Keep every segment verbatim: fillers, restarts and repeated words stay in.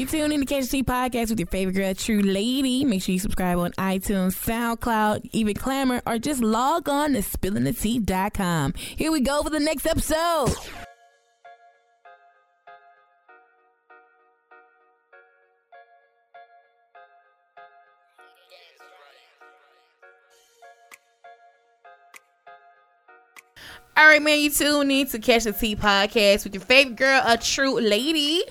You tune in to Catch the Tea Podcast with your favorite girl, True Lady. Make sure you subscribe on iTunes, SoundCloud, even Clamor, or just log on to spilling the tea dot com. Here we go for the next episode. All right, man, you tune in to Catch the Tea Podcast with your favorite girl, a True Lady.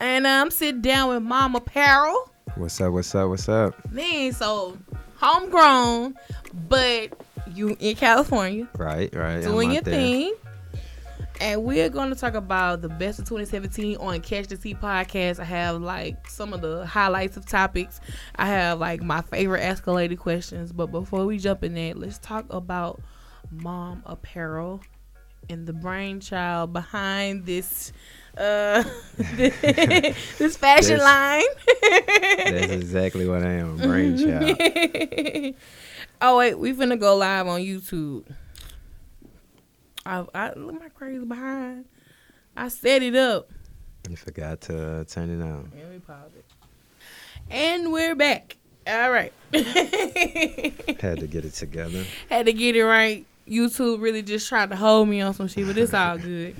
And I'm um, sitting down with M O M Apparel. What's up, what's up, what's up? Man, so homegrown, but you in California. Right, right. Doing your there. thing. And we're going to talk about the best of twenty seventeen on Catch the Tea Podcast. I have, like, some of the highlights of topics. I have, like, my favorite escalated questions. But before we jump in there, let's talk about M O M Apparel and the brainchild behind this uh this fashion that's, line. That's exactly what I am, a brainchild. Oh wait, we finna go live on YouTube. I, I look my crazy behind. I set it up. You forgot to uh, turn it on. And we pause it. And we're back. All right. Had to get it together. Had to get it right. YouTube really just tried to hold me on some shit, but it's all good.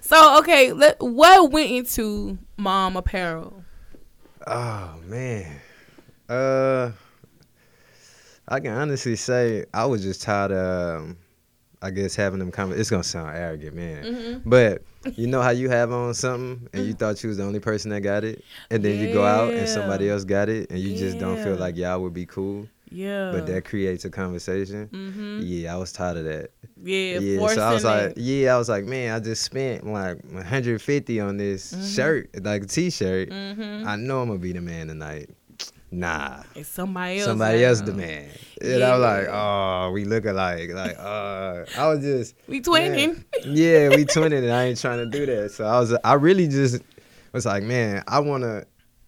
So, okay, let, what went into M O M Apparel? Oh, man. Uh, I can honestly say I was just tired of, um, I guess, having them comments. It's going to sound arrogant, man. Mm-hmm. But you know how you have on something and you thought you was the only person that got it? And then yeah. you go out and somebody else got it and you yeah. just don't feel like y'all would be cool? Yeah. But that creates a conversation. Mm-hmm. Yeah, I was tired of that. Yeah, yeah. So I was like, it. yeah, I was like, man, I just spent like one hundred fifty on this mm-hmm. shirt, like a t-shirt. Mm-hmm. I know I'm gonna be the man tonight. Nah, it's somebody else. Somebody now. else the man. And yeah. I was like, oh, we look alike. Like, uh, I was just we twinning. Yeah, we twinning, and I ain't trying to do that. So I was, I really just was like, man, I wanna.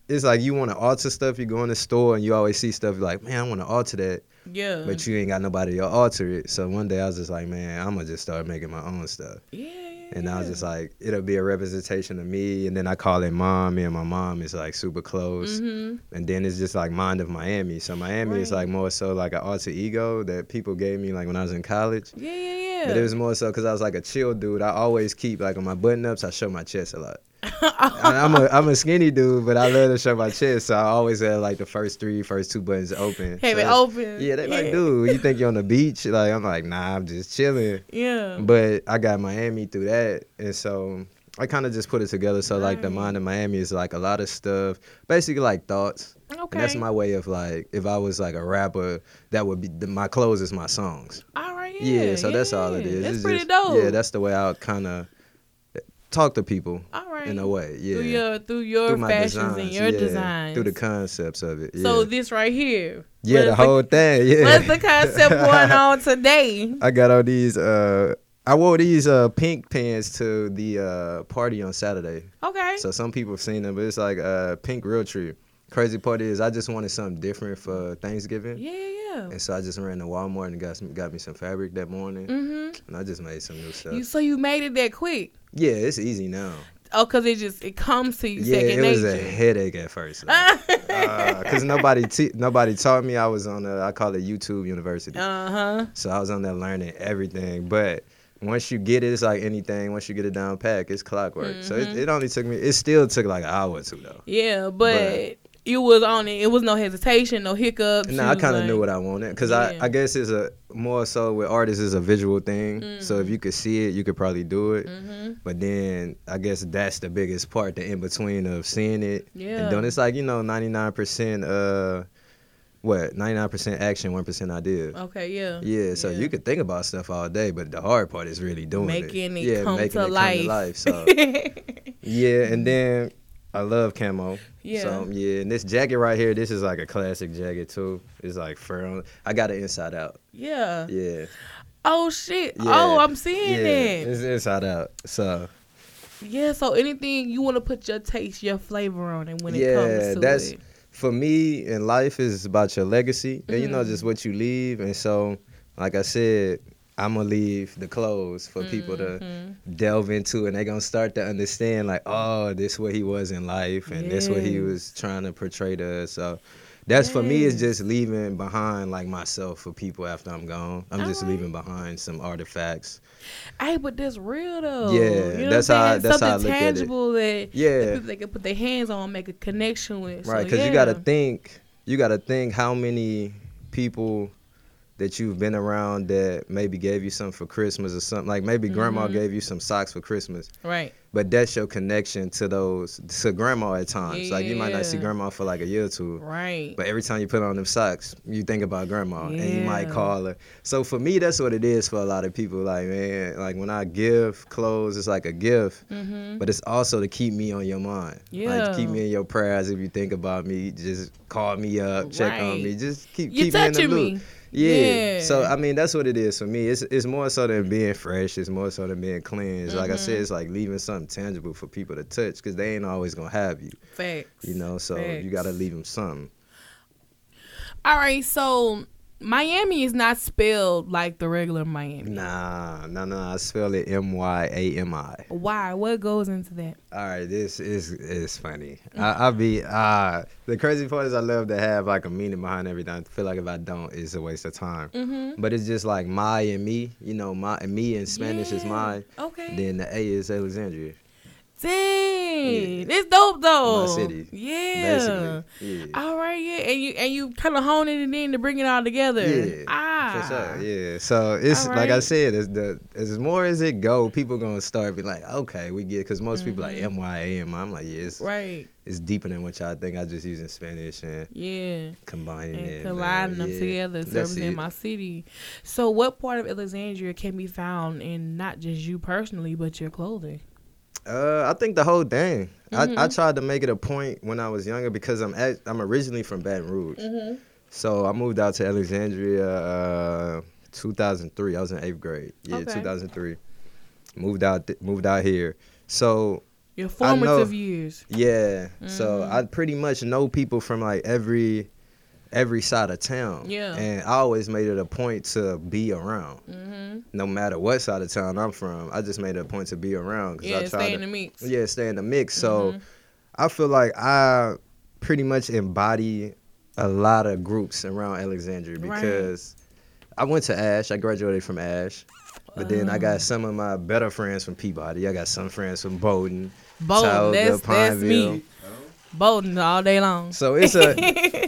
It's like you want to alter stuff. You go in the store and you always see stuff. You're like, man, I want to alter that. Yeah. But you ain't got nobody to alter it. So one day I was just like, man, I'm going to just start making my own stuff. Yeah, yeah, And yeah. I was just like, it'll be a representation of me. And then I call it Mom. Me and my mom is like super close. Mm-hmm. And then it's just like Mind of M Y A M I. So M Y A M I right. is like more so like an alter ego that people gave me like when I was in college. Yeah, yeah, yeah. But it was more so because I was like a chill dude. I always keep like on my button ups, I show my chest a lot. I'm a I'm a skinny dude, but I love to show my chest, so I always have like the first three, first two buttons open. Have so, it open. Yeah, they yeah. like, dude, you think you're on the beach? Like, I'm like, nah, I'm just chilling. Yeah. But I got M Y A M I through that, and so I kind of just put it together. So right. like the Mind of M Y A M I is like a lot of stuff, basically like thoughts. Okay. And that's my way of like, if I was like a rapper, that would be the, my clothes is my songs. All right. Yeah. yeah so yeah. that's all it is. That's it's pretty just, dope. Yeah, that's the way I kind of talk to people. All right. In a way, yeah. Through your, through your through fashions designs, and your yeah. designs. Through the concepts of it. Yeah. So this right here. Yeah, the whole the, thing. Yeah. What's the concept going on today? I got all these. Uh, I wore these uh, pink pants to the uh, party on Saturday. Okay. So some people have seen them, but it's like a uh, pink real tree. Crazy part is I just wanted something different for Thanksgiving. Yeah, yeah. And so I just ran to Walmart and got some, got me some fabric that morning. Mm-hmm. And I just made some new stuff. You, so you made it that quick? Yeah, it's easy now. Oh, because it just, it comes to you yeah, second nature. Yeah, it was a headache at first. Because like, uh, nobody te- nobody taught me. I was on, a, I call it YouTube University. Uh-huh. So I was on there learning everything. But once you get it, it's like anything. Once you get it down pack, it's clockwork. Mm-hmm. So it, it only took me, it still took like an hour or two though. Yeah, but... but you was on it. It was no hesitation, no hiccups. No, nah, I kind of like, knew what I wanted. Because yeah. I, I guess it's a more so with artists, it's a visual thing. Mm-hmm. So if you could see it, you could probably do it. Mm-hmm. But then I guess that's the biggest part, the in-between of seeing it. Yeah. And doing it's like, you know, ninety-nine percent, uh, what, ninety-nine percent action, one percent idea. Okay, yeah. Yeah, so yeah. you could think about stuff all day, but the hard part is really doing making it. it yeah, making it life. come to life. So. yeah, and then... I love camo. Yeah. So, yeah, and this jacket right here, this is like a classic jacket, too. It's like fur on. I got it inside out. Yeah. Yeah. Oh, shit. Yeah. Oh, I'm seeing yeah. it. It's inside out. So. Yeah, so anything you want to put your taste, your flavor on it when yeah, it comes to that's, it. Yeah, that's, for me, in life, is about your legacy. Mm-hmm. And, you know, just what you leave. And so, like I said... I'm going to leave the clothes for mm-hmm. people to delve into, and they're going to start to understand, like, oh, this is what he was in life, and yeah. this is what he was trying to portray to us. So that's, yeah. for me, is just leaving behind, like, myself for people after I'm gone. I'm All just right. leaving behind some artifacts. Hey, but that's real, though. Yeah, you know that's how I, that's how I look at it. Something tangible that, yeah. that people, they can put their hands on and make a connection with. Right, because so, yeah. you got to think, you got to think how many people that you've been around that maybe gave you something for Christmas or something. Like maybe mm-hmm. grandma gave you some socks for Christmas. Right. But that's your connection to those, to grandma at times. Yeah. Like you might not see grandma for like a year or two. Right. But every time you put on them socks, you think about grandma yeah. and you might call her. So for me, that's what it is for a lot of people. Like, man, like when I give clothes, it's like a gift, mm-hmm. but it's also to keep me on your mind. Yeah. Like keep me in your prayers. If you think about me, just call me up, check right. on me. Just keep, You're keep me in the loop. Me. Yeah. yeah, so I mean that's what it is for me. It's it's more so than being fresh. It's more so than being cleansed. Mm-hmm. Like I said, it's like leaving something tangible for people to touch because they ain't always gonna have you. Facts. You know, so Facts. you gotta leave them something. All right, so Miami is not spelled like the regular Miami. Nah, nah, nah. I spell it M Y A M I. Why? What goes into that? All right, this is it's funny. I, I be uh the crazy part is I love to have like a meaning behind everything. I feel like if I don't, it's a waste of time. Mm-hmm. But it's just like my and me. You know, my and me in Spanish yeah. is mine. Okay. Then the A is Alexandria. Dang, yeah. It's dope though. My city, yeah. Basically, yeah. All right, yeah, and you and you kind of honing it in to bring it all together. Yeah, ah, for sure. Yeah, so it's right. like I said, it's the as more as it go, people gonna start be like, okay, we get, because most mm-hmm. people like M Y A M I. I'm like, yeah, it's, right. It's deeper than what y'all think. I just using Spanish and yeah, combining and it, colliding man. them yeah. together, serving in my city. So, what part of Alexandria can be found in not just you personally, but your clothing? Uh, I think the whole thing. Mm-hmm. I, I tried to make it a point when I was younger because I'm at, I'm originally from Baton Rouge. Mm-hmm. So I moved out to Alexandria uh, two thousand three. I was in eighth grade. Yeah, okay. two thousand three. Moved out th- moved out here. So your formative know, years. Yeah. Mm-hmm. So I pretty much know people from like every every side of town. Yeah. And I always made it a point to be around. Mm-hmm. No matter what side of town I'm from, I just made it a point to be around. Cause yeah, I stay to, in the mix. Yeah, stay in the mix. Mm-hmm. So I feel like I pretty much embody a lot of groups around Alexandria because right. I went to Ash. I graduated from Ash. But then um. I got some of my better friends from Peabody. I got some friends from Bowdoin. Bowdoin, Child, that's, that's me. Bowdoin all day long. So it's a,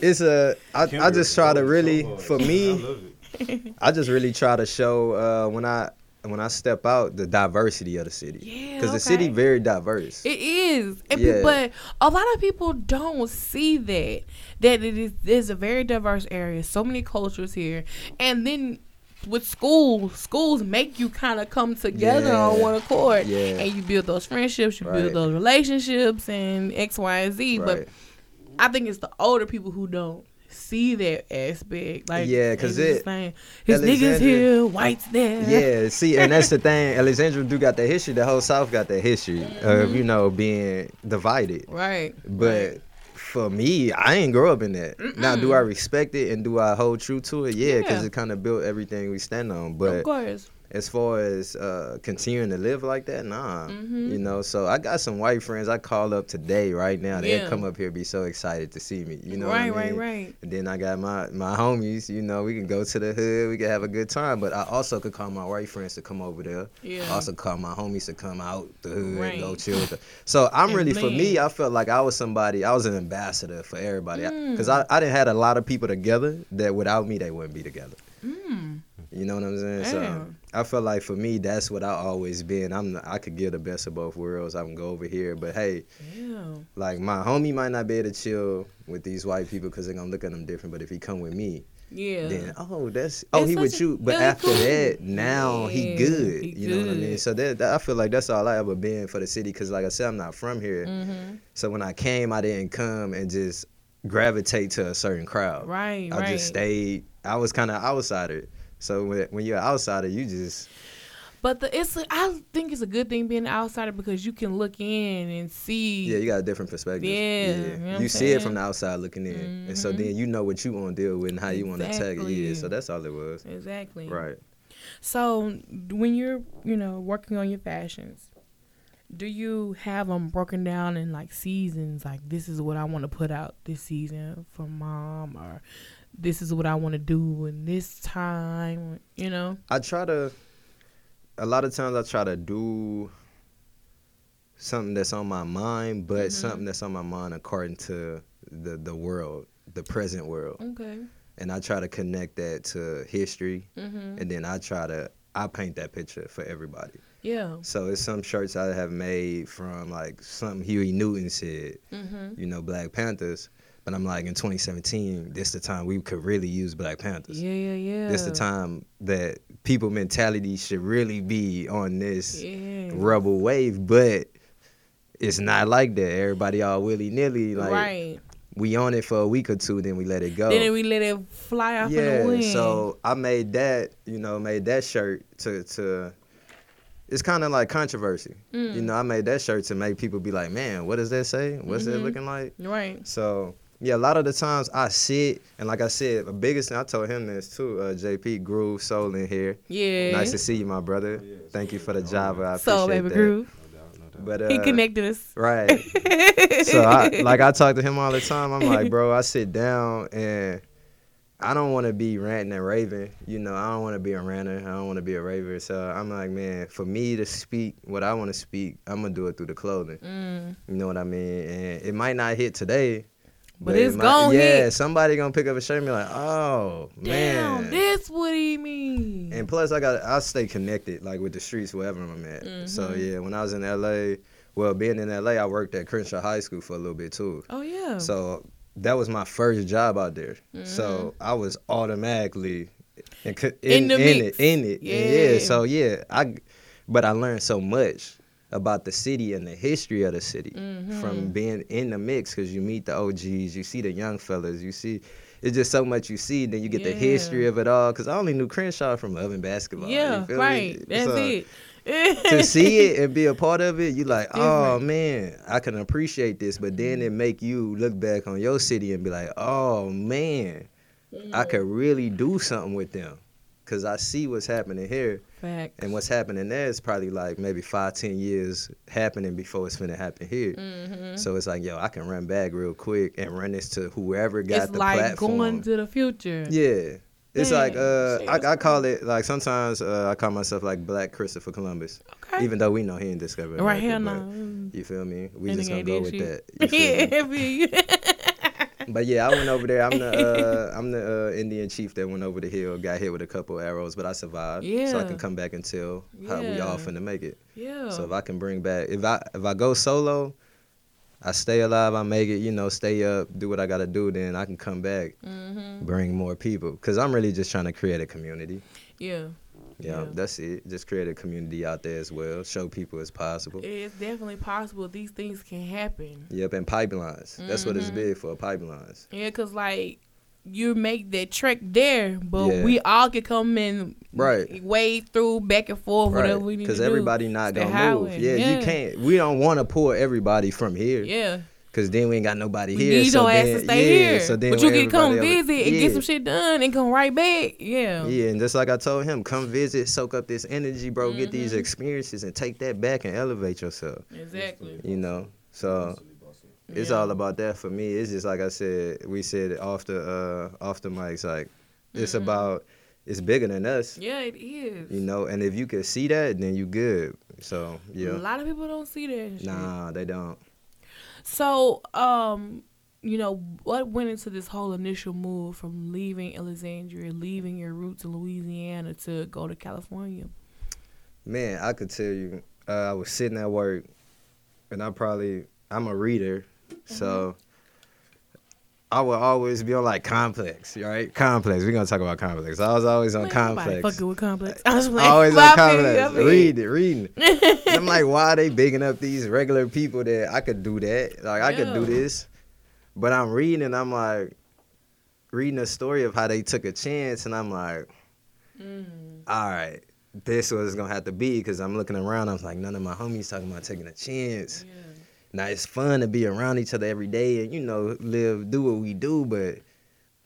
it's a. I, I just try to really, so for me, I, I just really try to show uh, when I when I step out the diversity of the city. Yeah, because okay. the city very diverse. It is, and yeah. pe- but a lot of people don't see that that it is, it is a very diverse area. So many cultures here, and then. With school, schools make you kind of come together yeah. on one accord, yeah. and you build those friendships, you right. build those relationships, and X, Y, and Z. Right. But I think it's the older people who don't see that aspect. Like, yeah, because it saying, his niggas here, whites there. Yeah, see, and that's the thing. Alexandria do got that history. The whole South got that history mm-hmm. of you know being divided. Right, but. Right. For me, I ain't grow up in that. Mm-mm. Now, do I respect it and do I hold true to it? Yeah, because yeah. it kind of built everything we stand on. But of course. As far as uh, continuing to live like that, nah. Mm-hmm. You know, so I got some white friends I call up today, right now. They'll yeah. come up here and be so excited to see me. You know right, what I mean? Right, right, right. And then I got my, my homies, you know, we can go to the hood, we can have a good time. But I also could call my white friends to come over there. Yeah. I also call my homies to come out the hood right. and go chill with them. So I'm and really, man. for me, I felt like I was somebody, I was an ambassador for everybody. Because mm. I, I didn't had a lot of people together that without me, they wouldn't be together. Mm. You know what I'm saying? Damn. So I feel like for me, that's what I always been. I'm I could give the best of both worlds. I can go over here, but hey, Ew. like my homie might not be able to chill with these white people because they're gonna look at them different. But if he come with me, yeah, then oh that's oh it's he with you. But after cool. that, now yeah, he good. He you good. know what I mean? So that, that I feel like that's all I ever been for the city. Because like I said, I'm not from here. Mm-hmm. So when I came, I didn't come and just gravitate to a certain crowd. Right, I right. just stayed. I was kind of outsider. So when, when you're an outsider, you just. But the, it's a, I think it's a good thing being an outsider because you can look in and see. Yeah, you got a different perspective. Yeah, yeah. You, know you see saying? it from the outside looking in, mm-hmm. and so then you know what you want to deal with and how you exactly. want to attack it. Yeah, so that's all it was. Exactly. Right. So when you're, you know, working on your fashions, do you have them broken down in like seasons? Like, this is what I want to put out this season for mom, or this is what I want to do in this time, you know? I try to, a lot of times I try to do something that's on my mind, but mm-hmm. something that's on my mind according to the, the world, the present world. Okay. And I try to connect that to history, mm-hmm. and then I try to, I paint that picture for everybody. Yeah. So it's some shirts I have made from like something Huey Newton said, mm-hmm. you know, Black Panthers. But I'm like, in twenty seventeen, this the time we could really use Black Panthers. Yeah, yeah, yeah. This the time that people mentality should really be on this yeah. rebel wave, but it's not like that. Everybody all willy-nilly. Like, right. We on it for a week or two, then we let it go. Then we let it fly off yeah, in the wind. Yeah, so I made that, you know, made that shirt to, to it's kind of like controversy. Mm. You know, I made that shirt to make people be like, man, what does that say? What's mm-hmm. that looking like? Right. So, yeah, a lot of the times I see it, and like I said, the biggest thing, I told him this too, uh, J P, Groove Soul in here. Yeah. Nice to see you, my brother. Yeah, thank you for the job. I appreciate Soul, baby, that. Groove. But, uh, he connected us. Right. So, I, like, I talk to him all the time. I'm like, bro, I sit down, and I don't want to be ranting and raving. You know, I don't want to be a ranter. I don't want to be a raver. So, I'm like, man, for me to speak what I want to speak, I'm going to do it through the clothing. Mm. You know what I mean? And it might not hit today. But, but it's it going yeah, hit. Yeah, somebody going to pick up a shirt and be like, oh, damn, man. Damn, that's what he means. And plus, I got I stay connected, like, with the streets, wherever I'm at. Mm-hmm. So, yeah, when I was in L A, well, being in L A, I worked at Crenshaw High School for a little bit, too. Oh, yeah. So that was my first job out there. Mm-hmm. So I was automatically in, in, in, the in it. In it. Yeah. And yeah. So, yeah, I, but I learned so much about the city and the history of the city mm-hmm. from being in the mix, because you meet the O Gs, you see the young fellas, you see, it's just so much you see, then you get yeah. the history of it all, because I only knew Crenshaw from Love and Basketball. Yeah, right, me? That's so, it. To see it and be a part of it, you like, oh, man, I can appreciate this, but then it make you look back on your city and be like, oh, man, mm. I could really do something with them, because I see what's happening here. Facts. And what's happening there is probably like maybe five, ten years happening before it's finna happen here. Mm-hmm. So it's like, yo, I can run back real quick and run this to whoever got it's the like platform. It's like going to the future. Yeah. It's Dang. like, uh, I, I call it, like sometimes uh, I call myself like Black Christopher Columbus. Okay. Even though we know he didn't discover it. Right, hell no. You feel me? We and just gonna go with you. that. You feel yeah, me? But yeah, I went over there. I'm the uh, I'm the uh, Indian chief that went over the hill, got hit with a couple arrows, but I survived. Yeah. So I can come back and tell how yeah. we all finna make it. Yeah. So if I can bring back, if I if I go solo, I stay alive, I make it. You know, stay up, do what I gotta do. Then I can come back, mm-hmm. bring more people, cause I'm really just trying to create a community. Yeah. Yeah, yeah, that's it. Just create a community out there as well. Show people it's possible. It's definitely possible. These things can happen. Yep, and pipelines. Mm-hmm. That's what it's big for, pipelines. Yeah, because, like, you make that trek there, but yeah. we all can come and right. wade through back and forth, right. whatever we need to do. Because everybody not going to move. Yeah, yeah, you can't. We don't want to pull everybody from here. Yeah. Because then we ain't got nobody we here. Need so your ass then, to stay yeah, here. So then but you can come visit yeah. and get some shit done and come right back. Yeah. Yeah, and just like I told him, come visit, soak up this energy, bro. Mm-hmm. Get these experiences and take that back and elevate yourself. Exactly. You know? So yeah. it's all about that for me. It's just like I said, we said off the, uh, off the mics, like, mm-hmm. it's about, it's bigger than us. Yeah, it is. You know? And if you can see that, then you good. So, yeah. A lot of people don't see that shit. Nah, they don't. So, um, you know, what went into this whole initial move from leaving Alexandria, leaving your roots in Louisiana to go to California? Man, I could tell you, uh, I was sitting at work, and I probably, I'm a reader, mm-hmm. so I would always be on, like, Complex, right? Complex. We're going to talk about Complex. I was always on Man, Complex. fucking with Complex. I was like, always on Complex. Read it, reading. I'm like, why are they bigging up these regular people that I could do that? Like, yeah. I could do this. But I'm reading, and I'm like, reading a story of how they took a chance, and I'm like, mm. all right, this is what it's going to have to be, because I'm looking around. I was like, none of my homies talking about taking a chance. Yeah. Now, it's fun to be around each other every day and, you know, live, do what we do, but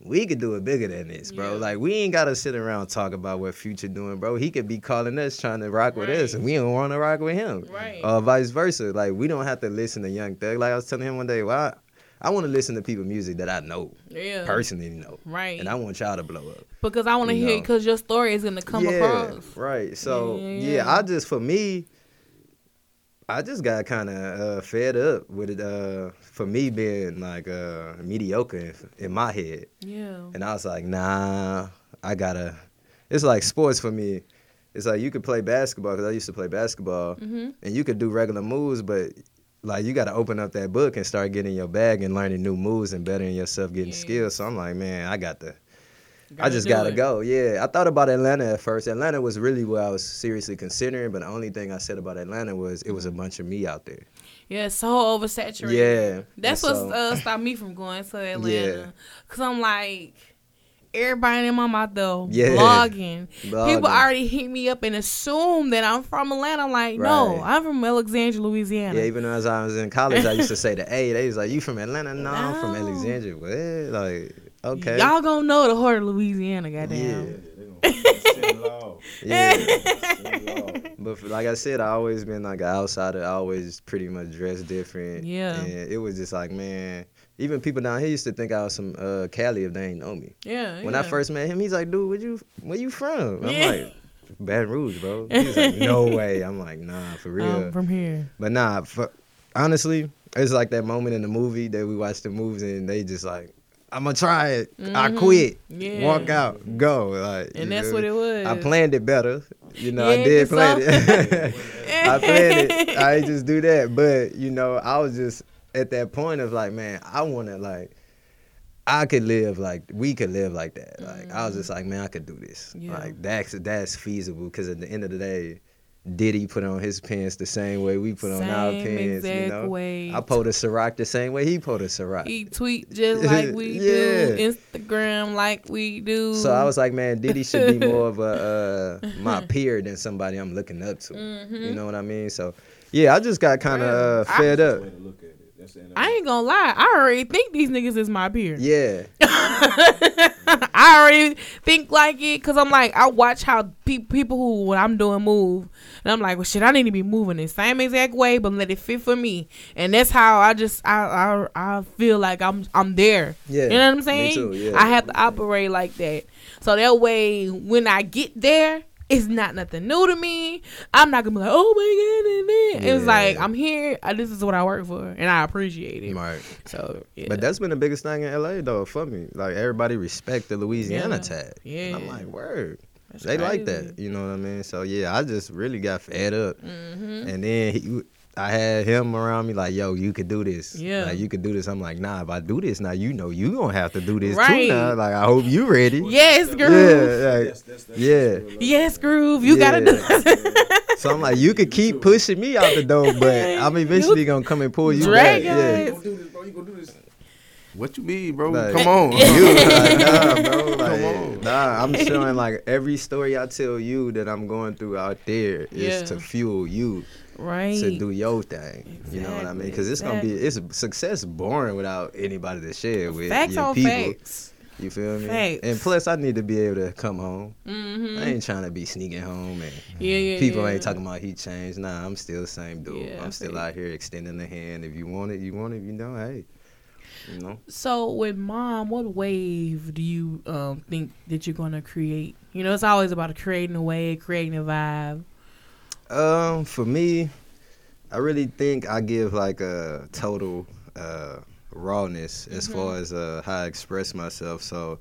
we could do it bigger than this, bro. Yeah. Like, we ain't got to sit around talk about what Future doing, bro. He could be calling us trying to rock right. with us, and we don't want to rock with him. Right. Or uh, vice versa. Like, we don't have to listen to Young Thug. Like, I was telling him one day, well, I, I want to listen to people's music that I know, yeah. personally know. Right. And I want y'all to blow up. Because I want to hear it, because your story is going to come yeah, across. Right. So, yeah. yeah, I just, for me, I just got kind of uh, fed up with it, uh, for me being like uh, mediocre in, in my head. Yeah. And I was like, nah, I gotta. It's like sports for me. It's like you could play basketball, because I used to play basketball, mm-hmm. and you could do regular moves, but like you gotta open up that book and start getting your bag and learning new moves and bettering yourself, getting yeah. skills. So I'm like, man, I got to. Gotta I just gotta it. go. Yeah, I thought about Atlanta at first. Atlanta was really what I was seriously considering, but the only thing I said about Atlanta was it was a bunch of me out there. Yeah, so oversaturated. Yeah, that's what so, uh, stopped me from going to Atlanta. Yeah. Cause I'm like, everybody in my mouth though, yeah. blogging. blogging. People already hit me up and assume that I'm from Atlanta. I'm like, right. no, I'm from Alexandria, Louisiana. Yeah, even though as I was in college, I used to say the A. They was like, you from Atlanta? No, no. I'm from Alexandria. What? Like. Okay. Y'all gonna know the heart of Louisiana, goddamn. Yeah. yeah. But for, like I said, I always been like an outsider. I always pretty much dressed different. Yeah. And it was just like, man, even people down here used to think I was some uh, Cali if they ain't know me. Yeah. When yeah. I first met him, he's like, dude, where you where you from? I'm yeah. like, Baton Rouge, bro. He's like, no way. I'm like, nah, for real. I'm from here. But nah, for, honestly, it's like that moment in the movie that we watched the movies and they just like, I'm going to try it. Mm-hmm. I quit. Yeah. Walk out. Go. Like, and that's know, what it was. I planned it better. You know, yeah, I did plan so- it. I planned it. I just do that. But, you know, I was just at that point of like, man, I want to, like, I could live like, we could live like that. Like, mm-hmm. I was just like, man, I could do this. Yeah. Like, that's, that's feasible. Because at the end of the day, Diddy put on his pants the same way we put same on our pants, you know. Way. I pulled a Ciroc the same way he pulled a Ciroc. He tweet just like we yeah. do, Instagram like we do. So I was like, man, Diddy should be more of a uh, my peer than somebody I'm looking up to. Mm-hmm. You know what I mean? So yeah, I just got kind of uh, fed I, up. I ain't gonna lie, I already think these niggas is my peer. Yeah. I already think like it, because I'm like, I watch how pe- people who, when I'm doing move, and I'm like, well, shit, I need to be moving the same exact way, but let it fit for me. And that's how I just, I I, I feel like I'm I'm there. Yeah. You know what I'm saying? Me too, yeah. I have to operate like that. So that way, when I get there, it's not nothing new to me. I'm not gonna be like, oh my god, and yeah. It was like, I'm here. I, this is what I work for, and I appreciate it. Right. So, yeah. But that's been the biggest thing in L A though for me. Like, everybody respect the Louisiana yeah. tag. Yeah. And I'm like, word. That's they crazy. Like that. You know what I mean? So yeah, I just really got fed up. Mm-hmm. And then he, I had him around me like, yo, you could do this. Yeah. Like, you could do this. I'm like, nah, if I do this now, you know, you gonna have to do this right. too now. Like, I hope you ready. Yes, groove. Yeah. Like, that's, that's, that's yeah. Yes, groove. You yeah. gotta do this. So I'm like, you could keep pushing me out the door, but I'm eventually gonna come and pull you Drag back. Yeah. You gonna do this, bro. You gonna do this. What you mean, bro? Like, come on. You, like, nah, bro. Like, come on. Nah, I'm showing, like, every story I tell you that I'm going through out there is yeah. to fuel you. Right. To do your thing. Exactly. You know what I mean? Because it's exactly. going to be, it's success boring without anybody to share with facts your people. Facts. You feel me? Facts. And plus, I need to be able to come home. Mm-hmm. I ain't trying to be sneaking home. And yeah, yeah, people yeah. ain't talking about he changed. Nah, I'm still the same dude. Yeah, I'm still right. out here extending the hand. If you want it, you want it. If you don't, hey. You know? So with Mom, what wave do you um, think that you're going to create? You know, it's always about creating a wave, creating a vibe. Um, for me, I really think I give like a total uh, rawness as mm-hmm. far as uh, how I express myself. So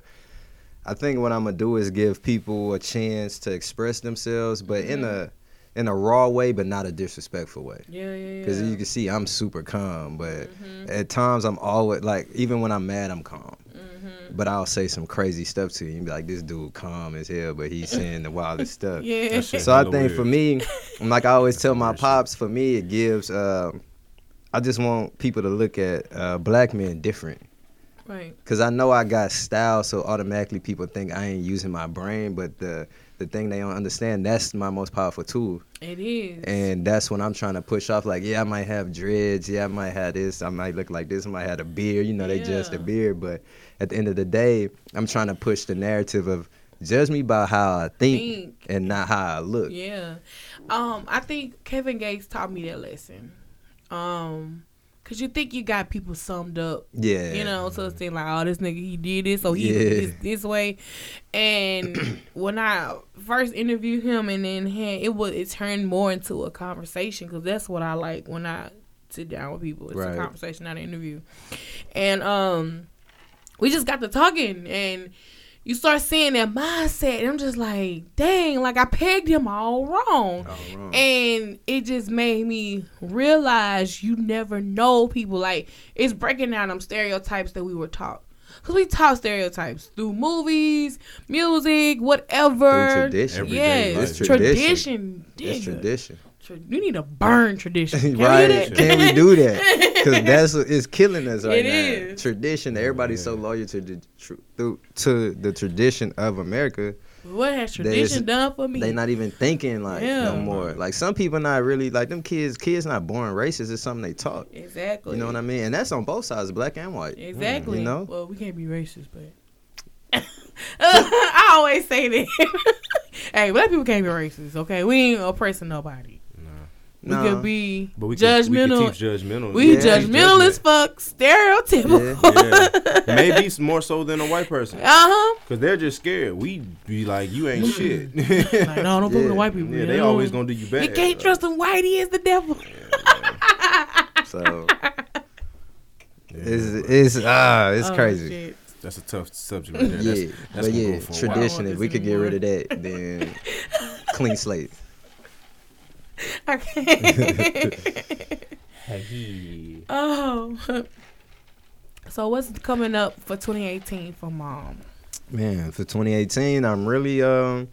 I think what I'm gonna do is give people a chance to express themselves, but mm-hmm. in a in a raw way, but not a disrespectful way. Yeah, yeah, yeah. Because you can see I'm super calm, but mm-hmm. at times I'm always like, even when I'm mad, I'm calm. Mm-hmm. But I'll say some crazy stuff to you and be like, this dude calm as hell, but he's saying the wildest stuff. Yeah. So I think for me, like I always tell my pops, for me it gives, uh, I just want people to look at uh, black men different. Right. Because I know I got style, so automatically people think I ain't using my brain, but the the thing they don't understand, that's my most powerful tool. It is. And that's when I'm trying to push off, like, yeah, I might have dreads, yeah, I might have this, I might look like this, I might have a beard, you know, they yeah. judge the beard, but at the end of the day, I'm trying to push the narrative of judge me by how I think, think. and not how I look. Yeah. Um, I think Kevin Gates taught me that lesson. Um... Cause you think you got people summed up, yeah. You know, so it's like, oh, this nigga he did this, so he yeah. did this this way. And when I first interviewed him, and then had, it was it turned more into a conversation, cause that's what I like when I sit down with people. It's right. a conversation, not an interview. And um, we just got to talking, and you start seeing that mindset. And I'm just like, dang, like I pegged him all wrong. All wrong. And it just made me realize you never know people. Like, it's breaking down them stereotypes that we were taught. Because we taught stereotypes through movies, music, whatever. Through tradition. Yes, it's tradition. Tradition. It's tradition. You need to burn tradition. Can right? We Can we do that? Because that's what is killing us right it now. It is. Tradition. Everybody's yeah. so loyal to the to, to the tradition of America. What has tradition done for me? They're not even thinking like yeah. no more. Like some people not really like them kids. Kids not born racist. It's something they taught. Exactly. You know what I mean? And that's on both sides, black and white. Exactly. You know? Well, we can't be racist, but I always say that. Hey, black people can't be racist. Okay, we ain't oppressing nobody. We no. could be but we judgmental. Could, we could teach judgmental. We yeah. judgmental as fuck, stereotypical. Yeah. yeah. Maybe more so than a white person. Uh huh. Because they're just scared. We be like, you ain't shit. Like, no, don't put yeah. the white people. Yeah, they, they always gonna do you bad. You can't trust them. Whitey is the devil. Yeah, so it's it's ah uh, it's oh, crazy. Shit. That's a tough subject right there. That's, yeah, that's but yeah, tradition. If we could anymore. Get rid of that, then clean slate. Okay. Hey. Oh. So what's coming up for twenty eighteen for Mom? Man, for twenty eighteen, I'm really um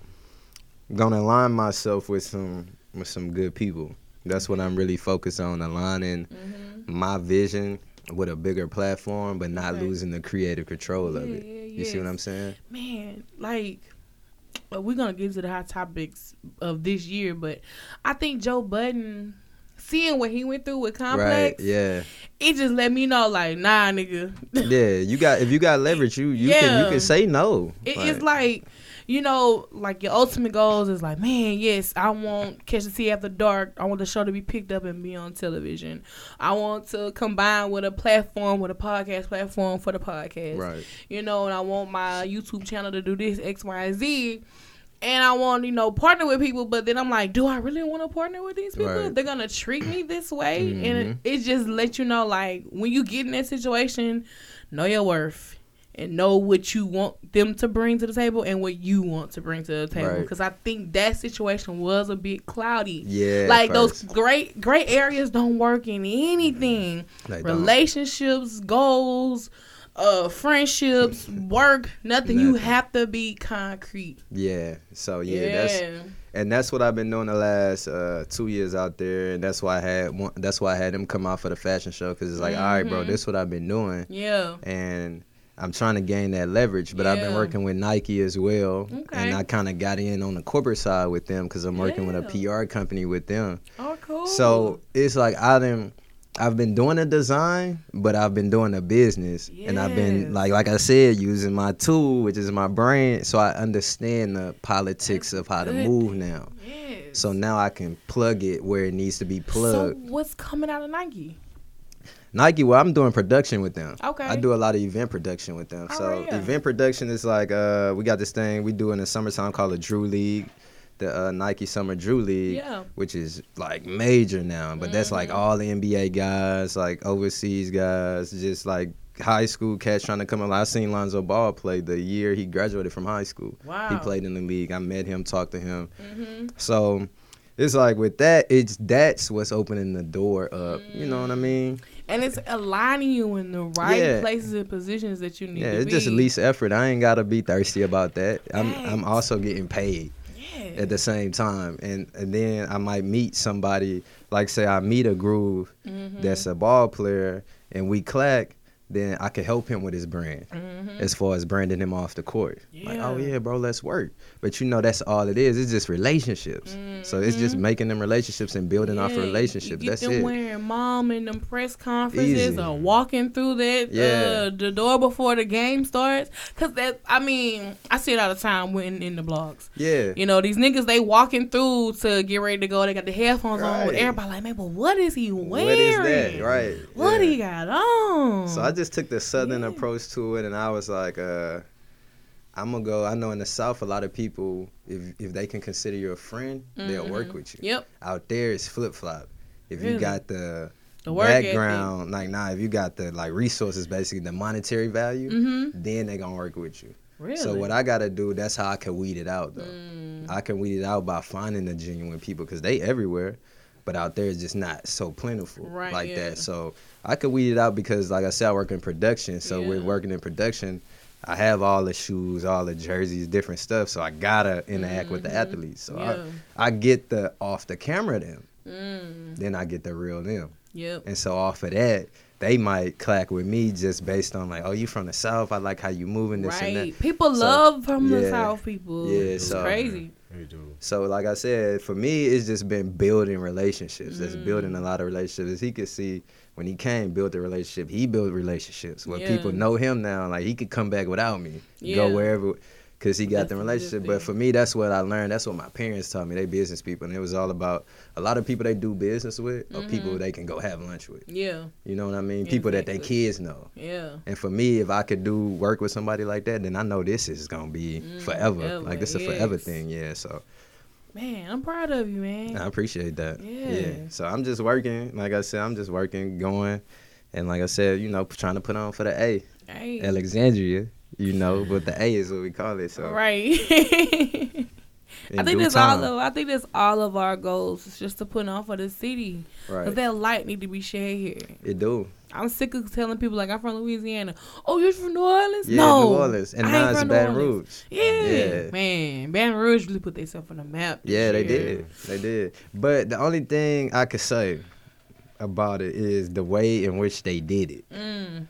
gonna align myself with some with some good people. That's what I'm really focused on, aligning mm-hmm. my vision with a bigger platform, but not right. losing the creative control yeah, of it. Yeah, you yes. see what I'm saying? Man, like. We're going to get to the hot topics of this year, but I think Joe Budden, seeing what he went through with Complex, right, yeah. it just let me know, like, nah, nigga. Yeah, you got if you got leverage, you you, yeah. can, you can say no. It, like, it's like, you know, like your ultimate goals is like, man, yes, I want Catch the Tea After Dark. I want the show to be picked up and be on television. I want to combine with a platform, with a podcast platform for the podcast. Right. You know, and I want my YouTube channel to do this, X, Y, and Z. And I want, you know, partner with people, but then I'm like, do I really want to partner with these people? Right. They're going to treat me this way? Mm-hmm. And it, it just lets you know, like, when you get in that situation, know your worth and know what you want them to bring to the table and what you want to bring to the table. Because right. I think that situation was a bit cloudy. Yeah. Like, those great, great areas don't work in anything. Like relationships, don't. goals. Uh, friendships, work, nothing. nothing. You have to be concrete. Yeah. So yeah, yeah, that's and that's what I've been doing the last uh two years out there, and that's why I had one, that's why I had them come out for the fashion show, because it's like, mm-hmm. all right, bro, this is what I've been doing. Yeah. And I'm trying to gain that leverage, but yeah. I've been working with Nike as well, okay. and I kind of got in on the corporate side with them because I'm working yeah. with a P R company with them. Oh, cool. So it's like I didn't. I've been doing a design, but I've been doing a business. Yes. And I've been, like like I said, using my tool, which is my brain, so I understand the politics That's of how good. to move now. Yes. So now I can plug it where it needs to be plugged. So what's coming out of Nike? Nike, well, I'm doing production with them. Okay. I do a lot of event production with them. All so right, yeah. event production is like, uh, we got this thing we do in the summertime called a Drew League. The uh, Nike Summer Drew League, yeah. which is like major now, but mm-hmm. that's like all the N B A guys, like overseas guys, just like high school cats trying to come along. I seen Lonzo Ball play the year he graduated from high school. Wow. He played in the league. I met him, talked to him. Mm-hmm. So it's like with that, it's that's what's opening the door up. Mm. You know what I mean? And it's aligning you in the right yeah. places and positions that you need yeah, to be. Yeah, it's just least effort. I ain't got to be thirsty about that. I'm I'm also getting paid. At the same time, and, and then I might meet somebody, like say I meet a groove mm-hmm. that's a ball player, and we clack. then I could help him with his brand, mm-hmm. as far as branding him off the court. Yeah. Like, oh yeah, bro, let's work. But you know, that's all it is. It's just relationships. Mm-hmm. So it's just making them relationships and building yeah. off relationships. You get that's them it. Wearing mom in them press conferences Easy. Or walking through that yeah. uh, the door before the game starts. Cause that, I mean, I see it all the time when in the blogs. Yeah, you know these niggas they walking through to get ready to go. They got the headphones right. on with everybody like, man, but what is he wearing? What is that? Right. What yeah. he got on? So I just took the southern yeah. approach to it, and I was like, uh, I'm gonna go. I know in the South, a lot of people, if if they can consider you a friend, mm-hmm. they'll work with you. Yep. Out there, it's flip flop. If really? You got the, the work background, ethic. Like nah, if you got the like resources, basically the monetary value, mm-hmm. then they gonna work with you. Really? So what I gotta do, that's how I can weed it out though. Mm. I can weed it out by finding the genuine people because they everywhere. But out there, it's just not so plentiful right, like yeah. that. So I could weed it out because, like I said, I work in production. So yeah. we're working in production. I have all the shoes, all the jerseys, different stuff. So I got to interact mm-hmm. with the athletes. So yeah. I, I get the off-the-camera them. Mm. Then I get the real them. Yep. And so off of that, they might clack with me just based on, like, oh, you from the South. I like how you moving this right. and that. People so, love from yeah. the South, people. Yeah, it's so, crazy. So, like I said, for me, it's just been building relationships. That's mm. building a lot of relationships. As he could see, when he came, built the relationship. He built relationships. When yeah. people know him now, like, he could come back without me, yeah. go wherever, because he got that's the relationship. But for me, that's what I learned. That's what my parents taught me. They business people. And it was all about a lot of people they do business with or mm-hmm. people they can go have lunch with. Yeah. You know what I mean? Exactly. People that their kids know. Yeah. And for me, if I could do work with somebody like that, then I know this is going to be mm, forever. forever. Like, this is yes. a forever thing. Yeah, so. Man, I'm proud of you, man. I appreciate that. Yeah. yeah. So I'm just working. Like I said, I'm just working, going. And like I said, you know, trying to put on for the A. Hey. Alexandria. You know, but the A is what we call it. So right. I think that's all of. I think that's all of our goals. It's just to put on for the city. Right. Cause that light need to be shed here. It do. I'm sick of telling people like I'm from Louisiana. Oh, you're from New Orleans? Yeah, no, New Orleans. And now it's Baton Rouge. Yeah. yeah, man, Baton Rouge really put themselves on the map. Yeah, they did. They did. But the only thing I could say about it is the way in which they did it. Mm.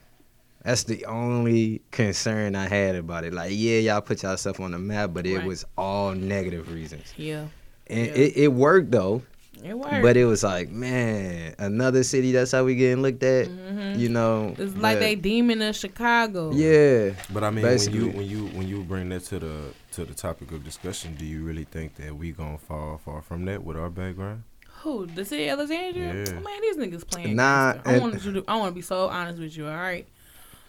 That's the only concern I had about it. Like, yeah, y'all put y'all stuff on the map, but it right. was all negative reasons. Yeah. And yeah. It, it worked, though. It worked. But it was like, man, another city, that's how we getting looked at, mm-hmm. you know. It's like they demon of Chicago. Yeah. But, I mean, basically. when you when you, when you bring that to the, to the topic of discussion, do you really think that we going to fall far from that with our background? Who? The city of Alexandria? Yeah. Oh, man, these niggas playing. Nah. I want to I want to be so honest with you, all right?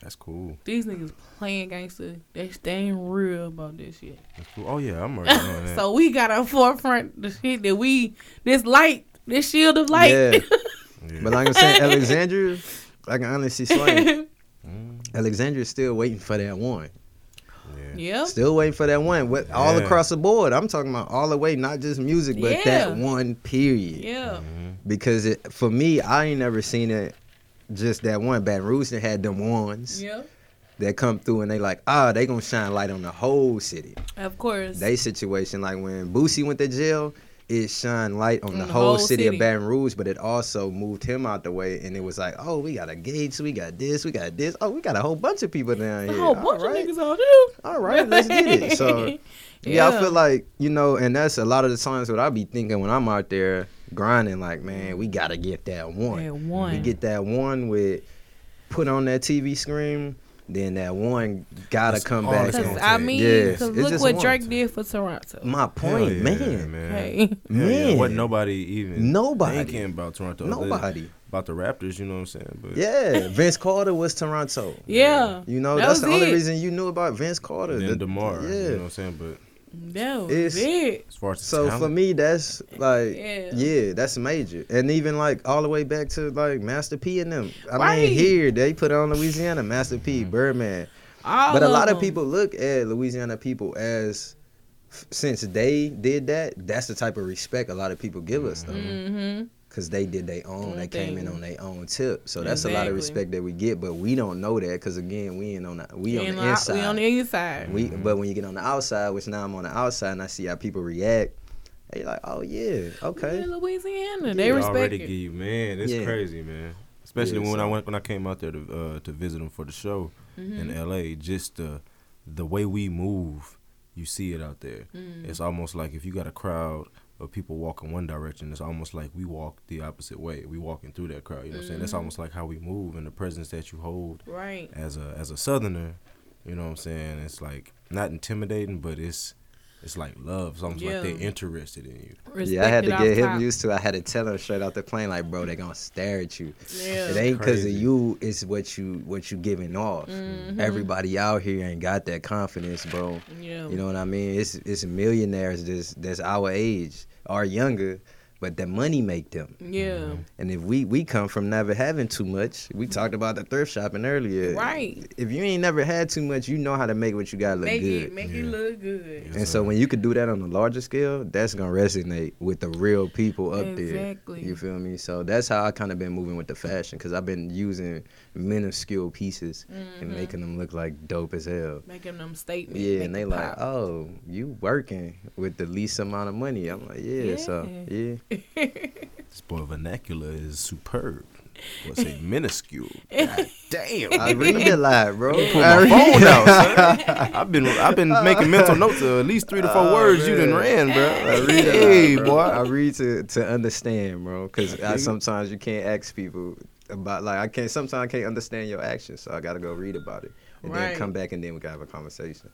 That's cool. These niggas playing gangster. They staying real about this shit. That's cool. Oh, yeah, I'm already on that. So we got on forefront the shit that we, this light, this shield of light. Yeah. yeah. But like I'm saying, Alexandria, I can honestly say, mm. Alexandria's still waiting for that one. Yeah. Yep. Still waiting for that one. What, yeah. All across the board. I'm talking about all the way, not just music, but yeah. that one period. Yeah. Mm-hmm. Because it, for me, I ain't never seen it. Just that one. Baton Rouge had them ones yeah. that come through and they like, ah, oh, they gonna shine light on the whole city. Of course. They situation, like when Boosie went to jail, it shined light on, on the, the whole, whole city, city of Baton Rouge, but it also moved him out the way and it was like, oh, we got a Gates, we got this, we got this. Oh, we got a whole bunch of people down here. A whole bunch right. of niggas on here. All right, let's get it. So, yeah. yeah, I feel like, you know, and that's a lot of the times what I be thinking when I'm out there grinding, like, man, we gotta get that one. That one. We get that one with put on that T V screen, then that one gotta it's come back. And I mean, yes. cause look what Drake time. did for Toronto. My point, yeah, man, man. Hey. man. Yeah, yeah. What nobody even nobody thinking about Toronto. Nobody. They, about the Raptors, you know what I'm saying? But yeah, Vince Carter was Toronto. Yeah, you know that that's the it. only reason you knew about Vince Carter. And the, DeMar, yeah. you know what I'm saying, but. No, it's big. As far as so talent. For me, that's like, yeah. yeah, that's major. And even like all the way back to like Master P and them. I right. mean, here they put on Louisiana, Master P, Birdman. All but a lot of, of people look at Louisiana people as, since they did that, that's the type of respect a lot of people give us, though. Mm-hmm. Because they did their own. They came in on their own tip. So that's exactly. a lot of respect that we get. But we don't know that because, again, we ain't on the, we on the inside. We on the inside. We, mm-hmm. But when you get on the outside, which now I'm on the outside and I see how people react, they're like, oh, yeah, okay. We're in Louisiana. Yeah. They respect it. They already give you, man. It's yeah. crazy, man. Especially yeah, when so. I went when I came out there to uh, to visit them for the show mm-hmm. in L A, just the the way we move, you see it out there. Mm. It's almost like if you got a crowd of people walking one direction, it's almost like we walk the opposite way. We walking through that crowd. You know what mm-hmm. I'm saying? That's almost like how we move and the presence that you hold right. as a as a Southerner. You know what I'm saying? It's like not intimidating, but it's it's like love. It's almost yeah. like they're interested in you. Respect yeah, I had to get him top. used to. I had to tell him straight out the plane, like, bro, they're gonna stare at you. Yeah. It ain't because of you. It's what you what you giving off. Mm-hmm. Everybody out here ain't got that confidence, bro. Yeah. You know what I mean? It's it's millionaires that's that's our age or younger. But the money make them. Yeah. And if we, we come from never having too much, we talked about the thrift shopping earlier. Right. If you ain't never had too much, you know how to make what you got look make good. It, make yeah. it look good. And yeah. so when you could do that on a larger scale, that's going to resonate with the real people up exactly. there. Exactly. You feel me? So that's how I kind of been moving with the fashion, because I've been using minuscule pieces mm-hmm. and making them look like dope as hell. Making them statements. Yeah, and they like, pop. oh, you working with the least amount of money. I'm like, yeah, yeah. so, yeah. This boy vernacular is superb. What's a minuscule? God damn! I read a lot, bro. Put my phone out, son. I've been I've been making mental notes of at least three to four oh, words man. you done ran, bro. I read hey, lot, bro. boy. I read to, to understand, bro. Because I, sometimes you can't ask people about like I can't. Sometimes I can't understand your actions, so I gotta go read about it and right. then come back and then we gotta have a conversation.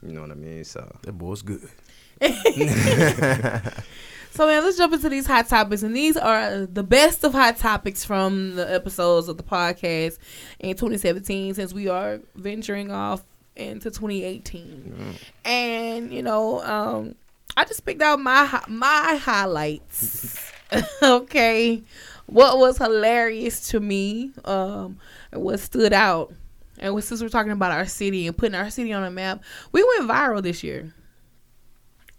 You know what I mean? So that boy's good. So, man, let's jump into these hot topics. And these are the best of hot topics from the episodes of the podcast in twenty seventeen, since we are venturing off into twenty eighteen. Yeah. And, you know, um, I just picked out my my highlights. Okay. What was hilarious to me, um, what stood out, and what, since we're talking about our city and putting our city on a map, we went viral this year.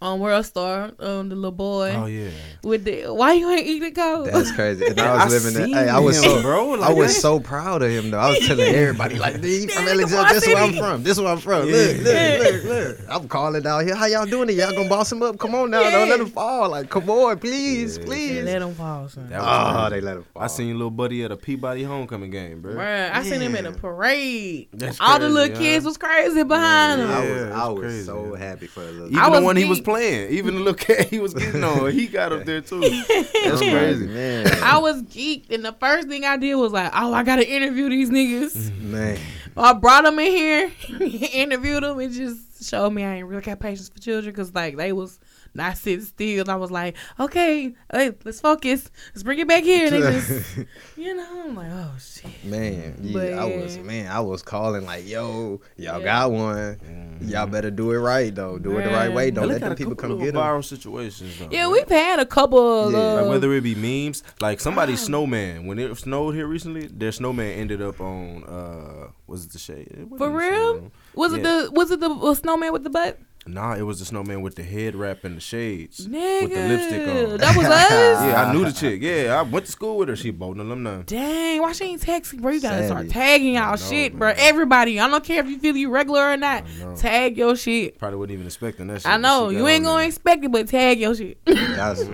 On um, World Star, um, the little boy. Oh yeah. With the why you ain't eating cold? That's crazy. And I was I living that. Hey, I was him, so bro, like I was that. so proud of him though. I was telling everybody like, "He from Alexandria. This is where I'm from. This is where I'm from. Yeah. Look, look, look, look. I'm calling out here. How y'all doing it? Y'all gonna boss him up? Come on now. Yeah. Don't let him fall. Like, come on, please, yeah. please. They let him fall, son. Oh, they let him fall. I seen little buddy at a Peabody homecoming game, bro. Bruh, I yeah. seen him at a parade. That's All crazy, the little huh? kids was crazy behind yeah. him. Yeah, I was, I was so happy for the little. Even the one he was. Playing, even the little kid he was getting on, he got up there too. That's crazy, man. I was geeked, and the first thing I did was like, "Oh, I gotta interview these niggas." Man, I brought them in here, interviewed them, and just showed me I ain't really got patience for children because like they was not sitting still. And I was like, "Okay, hey, let's focus, let's bring it back here." And they just, you know, I'm like, "Oh shit, man." Yeah, but, I was, man, I was calling like, "Yo, y'all yeah. got one. Mm-hmm. Y'all better do it right though. Do right. it the right way. Don't let." People come get them. Viral situations though, yeah, right? We've had a couple. Yeah. Of, like whether it be memes, like somebody's snowman. When it snowed here recently, their snowman ended up on. Uh, was it the shade? What For real? Snowman? Was yeah. it the was it the was snowman with the butt? Nah, it was the snowman with the head wrap and the shades, nigga, with the lipstick on. That was us. Yeah, I knew the chick. Yeah, I went to school with her. She Bowdoin alumni. Dang, why she ain't texting, bro? You gotta Savvy. start tagging y'all know, shit, man. bro. Everybody, I don't care if you feel you regular or not. Tag your shit. Probably wasn't even expecting that shit. I know you ain't gonna man. expect it, but tag your shit. That's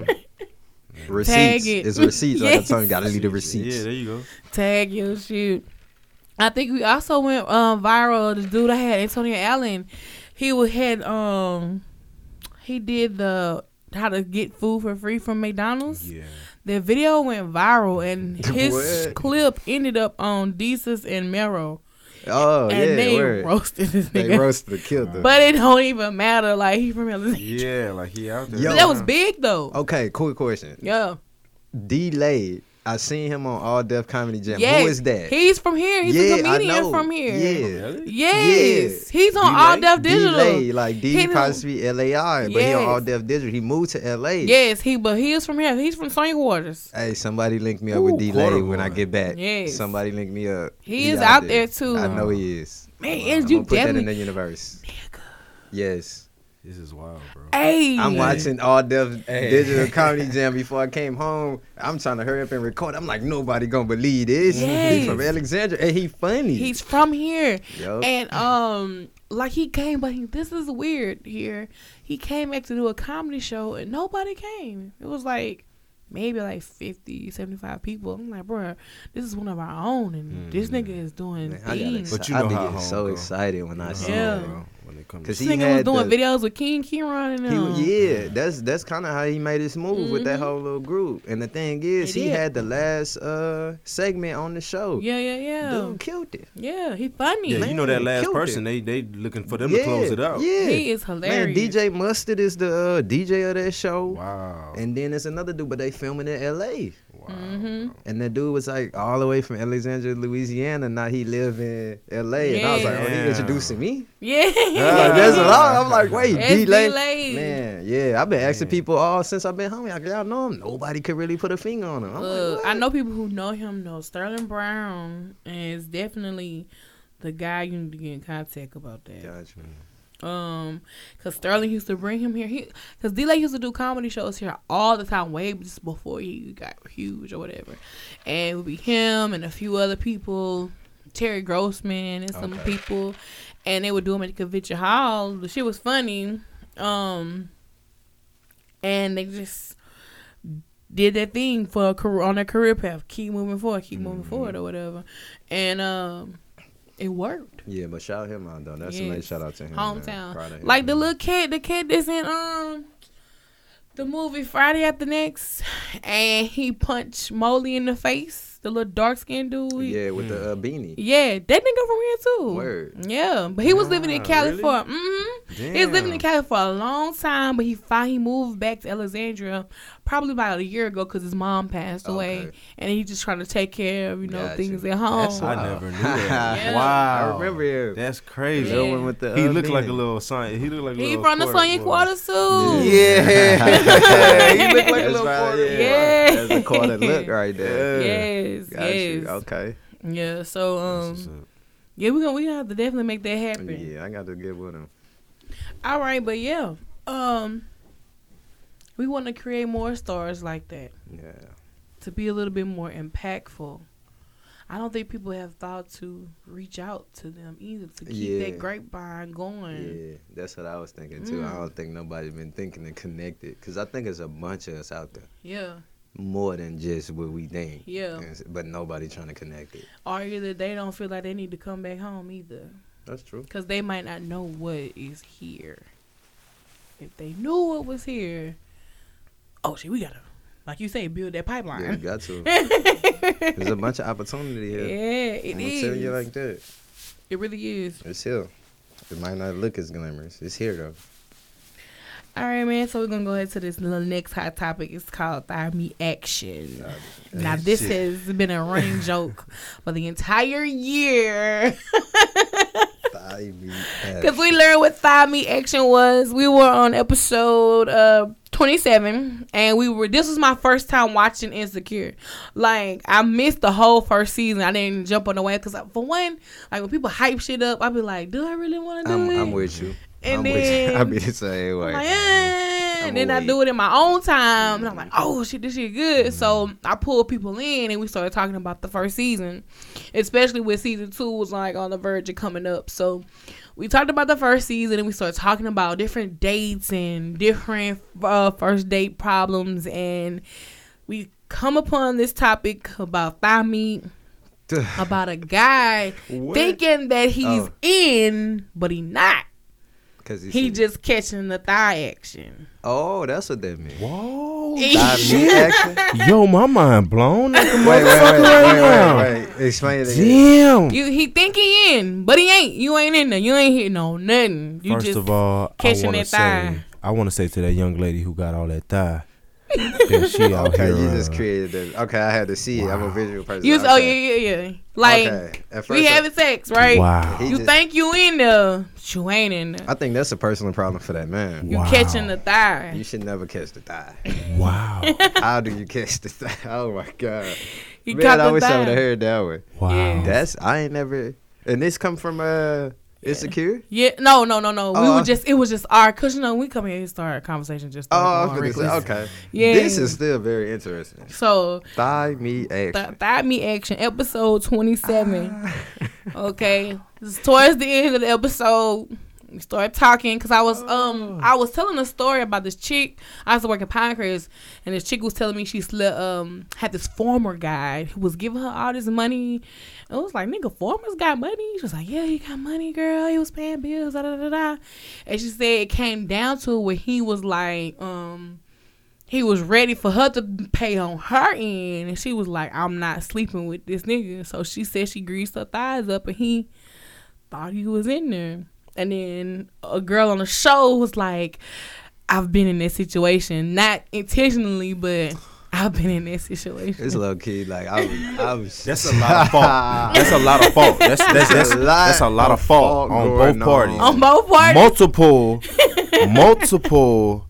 receipts. Tag it. It's receipts. Yes. Like the time you gotta leave the receipts. Yeah, there you go. Tag your shit. I think we also went um, viral. The dude I had, Antonio Allen. He was had um he did the how to get food for free from McDonald's. Yeah. The video went viral and his clip ended up on Desus and Mero. Oh and yeah. And they word. roasted this nigga. They roasted the killed him. But it don't even matter, like he from L A. Yeah, like he out there. Yo, that was big though. Okay, cool question. Yeah. Delayed. I seen him on All Deaf Comedy Jam. Yes. Who is that? He's from here. He's yeah, a comedian from here. Yeah. Really? Yes. Yeah. He's on D-Lay. All Deaf Digital. D-Lay, like D possibly L A I, but yes. he on All Deaf Digital. He moved to L A. Yes, he but he is from here. He's from Sony Waters. Hey, somebody link me up Ooh, with D-Lay when I get back. Yes. Somebody link me up. He, he is out, out there. there too. I know he is. Man, wow. is you put definitely that in the universe. Nigga. Yes. This is wild, bro. Hey. I'm watching All Deaf hey. Digital Comedy Jam before I came home. I'm trying to hurry up and record. I'm like, nobody gonna believe this. Yes. He's from Alexandria. And he funny. He's from here. Yo. And um, like he came, but he, this is weird here. He came back to do a comedy show and nobody came. It was like maybe like fifty, seventy-five people. I'm like, bro, this is one of our own, and mm. this nigga is doing Man, things. I, but you know I how get so go. excited when I see yeah. him. Because he nigga was doing the, videos with King Kieran and all. He, yeah, that's that's kind of how he made his move mm-hmm. with that whole little group. And the thing is, it he did. had the last uh, segment on the show. Yeah, yeah, yeah. Dude killed it. Yeah, he funny. Yeah, man, you know that last person, they, they looking for them yeah, to close it out. Yeah, he is hilarious. Man, D J Mustard is the uh, D J of that show. Wow. And then there's another dude, but they filming in L A. Wow. Mm-hmm. And that dude was like all the way from Alexandria, Louisiana. Now he live in L A. Yeah. And I was like, oh, he introducing me? Yeah. Uh, that's a lot. I'm like, wait, D-Lay. Man, yeah. I've been asking Man. people all since I've been home. Like, y'all know him. Nobody could really put a finger on him. I'm Look, like, I know people who know him, though. Sterling Brown is definitely the guy you need to get in contact about that. Gotcha. Um, cause Sterling used to bring him here. He, cause D-Lay used to do comedy shows here all the time, way just before he got huge or whatever. And it would be him and a few other people, Terry Grossman and some okay. people, and they would do them at the convention hall. The shit was funny. Um, and they just did that thing for a career, on their career path, keep moving forward, keep mm-hmm. moving forward or whatever, and um. It worked. Yeah, but shout him out though. That's yes. a nice shout out to him. Hometown, like him. the little kid, the kid that's in um the movie Friday After Next, and he punched Molly in the face. The little dark skinned dude. Yeah, with mm. the uh, beanie. Yeah, that nigga from here too. Word. Yeah, but he was nah, living in Cali really? for. Mm-hmm. He was living in Cali for a long time, but he finally he moved back to Alexandria probably about a year ago because his mom passed away, okay. and he just trying to take care of you know gotcha. things at home. That's wow. I never knew that. yeah. Wow, I remember him. That's crazy. Yeah. That with the he looked like a little son. He looked like a he little from the Sonya Quarter too. Yeah, he looked like a little quarter. Yeah, yeah. Right. That's a quarter look right there. Yeah. Yeah. Yes, Got yes. You. Okay. Yeah. So, um, yeah, we're gonna we gonna have to definitely make that happen. Yeah, I got to get with him. All right, but yeah, um, we want to create more stars like that. Yeah. To be a little bit more impactful. I don't think people have thought to reach out to them either to keep yeah. that grapevine going. Yeah, that's what I was thinking too. Mm. I don't think nobody's been thinking to connect it because I think there's a bunch of us out there. Yeah. More than just what we think. Yeah. But nobody trying to connect it. Or either they don't feel like they need to come back home either. That's true. Because they might not know what is here. If they knew what was here, oh, shit, we got to, like you say, build that pipeline. Yeah, you got to. There's a bunch of opportunity here. Yeah, it I'm is. I'm telling you like that. It really is. It's here. It might not look as glamorous. It's here, though. All right, man, so we're going to go ahead to this little next hot topic. It's called Thigh Me Action. Now, this has been a running joke for the entire year. Thigh Me Action. Because we learned what Thigh Me Action was. We were on episode uh, twenty-seven, and we were. This was my first time watching Insecure. Like, I missed the whole first season. I didn't jump on the way because, for one, like when people hype shit up, I'd be like, do I really want to do I'm, it? I'm with you. And I'm then I be the same way. Like, eh. And then away. I do it in my own time, and I'm like, "Oh shit, this shit good." Mm-hmm. So I pulled people in, and we started talking about the first season, especially when season two was like on the verge of coming up. So we talked about the first season, and we started talking about different dates and different uh, first date problems, and we come upon this topic about thigh meat. About a guy what? thinking that he's oh. in, but he not. He seen. just catching the thigh action. Oh, that's what that means. Whoa. Thigh meat action? Yo, my mind blown. Like wait, wait, wait, right wait, wait, wait. Explain it again. Damn. You, he think he in, but he ain't. You ain't in there. You ain't hitting on nothing. You First just of all, catching I wanna that thigh. Say, I want to say to that young lady who got all that thigh. Yeah, she okay, you just created this. Okay, I had to see wow. it. I'm a visual person. You was, okay. Oh, yeah, yeah, yeah. Like, okay. we I, having sex, right? Wow. You just, think you in there, you ain't in there. I think that's a personal problem for that man. You wow. catching the thigh. You should never catch the thigh. Wow. How do you catch the thigh? Oh, my God. You man, I wish thigh. I would have heard that one. Wow. Yeah. That's, I ain't never, and this come from, uh, Insecure? Yeah, no, no, no, no. Uh, we were just, it was just our, cause you know, we come here and start a conversation just. Oh, okay. okay. Yeah. This is still very interesting. So. Thigh Me Action. Th- thigh Me Action, episode twenty-seven. Ah. Okay. This is towards the end of the episode. we started talking because I was um I was telling a story about this chick. I used to work at Pinecrest, and this chick was telling me she sl- um had this former guy who was giving her all this money. And I was like, nigga, former's got money? She was like, yeah, he got money, girl. He was paying bills, da da da da. And she said it came down to where he was like, um. he was ready for her to pay on her end, and she was like, I'm not sleeping with this nigga. So she said she greased her thighs up, and he thought he was in there. And then a girl on the show was like, I've been in that situation. Not intentionally, but I've been in that situation. It's low key. Like, I was, I was that's a lot of fault. That's a lot of fault. That's, that's, that's, a, lot that's a lot of fault, fault on both parties. On both parties. Multiple, multiple.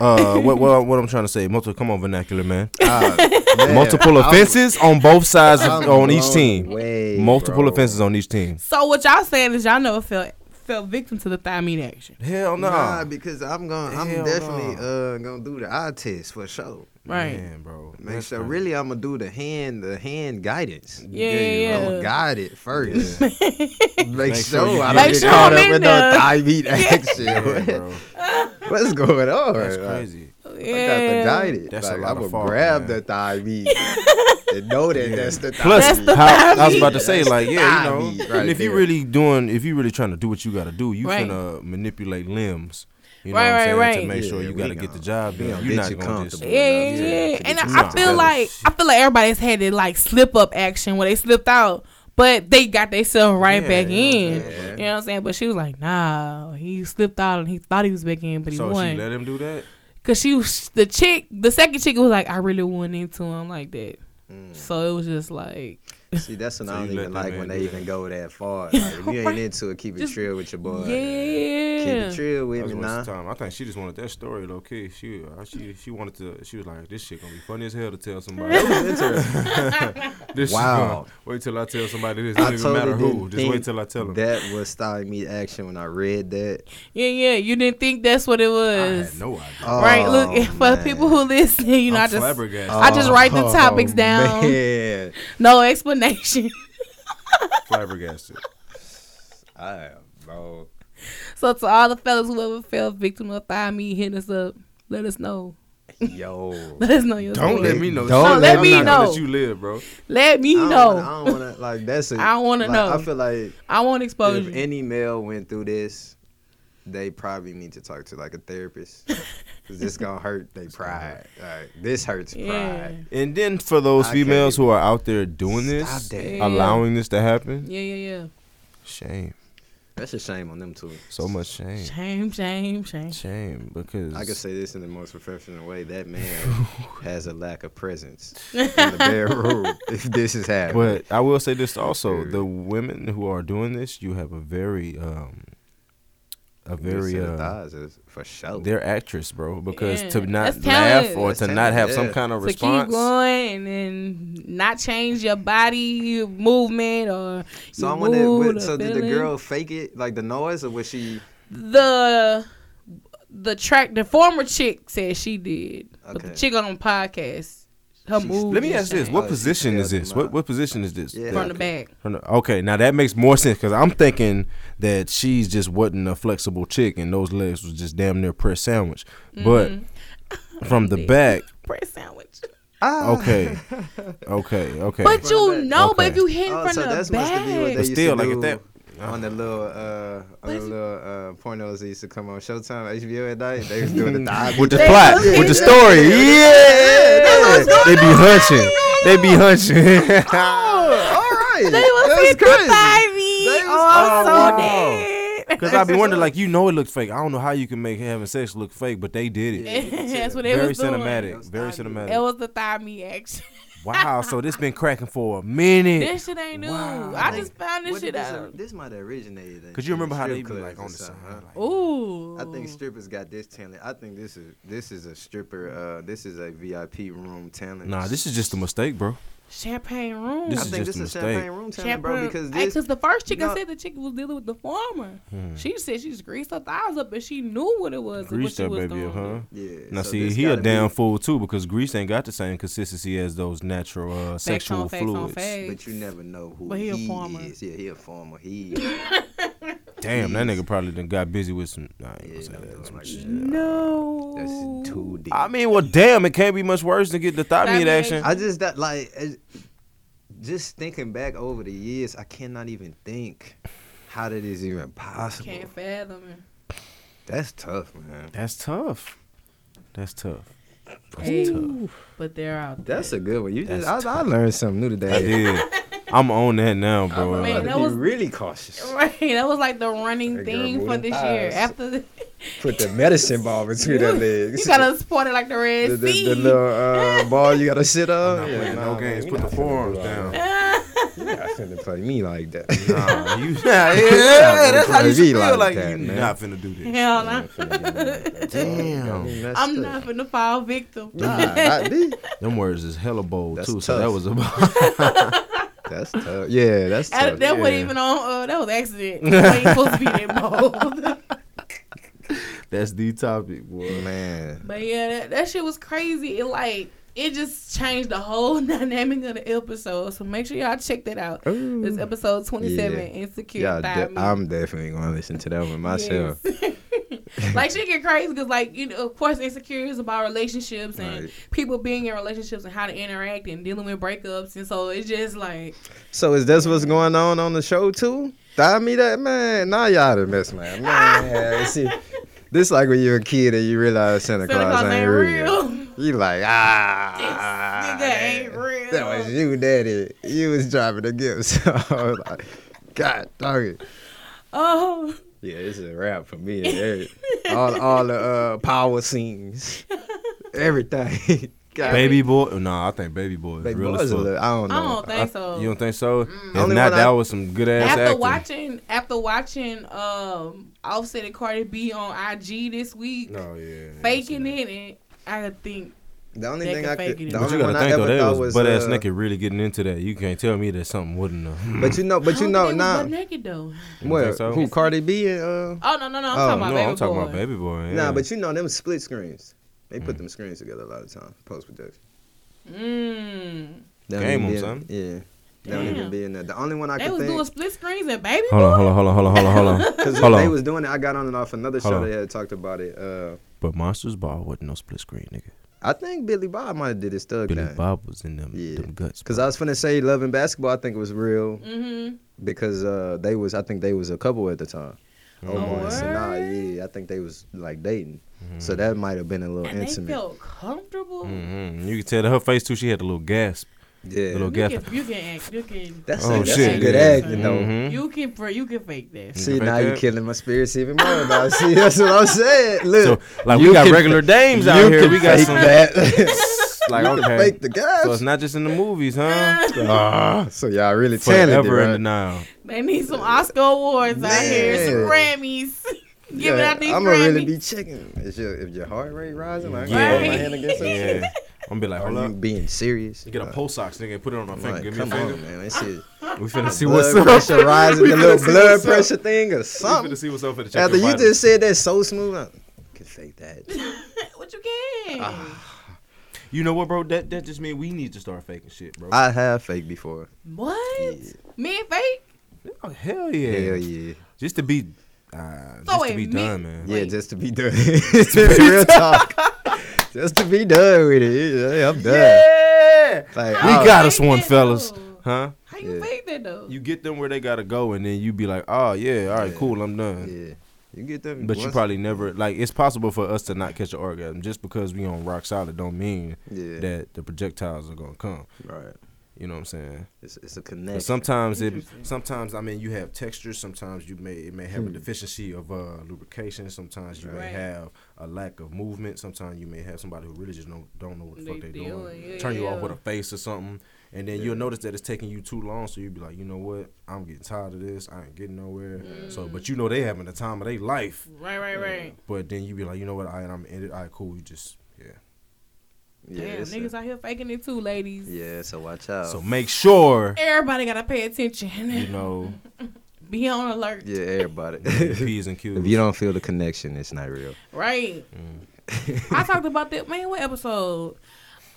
Uh, what, what what I'm trying to say? Multiple, come on, vernacular, man. Uh, man multiple offenses I'm, on both sides of, on each team. Way, multiple bro. offenses on each team. So what y'all saying is y'all never felt felt victim to the thigh meat action? Hell no. Nah. nah, because I'm going. I'm Hell definitely nah. uh gonna do the eye test for sure. Right, man, bro. Make sure. Funny. Really, I'm gonna do the hand, the hand guidance. Yeah, yeah. I'm gonna guide it first. Yeah. make, make sure, sure I don't get sure caught up with no thigh meat action. Yeah, bro. What's going on? That's crazy. Like, yeah. I got the guided. That's like, a lot I'm of fault, grab man. the thigh meat and know that yeah. that's the thigh Plus, meat. Plus, I was about to say, that's like, yeah, you know, meat, right if there. you really doing, if you really trying to do what you got to do, you right. finna manipulate limbs. You know right, what I'm saying? Right, right. To make yeah, sure you got to get the job done. Yeah, You're not you going to Yeah, yeah, yeah. And I, I feel like shit. I feel like everybody's had that like slip up action where they slipped out. But they got themselves right yeah, back yeah, in. Yeah. You know what I'm saying? But she was like, nah, he slipped out and he thought he was back in, but he so won. So she let him do that? Because she was, the chick, the second chick was like, I really went into him like that. Mm. So it was just like. See, that's what so I don't even like when in. they even go that far. Like, if you ain't into it, keep it just, trill with your boy. Yeah. Keep it trill with me now. Nah. I think she just wanted that story, low key. She, she, she wanted to, she was like, this shit gonna be funny as hell to tell somebody. this wow. Shit gonna, wait till I tell somebody this. It doesn't even matter who. Just wait till I tell them. That was styling me action when I read that. Yeah, yeah. You didn't think that's what it was. I had no idea. Oh, right, look, for man. people who listen, you know, I'm I just, oh, I just write the topics oh, down. Man. No explanation. Flabbergasted. I am, bro. So to all the fellas who ever fell victim of thigh meat, hit us up. Let us know. Yo. Let us know your Don't story. let me know. Don't no, let, let me I'm not know. Let you live, bro. Let me I know. Wanna, I don't want to like that's. A, I don't want to like, know. I feel like I want exposure. If any male went through this, they probably need to talk to like a therapist because this gonna hurt their pride. Like, this hurts yeah. pride. And then for those I females who are out there doing this, that. allowing yeah. this to happen, yeah, yeah, yeah, shame. That's a shame on them too. So much shame. Shame, shame, shame, shame. Because I can say this in the most professional way: that man has a lack of presence in the bedroom. If this is happening, but I will say this also: the women who are doing this, you have a very. Um, A very uh, is for sure. They're actress, bro, because yeah. to not That's laugh talent. or That's to talent. not have yeah. some kind of to response, keep going and then not change your body movement or so. Mood I wonder, but, so feeling. did the girl fake it, like the noise, or was she the the track? The former chick said she did, okay. but the chick on the podcast. Let me ask this: What position is this? What what position is this? Yeah. From the back. From the, okay, now that makes more sense because I'm thinking that she's just wasn't a flexible chick and those legs was just damn near press sandwich. Mm-hmm. But from the back, press sandwich. Ah. Okay, okay, okay. But you know, okay. but if you hit oh, from so the back, but still like at that. On the little, uh, on the little uh, pornos that used to come on Showtime, H B O at night, they was doing the thigh with the plot, with the story, yeah. They be hunching, they be hunching. Oh, all right, they was hit the thigh meat. Oh, I'm so dead. Because I be wondering, like, you know, it looked fake. I don't know how you can make having sex look fake, but they did it. That's what they was doing. Very cinematic, very cinematic. It was the thigh meat action. Wow, so this been cracking for a minute. This shit ain't new. Wow. I just found this what shit this out. A, this might have originated. Because you remember how they be like on the side. Like, ooh. I think strippers got this talent. I think this is this is a stripper. Uh, this is a V I P room talent. Nah, this is just a mistake, bro. Champagne room. This I think this is a champagne room talent, bro. Because this, hey, the first chick you know, I said the chick was dealing with the farmer. Hmm. She said she just greased her thighs up and she knew what it was. Greased that baby up, huh? Yeah. Now, so see, he a damn be. fool, too, because grease ain't got the same consistency as those natural uh, sexual on, fluids. But you never know who but he, he is. Yeah, he a farmer. He Damn, that nigga probably done got busy with some. Nah, yeah, say that. Some like shit. No, that's too deep. I mean, well, damn, it can't be much worse than get the thigh meat action. I just that like, just thinking back over the years, I cannot even think how that is even possible. Can't fathom it. That's tough, man. That's tough. That's tough. That's hey, tough. But they're out there. That's a good one. You that's just I, I learned something new today. I did. I'm on that now, bro. I'm mean, that was really cautious. Right, that was like the running that thing for this thighs. year. After the put the medicine ball between their legs. You gotta support it like the Red the, Sea. The, the little uh, ball you gotta sit up. Nah, yeah, nah, no games. Put the forearms down. You're not finna play me like that. Nah, you. Nah, yeah, yeah, that's how you feel like, like that, you man. Not finna do this. Hell no. Nah. Damn. I'm not finna fall victim. Nah, not me. Them words is hella bold that's too. Tough. So that was about. That's tough. Yeah, that's tough. I, that yeah. wasn't even on. Uh, that was accident. You ain't supposed to be that bold. That's the topic, boy. Man. But yeah, that, that shit was crazy. It like it just changed the whole dynamic of the episode. So make sure y'all check that out. Ooh. It's episode twenty-seven. Yeah. Insecure. De- I'm definitely gonna listen to that one myself. Yes. Like she get crazy because, like, you know, of course, Insecure is about relationships and right. people being in relationships and how to interact and dealing with breakups, and so it's just like. So is this what's going on on the show too? Thigh me that man. Nah, y'all done messed my man. See, this like when you're a kid and you realize Santa, Santa Claus, Claus ain't, ain't real. real. You like ah, this nigga that, ain't real. That was you, daddy. You was driving the gifts. I was like, God dog it. Oh. Yeah, it's a wrap for me. all, all the uh, power scenes, everything. Baby Boy, no, nah, I think Baby Boy is real as fuck. I don't know. I don't think I, so. You don't think so? Mm. If not, that I, was some good ass acting. After watching, after watching, um, Offset and Cardi B on I G this week, oh, yeah, faking it, and I think. The only they thing I could, the only you gotta think though, that was, was butt ass uh, naked really getting into that. You can't tell me that something wouldn't. Have. But you know, but you know now. Nah, naked though. What? So? Who? Cardi B and uh. Oh no no no! I'm oh, talking about no, baby I'm boy. talking about Baby Boy. Yeah. Nah, but you know them split screens. They put mm. them screens together a lot of times post production. Mmm. Game them something. Yeah. They Damn. don't even be in there. The only one I they could think. They was doing split screens and Baby Boy. Hold on hold on hold on hold on hold on. Because they was doing it. I got on and off another show that had talked about it. Uh. But Monsters Ball wasn't no split screen, nigga. I think Billy Bob might have did his thug Billy thing. Bob was in them, yeah. them guts. Because I was finna say Love and Basketball, I think it was real. Mm-hmm. Because uh, they was, I think they was a couple at the time. Oh, Omar and Sanaa, yeah. I think they was like dating. Mm-hmm. So that might have been a little and intimate. They felt comfortable. Mm-hmm. You could tell that her face too, she had a little gasp. Yeah. A little gasp. Can, you can act. You can. That's, oh, a, that's shit. a good yeah. act, you know. Mm-hmm. You can you can fake that. See, now you're killing my spirits even more. Now. See, that's what I'm saying. Look. So, like, we got can, regular dames out here. We got some that. Like, you okay. Fake the guys. So it's not just in the movies, huh? So, uh, so y'all really talented. Forever right? in denial. They need some Oscar awards Man. out here. Some Grammys. Give yeah, out these I'm Grammys. Gonna really be checking. Is your if your heart rate rising? Like, yeah. I hold my hand against it. Yeah. I'm gonna be like, hold Are up. You being serious? You get a pole sock, nigga, and put it on my finger. Like, give me a finger. On, man. That's it. We finna see what's up. Pressure rising, the little blood pressure up. thing or something. We finna see what's up for the check. After you just said that so smooth, I can fake that. What you can? Uh, you know what, bro? That that just means we need to start faking shit, bro. I have faked before. What? Yeah. Me and fake? Oh, hell yeah. Hell yeah. Just to be, uh, so just to be done, man. Yeah, just to be done. Real talk. Just to be done with it. Yeah, I'm done. Yeah. Like, we oh, got us one, fellas. Though. Huh? How you yeah. fake that, though? You get them where they got to go, and then you be like, oh, yeah, all right, yeah. cool, I'm done. Yeah. You get them. But once. You probably never, like, it's possible for us to not catch an orgasm. Just because we on rock solid don't mean yeah. that the projectiles are going to come. Right. You know what I'm saying? It's, it's a connection. But sometimes, it, sometimes I mean, you have texture. Sometimes you may it may have hmm. a deficiency of uh, lubrication. Sometimes you right. may have a lack of movement. Sometimes you may have somebody who really just don't, don't know what the they fuck they doing. doing. Yeah, Turn yeah. you off with a face or something. And then yeah. you'll notice that it's taking you too long. So you'll be like, you know what? I'm getting tired of this. I ain't getting nowhere. Mm. So, but you know they having the time of their life. Right, right, yeah. right. But then you be like, you know what? I, I'm in it. All right, cool. You just, yeah. Yeah, Damn, niggas a, out here faking it too, ladies. Yeah, so watch out. So make sure everybody gotta pay attention. You know, be on alert. Yeah, everybody. P's and Q's. If you don't feel the connection, it's not real. Right. Mm. I talked about that man. What episode?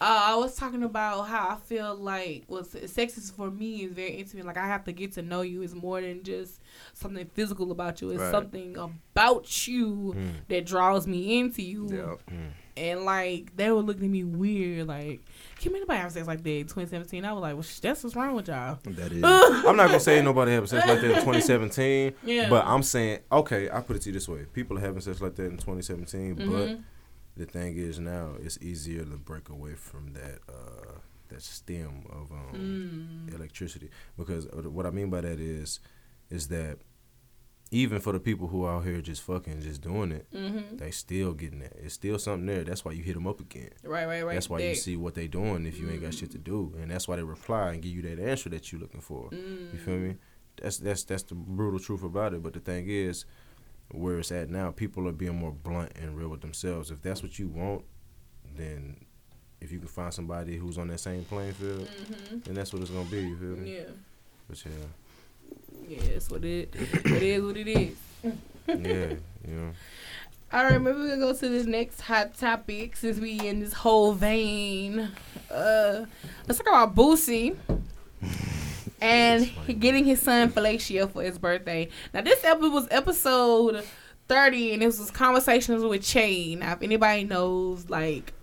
Uh, I was talking about how I feel like well, sex is for me is very intimate. Like I have to get to know you. It's more than just something physical about you. It's right. something about you mm. that draws me into you. Yeah. Mm. And like they were looking at me weird. Like, can anybody have sex like that in twenty seventeen? I was like, well, sh- that's what's wrong with y'all. That is. I'm not gonna say nobody having sex like that in twenty seventeen. Yeah. But I'm saying, okay, I put it to you this way: people are having sex like that in twenty seventeen, mm-hmm. but. The thing is now it's easier to break away from that uh, that stem of um, mm. electricity, because what I mean by that is is that even for the people who are out here just fucking, just doing it, mm-hmm. they still getting that. It's still something there. That's why you hit them up again. Right, right, right. That's why there. You see what they doing if you mm. ain't got shit to do, and that's why they reply and give you that answer that you looking for. Mm. You feel me? That's that's that's the brutal truth about it. But the thing is, where it's at now, people are being more blunt and real with themselves. If that's what you want, then if you can find somebody who's on that same playing field, mm-hmm. then that's what it's gonna be. You feel me? Yeah. But yeah. Yeah, that's what it. It is what it is. Yeah. Yeah. All right, maybe we're gonna go to this next hot topic since we in this whole vein. Uh, let's talk about Boosie. And getting his son fellatio for his birthday. Now, this episode was episode thirty, and this was Conversations with Chain. Now, if anybody knows, like,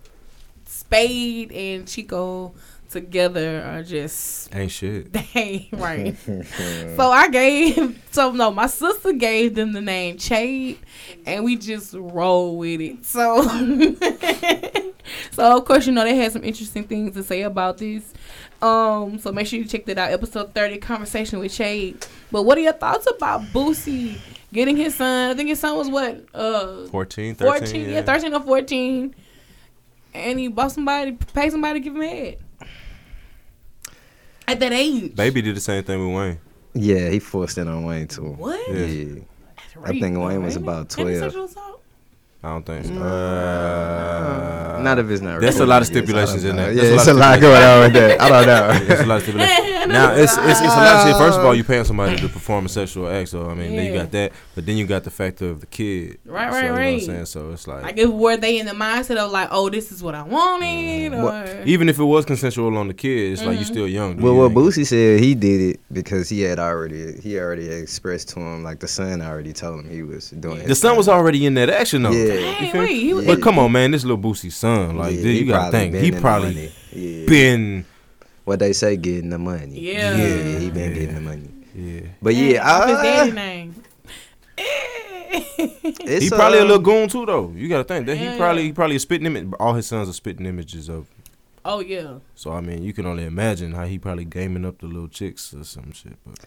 Spade and Chico together are just... Ain't shit. They ain't right. So, I gave... So, no, my sister gave them the name Chade, and we just roll with it. So, so of course, you know, they had some interesting things to say about this. Um, so make sure you check that out. Episode thirty, Conversation with Shade. But what are your thoughts about Boosie getting his son? I think his son was what? Uh, fourteen, thirteen. fourteen, yeah, thirteen or fourteen. And he bought somebody, paid somebody to give him head. At that age. Baby did the same thing with Wayne. Yeah, he forced it on Wayne too. What? Yeah. yeah. I think Wayne was about twelve. I don't think so. Uh, not if it's not recorded. That's a lot of stipulations yes, in there. That's yeah, it's a lot, a lot going on with that. I don't know. There's a lot of stipulations. Now, it's, it's, it's a lot of shit. First of all, you paying somebody to perform a sexual act, so, I mean, yeah. then you got that. But then you got the factor of the kid. Right, right, so, you right. know what I'm saying? So, it's like. Like, if were they in the mindset of, like, oh, this is what I wanted? Or? Well, even if it was consensual on the kid, it's mm-hmm. like, you still young. Well, you what Boosie it? Said, he did it because he had already, he already expressed to him, like, the son already told him he was doing it. The son was already in that action, though. Yeah. Hey, wait, he was, but come on, man, this little Boosie's son, like, yeah, dude, you gotta think he probably yeah. been what they say, getting the money. Yeah, yeah, he been yeah. getting the money. Yeah, but yeah, yeah uh, his daddy name. He uh, probably a little goon too, though. You gotta think that yeah, he probably he probably spitting image. All his sons are spitting images of. Oh yeah. So I mean, you can only imagine how he probably gaming up the little chicks or some shit, but.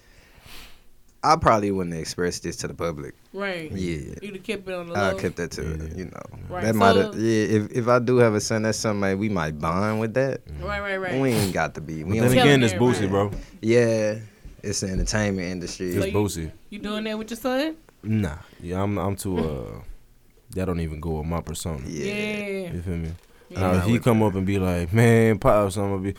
I probably wouldn't express this to the public. Right. Yeah. You'd have kept it on the low. I kept that to yeah. you know. Right. That so, might have yeah, if if I do have a son, that's something like we might bond with that. Right, right, right. We ain't got to be. We but then again, it's Boosie, right. bro. Yeah. It's the entertainment industry. So it's Boosie. You doing that with your son? Nah. Yeah, I'm I'm too uh that don't even go with my persona. Yeah. yeah. You feel me? Yeah. Now if he come that. Up and be like, man, Pops, I'm gonna be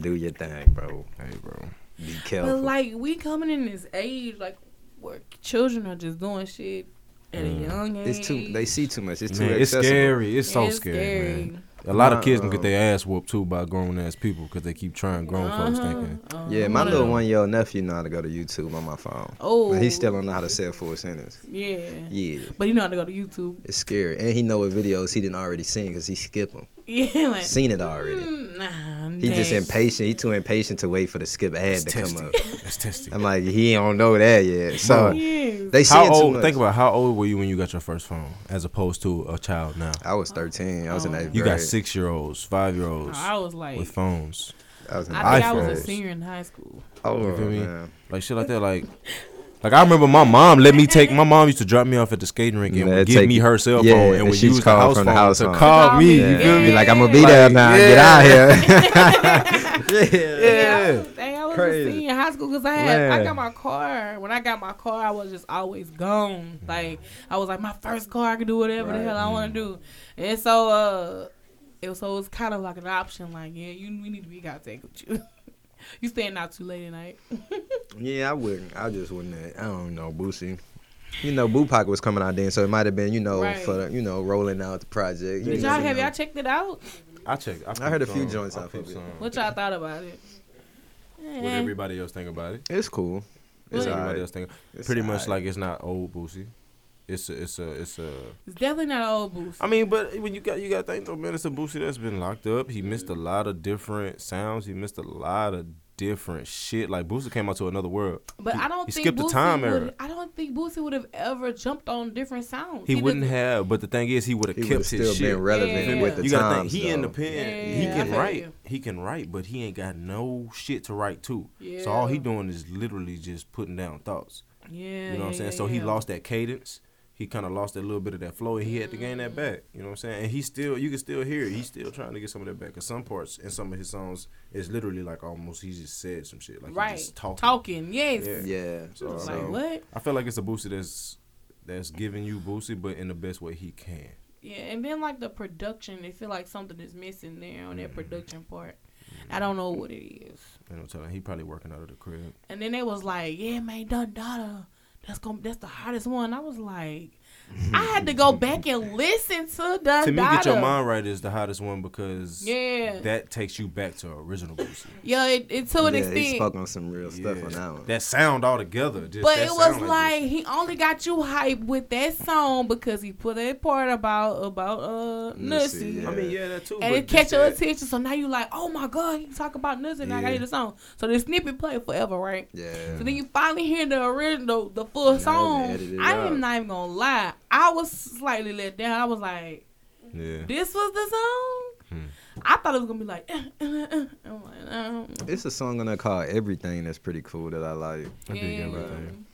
do your thing, bro. Hey, bro. Be careful. But, like, we coming in this age, like, where children are just doing shit at mm. a young age. It's too, they see too much. It's too man, accessible. It's scary. It's so it's scary, scary, man. A lot uh-uh. of kids can get their ass whooped, too, by grown-ass people because they keep trying grown uh-huh. folks thinking. Uh-huh. Yeah, my little one-year-old nephew know how to go to YouTube on my phone. Oh. But he still don't know how to say a full sentence. Yeah. Yeah. But he know how to go to YouTube. It's scary. And he know what videos he didn't already see because he skip them. Yeah, like, seen it already. Nah, he dang. Just impatient. He too impatient to wait for the skip ad it's to testy. Come up. That's testy. I'm like, he don't know that yet. So yes. they see it too much. Think about how old were you when you got your first phone, as opposed to a child now. I was thirteen. I was oh. in that. You got six year olds, five year olds. I was like with phones. I was in I think iPhones. I was a senior in high school. Oh, you feel me? Like shit like that. Like. Like, I remember my mom let me take, my mom used to drop me off at the skating rink and yeah, give take, me her cell phone. Yeah, and, and when she used the house phone, the house to phone. Call me, yeah. you feel me? Be like, I'm going to be like, there now. Yeah. Get out here. yeah. yeah. yeah. Dang, I was Crazy. A senior in high school because I had, Man. I got my car. When I got my car, I was just always gone. Like, I was like, my first car, I could do whatever right. the hell I want to do. And so, uh, it was, so it was kind of like an option. Like, yeah, you we need to be out there with you. You staying out too late at night. yeah, I wouldn't. I just wouldn't. I don't know, Boosie. you know, Boo Pocket was coming out then, so it might have been, you know, right. for you know, rolling out the project. Did y'all have y'all checked it out? I checked. I, I heard a few some, joints off of it. What y'all thought about it? What did everybody else think about it? It's cool. It's everybody right. else think. It's pretty much right. like it's not old Boosie. It's a, it's a, it's a. It's definitely not old Boosie. I mean, but when you got, you got to think though, man, it's a Boosie that's been locked up. He missed a lot of different sounds. He missed a lot of different shit. Like Boosie came out to another world. But he, I don't he think skipped Boosie the time era. I don't think Boosie would have ever jumped on different sounds. He, he wouldn't have. But the thing is, he would have kept his shit. He would still been relevant yeah. with the times. You got to think he though. in the pen. Yeah. He can write. You. He can write, but he ain't got no shit to write to. Yeah. So all he doing is literally just putting down thoughts. Yeah, you know what yeah, I'm saying? Yeah, so he yeah. lost that cadence. He kind of lost that little bit of that flow, and he had to gain that back. You know what I'm saying? And he still, you can still hear it. He's still trying to get some of that back. Cause some parts in some of his songs, it's literally like almost he just said some shit, like right. he just talking. Talking, yes. Yeah, yeah. So, like so, what? I feel like it's a Boosie that's that's giving you Boosie, but in the best way he can. Yeah, and then like the production, they feel like something is missing there on mm-hmm. that production part. I don't know what it is. I don't tell him. He probably working out of the crib. And then they was like, yeah, man, da da that's gonna that's the hottest one. I was like, I had to go back and listen to da. To me, Get Your Mind Right is the hottest one because yeah. that takes you back to original Boosie. yeah, it, it to an yeah, extent. He spoke on some real stuff yeah. on that one. That sound altogether. Just but it was like, like he only got you hyped with that song because he put that part about about uh Nussie. Yeah. I mean, yeah, that too. And it catch your that. attention, so now you like, oh my god, he talk about Nussie, and yeah. I got hear the song. So the snippet played forever, right? Yeah. So then you finally hear the original, the full yeah, song. I am not even gonna lie. I was slightly let down. I was like, yeah. this was the song? Hmm. I thought it was going to be like, eh, eh, eh. I'm like, I don't know. It's a song on that called Everything that's pretty cool that I like. I dig everything.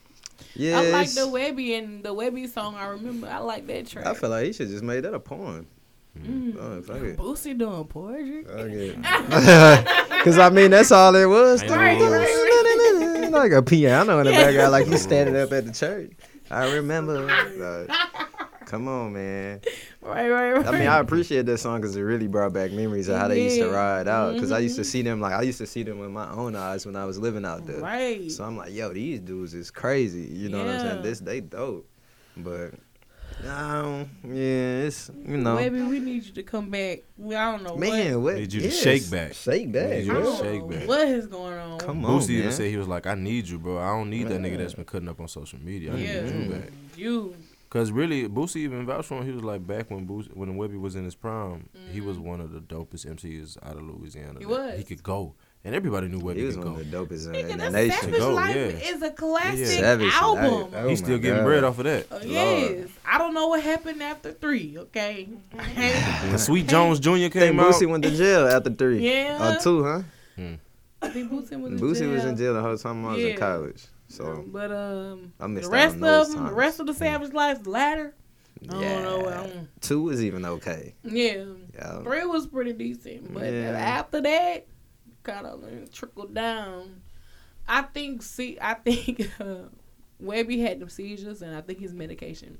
Yeah, I like the Webby and the Webby song. I remember. I like that track. I feel like he should just made that a poem. Mm. Oh, Boosie doing poetry. Okay. Cause I mean that's all it was. Like a piano in the background, like he's standing up at the church. I remember. Like, come on, man. Right, right, right. I mean, I appreciate that song because it really brought back memories of how they used to ride out. Because mm-hmm. I used to see them, like, I used to see them with my own eyes when I was living out there. Right. So I'm like, yo, these dudes is crazy. You know yeah. what I'm saying? This, they dope. But, um, yeah, it's, you know. Baby, we need you to come back. We, I don't know man, what. Man, what? Need you to yes. shake back. Shake back. Need you to shake back. What is going on? Come on, Boosie even said he was like, I need you, bro. I don't need man. that nigga that's been cutting up on social media. I yeah. need you back. You. Cause really, Boosie even vouched for him. He was like back when Boosie, when Webby was in his prime, mm. he was one of the dopest M Cs out of Louisiana. He was. He could go, and everybody knew Webby he was could one go. Of the dopest Nigga, in the nation. Savage go, Life yeah. is a classic yeah. Savage album. Oh, he's still getting God. bread off of that. Uh, yes, I don't know what happened after three. Okay. When Sweet Jones Junior came then out, Boosie went to jail after three. Yeah. Or two, huh? Hmm. I think Boosie was in Boosie jail. was in jail the whole time I was yeah. in college. So, but um, I the rest of them, times. the rest of the Savage Life ladder, I yeah. don't know. I don't... Two was even okay. Yeah. yeah, three was pretty decent, but yeah. after that, kind of trickled down. I think. See, I think uh, Webby had them seizures, and I think his medication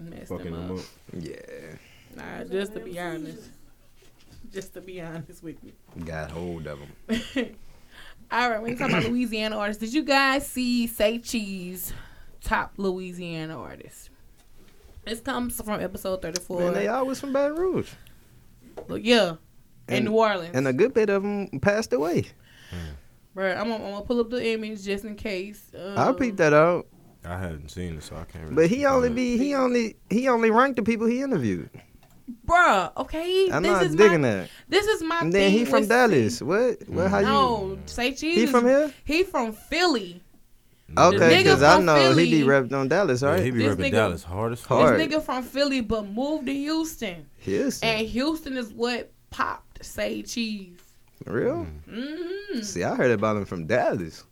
messed Fucking him up. up. Yeah. Nah, just to be honest, just to be honest with you, got hold of him. All right, when you talk about Louisiana artists, did you guys see Say Cheese top Louisiana artists? This comes from episode thirty-four. Man, they always from Baton Rouge. Well, yeah, and, in New Orleans. And a good bit of them passed away. Mm. Right, I'm, I'm going to pull up the image just in case. Um, I'll peep that out. I haven't seen it, so I can't really. But he only be he only he only ranked the people he interviewed. Bruh, okay. I'm this not is digging my, that. This is my and then thing. He from Dallas. What? What? Mm-hmm. How you? No, Say Cheese. He from here? He from Philly. Okay, because I know Philly, he be repped on Dallas, right? Yeah, he be this repping nigga, Dallas hard as hard. This nigga from Philly, but moved to Houston. Houston. And Houston is what popped Say Cheese. Real? Mm-hmm. See, I heard about him from Dallas.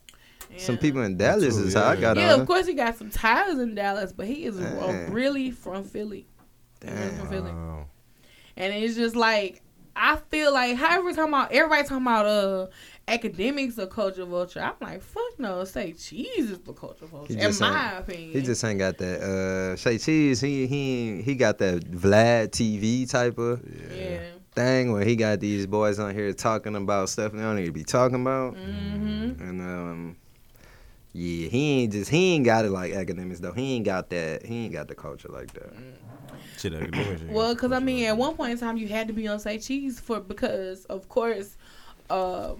Yeah. Some people in Dallas too, is yeah. how I got yeah, on. Yeah, of course he got some ties in Dallas, but he is really from Philly. Damn. Wow. And it's just like I feel like however talking about everybody talking about uh academics or culture vulture. I'm like fuck no, Say Cheese is the culture vulture. In my opinion, he just ain't got that. Uh, Say Cheese, he he he got that Vlad T V type of yeah. yeah. thing where he got these boys on here talking about stuff they don't need to be talking about. Mm-hmm. And um, Yeah, he ain't just he ain't got it like academics though. He ain't got that. He ain't got the culture like that. Mm. Well, because I mean, at one point in time, you had to be on Say Cheese for because, of course, uh,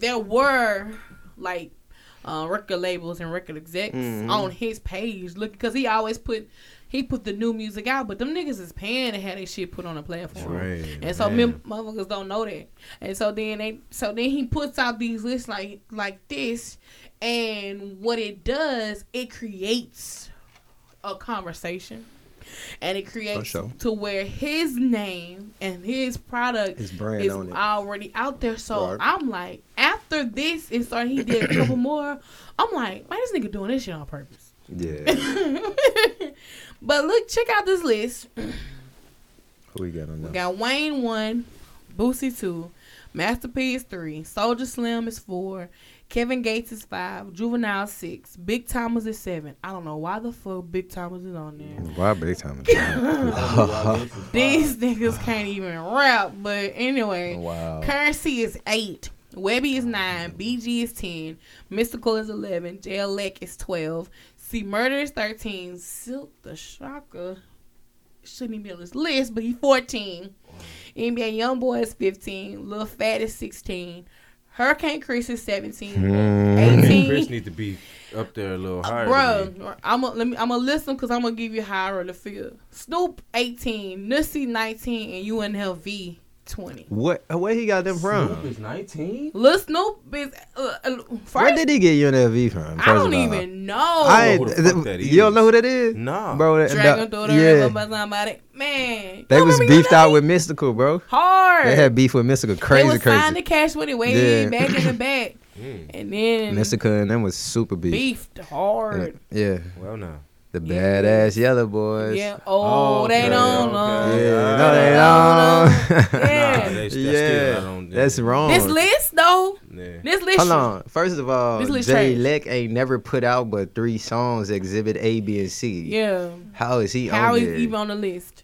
there were like uh, record labels and record execs mm-hmm. on his page. Look, because he always put. He put the new music out, but them niggas is paying to have their shit put on a platform. Right, and so mem- motherfuckers don't know that. And so then they, so then he puts out these lists like like this, and what it does, it creates a conversation, and it creates sure. to where his name and his product his brand is on already it. Out there. So right. I'm like, after this, and so he did a couple more. I'm like, why this nigga doing this shit on purpose? Yeah. But look, check out this list. Who we got on that? We got Wayne one, Boosie two, Master P is three, Soldier Slim is four, Kevin Gates is five, Juvenile six, Big Thomas is seven. I don't know why the fuck Big Thomas is on there. Why Big Thomas? These niggas can't even rap. But anyway, wow. Currency is eight. Webby is nine. B G is ten. Mystical is eleven. J L E C is twelve. See, Murder is thirteen. Silk the Shocker shouldn't even be on this list, but he's fourteen. N B A Youngboy is fifteen. Lil Fat is sixteen. Hurricane Chris is seventeen. Mm. eighteen. Chris needs to be up there a little higher. Uh, bro, I'm gonna list them because I'm gonna give you higher the figure. Snoop eighteen, Nussie nineteen, and U N L V twenty. What? Where he got them from? Snoop is nineteen? Lil Snoop is... Uh, uh, first, where did he get U N L V from? I don't even know. I, I don't know who the fuck that is. You don't know who that is? No. Bro, that, Dragon no, through the yeah. river by somebody. Man. They was beefed out with Mystical, bro. Hard. They had beef with Mystical. Crazy, crazy. They was signed to Cash Money way yeah. back in the back. Mm. And then... Mystical and them was super beef. Beefed hard. And, yeah. Well, no. The badass yeah. yellow boys. Yeah. Oh, oh they okay, don't know. Okay. Yeah, no, they don't. Know. Yeah, nah, they, that's, yeah. Still, that's wrong. This list though. Yeah. This list. Hold on. First of all, J Leck ain't never put out but three songs. Exhibit A, B, and C. Yeah. How is he? How on is there? He on the list?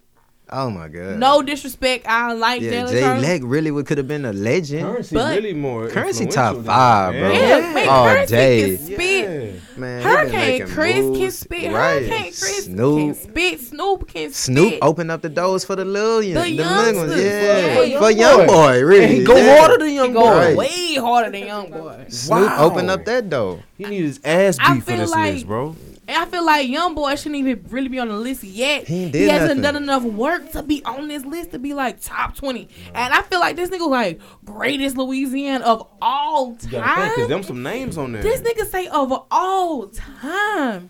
Oh my God. No disrespect. I like yeah, J Leck really would could have been a legend. Currency but really more. Currency top five, bro. Yeah, man, all Currency day. Can spit. Yeah. Man, Hurricane Chris moves. Can spit. Right. Hurricane Chris Snoop. Can spit. Snoop can spit. Snoop opened up the doors for the Lil Young. The, the young ones. Yeah. For, young for Young Boy, boy really. He go yeah. harder than Young he Boy. Right. Way harder than Young Boy. Snoop wow. opened up that door. He needs his ass beat for this like, list, bro. And I feel like Young Boy shouldn't even really be on the list yet. He, he hasn't nothing. done enough work to be on this list to be like top twenty. Mm-hmm. And I feel like this nigga like greatest Louisiana of all time. You gotta think, 'cause them some names on there. This nigga say of all time.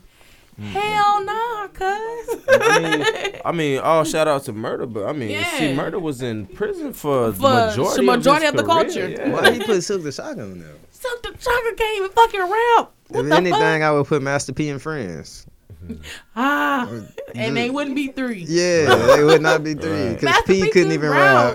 Mm-hmm. Hell nah, cuz. I mean, I mean, all shout out to Murder, but I mean, yeah. see, Murder was in prison for, for the majority, the majority of, of the career. Culture. Yeah. Why he put Silk the Shocker on there? Silk the Shocker can't even fucking rap. What if anything, fuck? I would put Master P and Friends. Ah, or, and they wouldn't be three. Yeah, they would not be three because right. P, P couldn't even rap.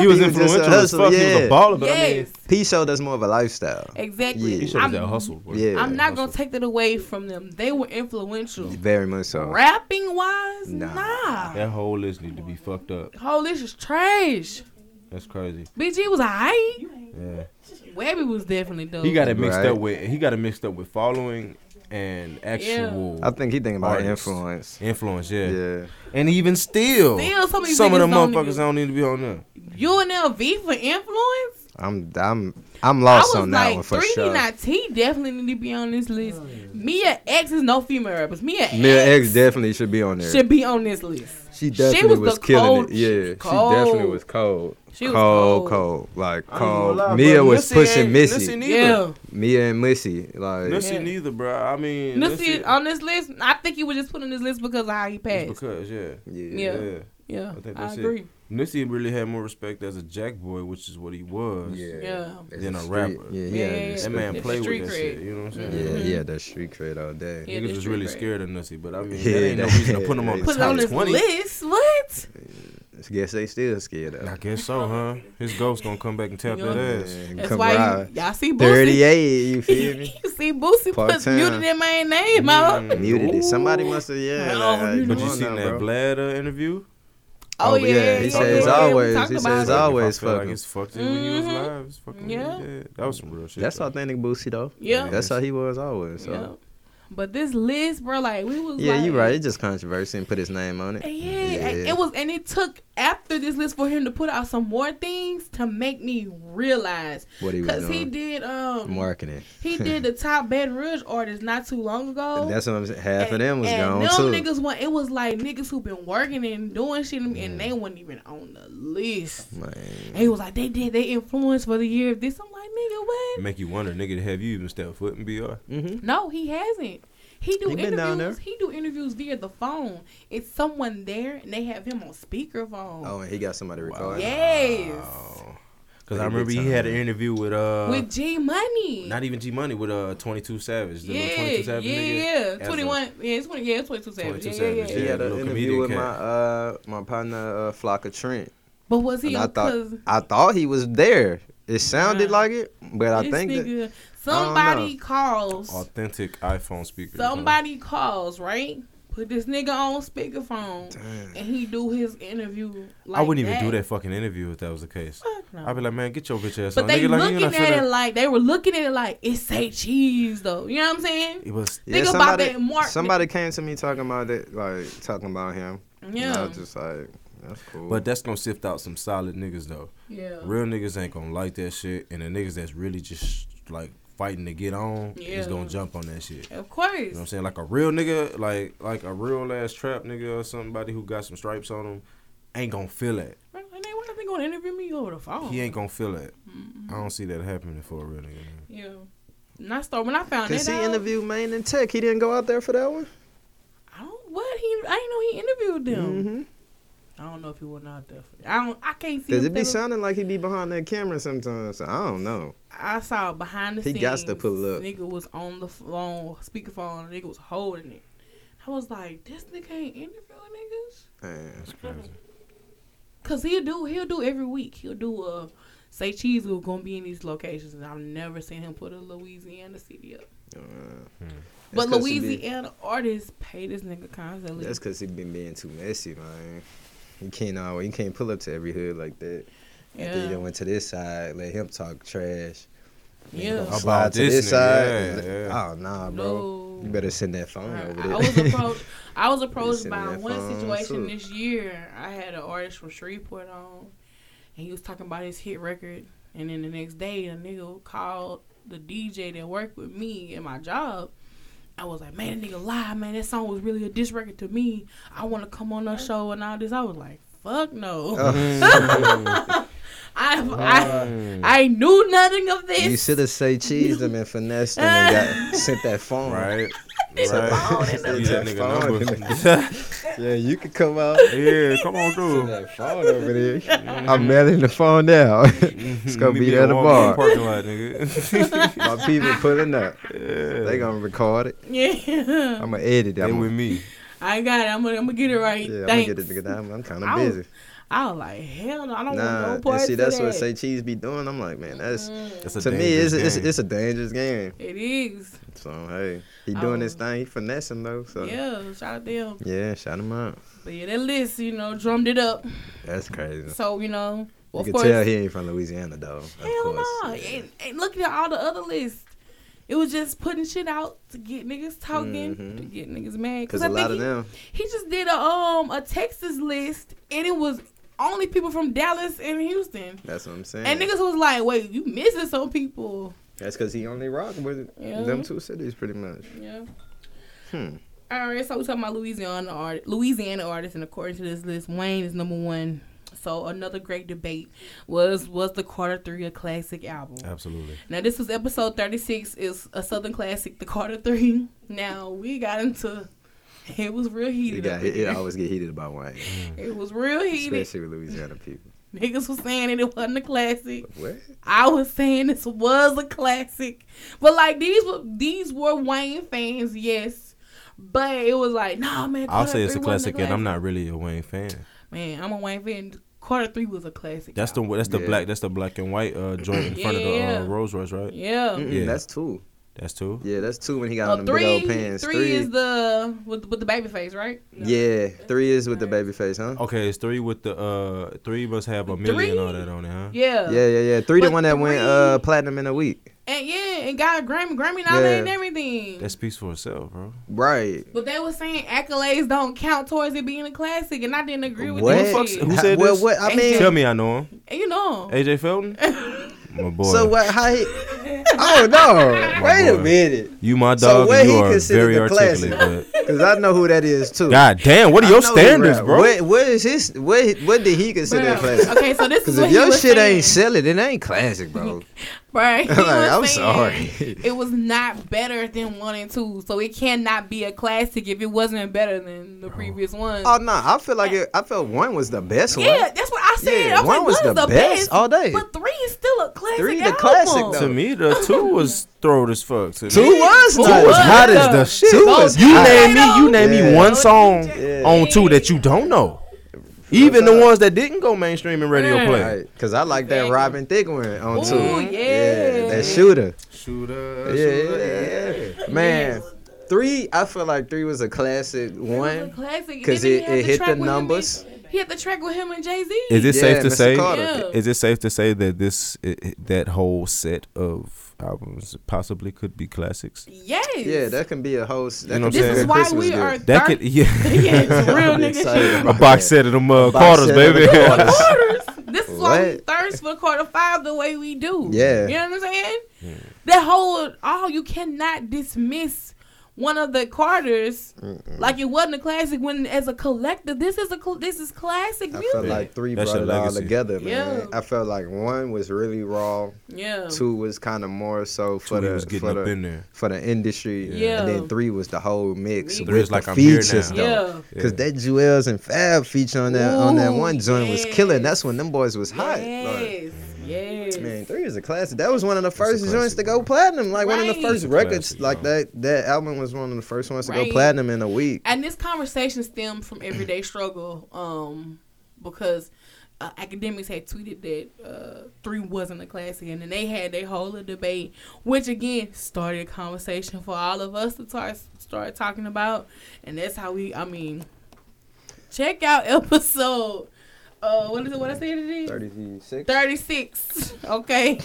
He was influential as fuck. Yeah. He was a baller, but yes. I mean, P showed us more of a lifestyle. Exactly. Yeah. He showed us that hustle. Bro. Yeah, I'm not hustle. gonna take that away from them. They were influential. Very much so. Rapping wise, nah. nah. That whole list need to be fucked up. Whole list is trash. That's crazy. B G was alright. Yeah. Webby was definitely dope. He got it mixed right. up with he got it mixed up with following and actual. Yeah. I think he thinking about artists. influence. Influence, yeah. Yeah. And even still, still some of, some of them motherfuckers don't need to be on there. U N L V for influence? I'm I'm I'm lost on like, that one for sure. three D N I T definitely need to be on this list. Oh, yeah. Mia X is no female rappers. Mia, Mia X, X definitely should be on there. Should be on this list. She definitely she was, was killing cold. It. Yeah, cold. She definitely was cold. She was cold, cold, cold. Like cold. Lie, Mia bro. was Nussie pushing Missy. Yeah. Mia and Missy. Like Nussie yeah. neither, bro. I mean, Nussie, Nussie on this list. I think he was just put on this list because of how he passed. It's because yeah, yeah, yeah. yeah. yeah. I, think that's I agree. It. Nussie really had more respect as a jack boy, which is what he was, yeah. Yeah. than a rapper. Yeah, yeah, yeah, yeah. That man played with that shit. You know what I'm saying? Yeah, yeah, that street cred all day. Yeah, niggas was really cred. scared of Nussie, but I mean, yeah. that ain't no reason to put him on the put top on this twenty list. What? I guess they still scared of. I guess so, huh? His ghost gonna come back and tap you know, that ass. That's come why ride. y'all see Boosie. thirty-eight, you feel me? You see Boosie put muted in my name, mama. Muted it. Somebody must have, yeah. But you seen that Blatter interview? Oh, oh yeah, yeah, he says always. He says always fucking. Like it's fucked mm-hmm. when he was live. It's fucking yeah. Dead. That was some real shit. That's though. Authentic Boosie though. Yeah, that's how he was always. So. Yeah. But this list, bro, like we was. Yeah, like, you right. It's just controversy and put his name on it. Yeah, yeah, it was, and it took after this list for him to put out some more things to make me realize what he was doing. Because he did um marketing. He did the top Baton Rouge artists not too long ago. That's what I'm saying. Half and, of them was and gone them too. Niggas went, it was like niggas who been working and doing shit, and mm. they wasn't even on the list. Man. And he was like, they did they influence for the year of this. I'm like, nigga, what? Make you wonder, nigga, have you even stepped foot in B R? Mm-hmm. No, he hasn't. He do he interviews. He do interviews via the phone. It's someone there, and they have him on speakerphone. Oh, and he got somebody recording. Wow. Yes. Because I remember he had an interview with uh with G Money. Not even G Money, with uh twenty-two Savage. The yeah, twenty-two Savage yeah, nigga. yeah. twenty-one. Yeah, it's twenty. Yeah, it's twenty-two Savage. twenty-two yeah, Savage. Yeah, yeah, yeah. He had an interview with cat. my uh my partner uh, Flocka Trent. But was he? I thought I thought he was there. It sounded yeah. like it, but I it's think that. Somebody calls. Authentic iPhone speaker. Somebody huh? calls, right? Put this nigga on speakerphone. Damn. And he do his interview like I wouldn't even that. do that fucking interview if that was the case. Fuck no. I'd be like, man, get your bitch ass but on. But they nigga, looking like, at it like, they were looking at it like, it's Say Cheese, though. You know what I'm saying? It was. Yeah, Think somebody, about that mark. Somebody came to me talking about that, like, talking about him. Yeah. And I was just like, that's cool. But that's gonna sift out some solid niggas, though. Yeah. Real niggas ain't gonna like that shit. And the niggas that's really just, like, fighting to get on, yeah. he's gonna jump on that shit. Of course. You know what I'm saying? Like a real nigga, like like a real ass trap nigga or somebody who got some stripes on him, ain't gonna feel that. And they what if they gonna interview me over the phone? He ain't gonna feel that. Mm-hmm. I don't see that happening for a real nigga. Yeah. And I started when I found that out. Cause he interviewed Maine and Tech. He didn't go out there for that one? I don't what he I didn't know he interviewed them. Mm-hmm. I don't know if he wasn't out there. For I don't. I can't see. Cause it be sounding like he be behind that camera sometimes. So I don't know. I saw behind the he scenes. He got to pull up. Nigga was on the phone, speakerphone. Nigga was holding it. I was like, this nigga ain't interviewing niggas. Man, that's crazy. Cause he'll do. He'll do every week. He'll do a Say Cheese. We're gonna be in these locations, and I've never seen him put a Louisiana city up. Uh, hmm. But Louisiana be, artists pay this nigga constantly. That's cause he been being too messy, man. You can't always, you can't pull up to every hood like that. Yeah. And then you went to this side, let him talk trash. Yeah. Slide to this, this side. Yeah, and, yeah. Oh nah, bro. No. You better send that phone I, over there. I was approached. I was approached by one situation too. This year. I had an artist from Shreveport on, and he was talking about his hit record. And then the next day, a nigga called the D J that worked with me at my job. I was like, man, that nigga lie, man. That song was really a diss record to me. I want to come on that show and all this. I was like, fuck no. Oh. I, oh. I I knew nothing of this. You should have Say Cheese them and finessed them and got, sent that phone. Right. Right. Right. That yeah, you can come out. Yeah, come on through. That phone over there. Mm-hmm. I'm mailing the phone now. It's gonna be at the bar. Parking lot, nigga. My people pulling up. Yeah. They gonna record it. Yeah. I'm gonna edit that. They with me. I got it. I'm gonna, I'm gonna get it right. Yeah, Thanks. I'm gonna get it. I'm, I'm kind of busy. I was like, hell no, I don't nah, want no part of that. See, that's what Say Cheese be doing. I'm like, man, that's, mm. that's a to me, it's, it's it's a dangerous game. It is. So hey, he doing um, this thing, he finessing though. So yeah, shout out to him. Yeah, shout him out. But yeah, that list, you know, drummed it up. That's crazy. So you know, well, you of can course, tell he ain't from Louisiana though. Hell no, yeah. and, and looking at all the other lists. It was just putting shit out to get niggas talking, mm-hmm. to get niggas mad. Because a lot of he, them. He just did a um a Texas list, and it was only people from Dallas and Houston. That's what I'm saying. And niggas was like, wait, you missing some people. That's because he only rocked with yeah. them two cities pretty much. Yeah. Hmm. All right, so we're talking about Louisiana, art- Louisiana artists, and according to this list, Wayne is number one. So another great debate was was the Carter Three a classic album? Absolutely. Now this was episode thirty-six. Is a Southern classic, the Carter Three. Now we got into it was real heated. It, got, it, it always get heated about Wayne. It was real heated, especially with Louisiana people. Niggas was saying that it wasn't a classic. What? I was saying this was a classic, but like these were these were Wayne fans, yes, but it was like nah, man. Carter I'll say it's a classic, a classic, and I'm not really a Wayne fan. Man, I'm a Wayne fan. Carter Three was a classic. That's album. the that's the yeah. black that's the black and white uh, joint in front yeah. of the uh, Rolls Royce, right? Yeah, Mm-mm, yeah. That's two. That's two? Yeah, that's two when he got oh, on the big old pants. Three, three is the with, with the baby face, right? No. Yeah, three is with the baby face, huh? Okay, it's three with the, uh, three must have a million and all that on it, huh? Yeah. Yeah, yeah, yeah. Three but the one that three, went uh, platinum in a week. And yeah, and got a Grammy, Grammy nominated yeah. and everything. That speaks for itself, bro. Right. But they were saying accolades don't count towards it being a classic, and I didn't agree with that shit. Who said well, this? What? I mean, tell me I know him. You know him. A J Felton? My boy. So what? How he... Oh no! Wait boy. a minute. You my dog. So what he considers a classic? Because I know who that is too. God damn! What are your standards, bro? What, what is his? What What did he consider a classic? Okay, so this is what he was saying. Because if your shit ain't selling, it ain't classic, bro. Right? Like, I'm sorry. It was not better than one and two, so it cannot be a classic if it wasn't better than the previous one. Oh no! Nah, I feel like it, I felt one was the best one. Yeah, that's what I said. Yeah, I was one like, was the, the best, best all day. But three is still a classic. Three the album. classic though. To me, the two was throwed as fuck. To me. Two was two was, was hot as the shit. Two was you hot. name me you name yeah. me one song yeah. on two that you don't know. Even the ones that didn't go mainstream and radio yeah. play. Right. Cause I like that Robin Thicke one on Ooh, two. Yeah. yeah, that shooter. Shooter. Yeah, yeah. man. Three, I feel like three was a classic one. It was a classic. Because it, it hit the numbers. He had the track with him and Jay-Z. Is it yeah, safe to Mister say? Yeah. Is it safe to say that this that whole set of albums possibly could be classics? Yes. Yeah, that can be a whole. That you know what I'm saying? This is why Christmas we good. are. That thir- could. Yeah. yeah real nigga. A box set of them uh, quarters, baby. Quarters. This is why we thirst for quarter five the way we do. Yeah. You know what I'm saying? Yeah. That whole oh, you cannot dismiss one of the Carters, Mm-mm. like it wasn't a classic when, as a collector, this is a cl- this is classic music. I felt like three That's brought it legacy. all together, man. Yeah. I felt like one was really raw. Yeah. Two was kind of more so for two, the was for the, in there. for the industry. Yeah. yeah. And then three was the whole mix three with like the I'm features though, because yeah. yeah. that Jewels and Fab feature on that Ooh, on that one joint yes. was killing. That's when them boys was hot. Yes. Like, Yes. Man, three is a classic. That was one of the first joints to go platinum. Like right. one of the first records. Classic, like that, that album was one of the first ones right. to go platinum in a week. And this conversation stemmed from everyday struggle, um, because uh, academics had tweeted that uh, three wasn't a classic, and then they had their whole debate, which again started a conversation for all of us to tar- start talking about, and that's how we. I mean, check out episode. Uh, what is it? What I said it is? thirty-six thirty-six Okay.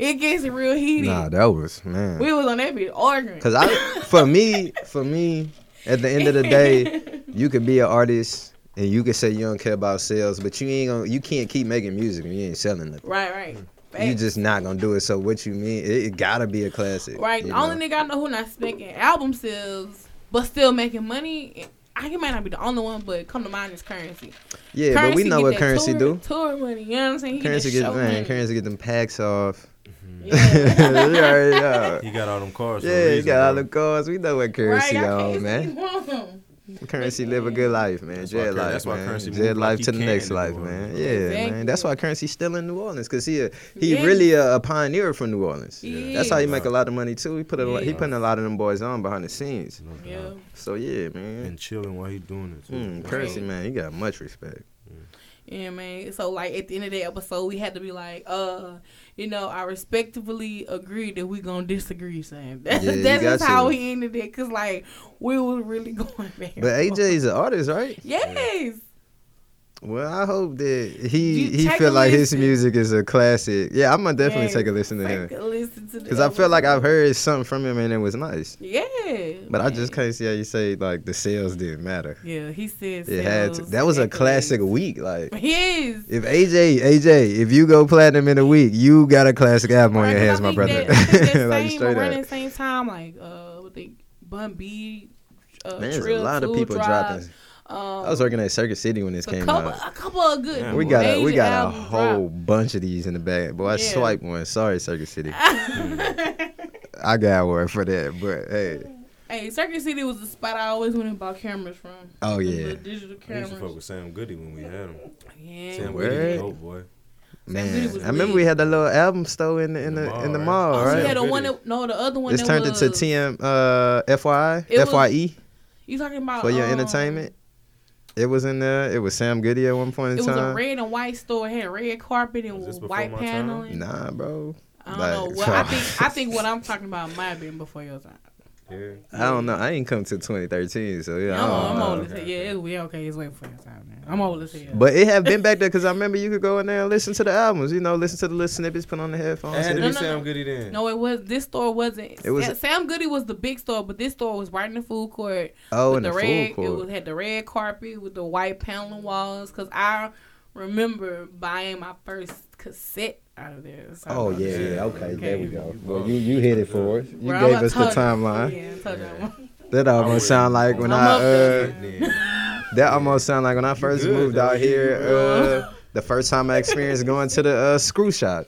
It gets real heated. Nah, that was, man. We was on that bit arguing. Because I, for me, for me, at the end of the day, you could be an artist and you could say you don't care about sales, but you ain't gonna, you can't keep making music and you ain't selling nothing. Right, right. Facts. You just not gonna do it. So what you mean, it, it gotta be a classic. Right. The only nigga I know who not making album sales, but still making money. I he might not be the only one, but come to mind is Currency. Yeah, Currency but we know what Currency tour, do. Tour money, you know what I'm saying? He currency get, get man, Currency get them packs off. Mm-hmm. Yeah. we already know. He got all them cars. Yeah, reason, he got bro. all them cars. We know what Currency right, on, man. Currency live a good life, man. Jet life, man. Jet life to the next life, man. Yeah, exactly. man. That's why Currency's still in New Orleans, cause he a, he yeah. really a, a pioneer from New Orleans. Yeah. That's how he make a lot of money too. He put a yeah. he putting a lot of them boys on behind the scenes. No yeah. So yeah, man. And chilling while he doing it. Too. Mm, Currency, right. man, he got much respect. Yeah. yeah, man. So like at the end of the episode, we had to be like, uh, you know, I respectfully agree that we gonna disagree, Sam. That, yeah, that's just how we ended it, cause like we was really going there. But A J's an artist, right? Yes. Well, I hope that he you he feel like listen. his music is a classic. Yeah, I'm gonna definitely yeah, take a listen to him. Listen to cause I feel like I've heard something from him and it was nice. Yeah. But man. I just can't see how you say like the sales didn't matter. Yeah, he said sales. It had to. That was a classic week. Like yes. If A J A J, if you go platinum in a week, you got a classic album right, on your hands, my brother. That, like same, straight up. At the same time, like uh, what they Bun B, uh, man, there's a lot of people drive. dropping. Um, I was working at Circuit City when this came couple, out. A couple of good. Yeah, we got a, we got a whole drop. bunch of these in the bag. Boy, I yeah. swiped one. Sorry, Circuit City. I got word for that, but hey. Hey, Circuit City was the spot I always went and bought cameras from. Oh yeah, the digital cameras. We used to fuck with Sam Goody when we had him. Yeah, Sam Goody, oh boy. Man, I remember big. we had the little album store in the in the, the mall, in the mall, oh, right? Yeah, the one that, no, the other one. This that turned was, into T M uh, F Y I, it F Y E. Was, you talking about for your um, entertainment? It was in there. It was Sam Goody at one point in time. It was time. a red and white store. It had red carpet and white paneling. Nah, bro. I don't like, know. Well, so. I think I think what I'm talking about might have been before your time. Yeah. I don't know. I ain't come to twenty thirteen, so yeah. I'm, I don't I'm know. old. Okay. Yeah, it's okay. It's waiting for your time, man. I'm old as hell. But it have been back there because I remember you could go in there and listen to the albums. You know, listen to the little snippets, put on the headphones. It had to be no, Sam no. Goody then. No, it was. This store wasn't. It was, Sam Goody was the big store, but this store was right in the food court. Oh, with in the, the red, food court. It was, had the red carpet with the white paneling walls. Because I remember buying my first cassette out of there. So oh yeah, yeah, okay, okay, there we go. Well, you you hit it for us. You Bro, gave us the timeline. Yeah, yeah. That almost sound like when I'm I uh, there, that almost sound like when I first good, moved out here. Uh, the first time I experienced going to the uh, screw shop.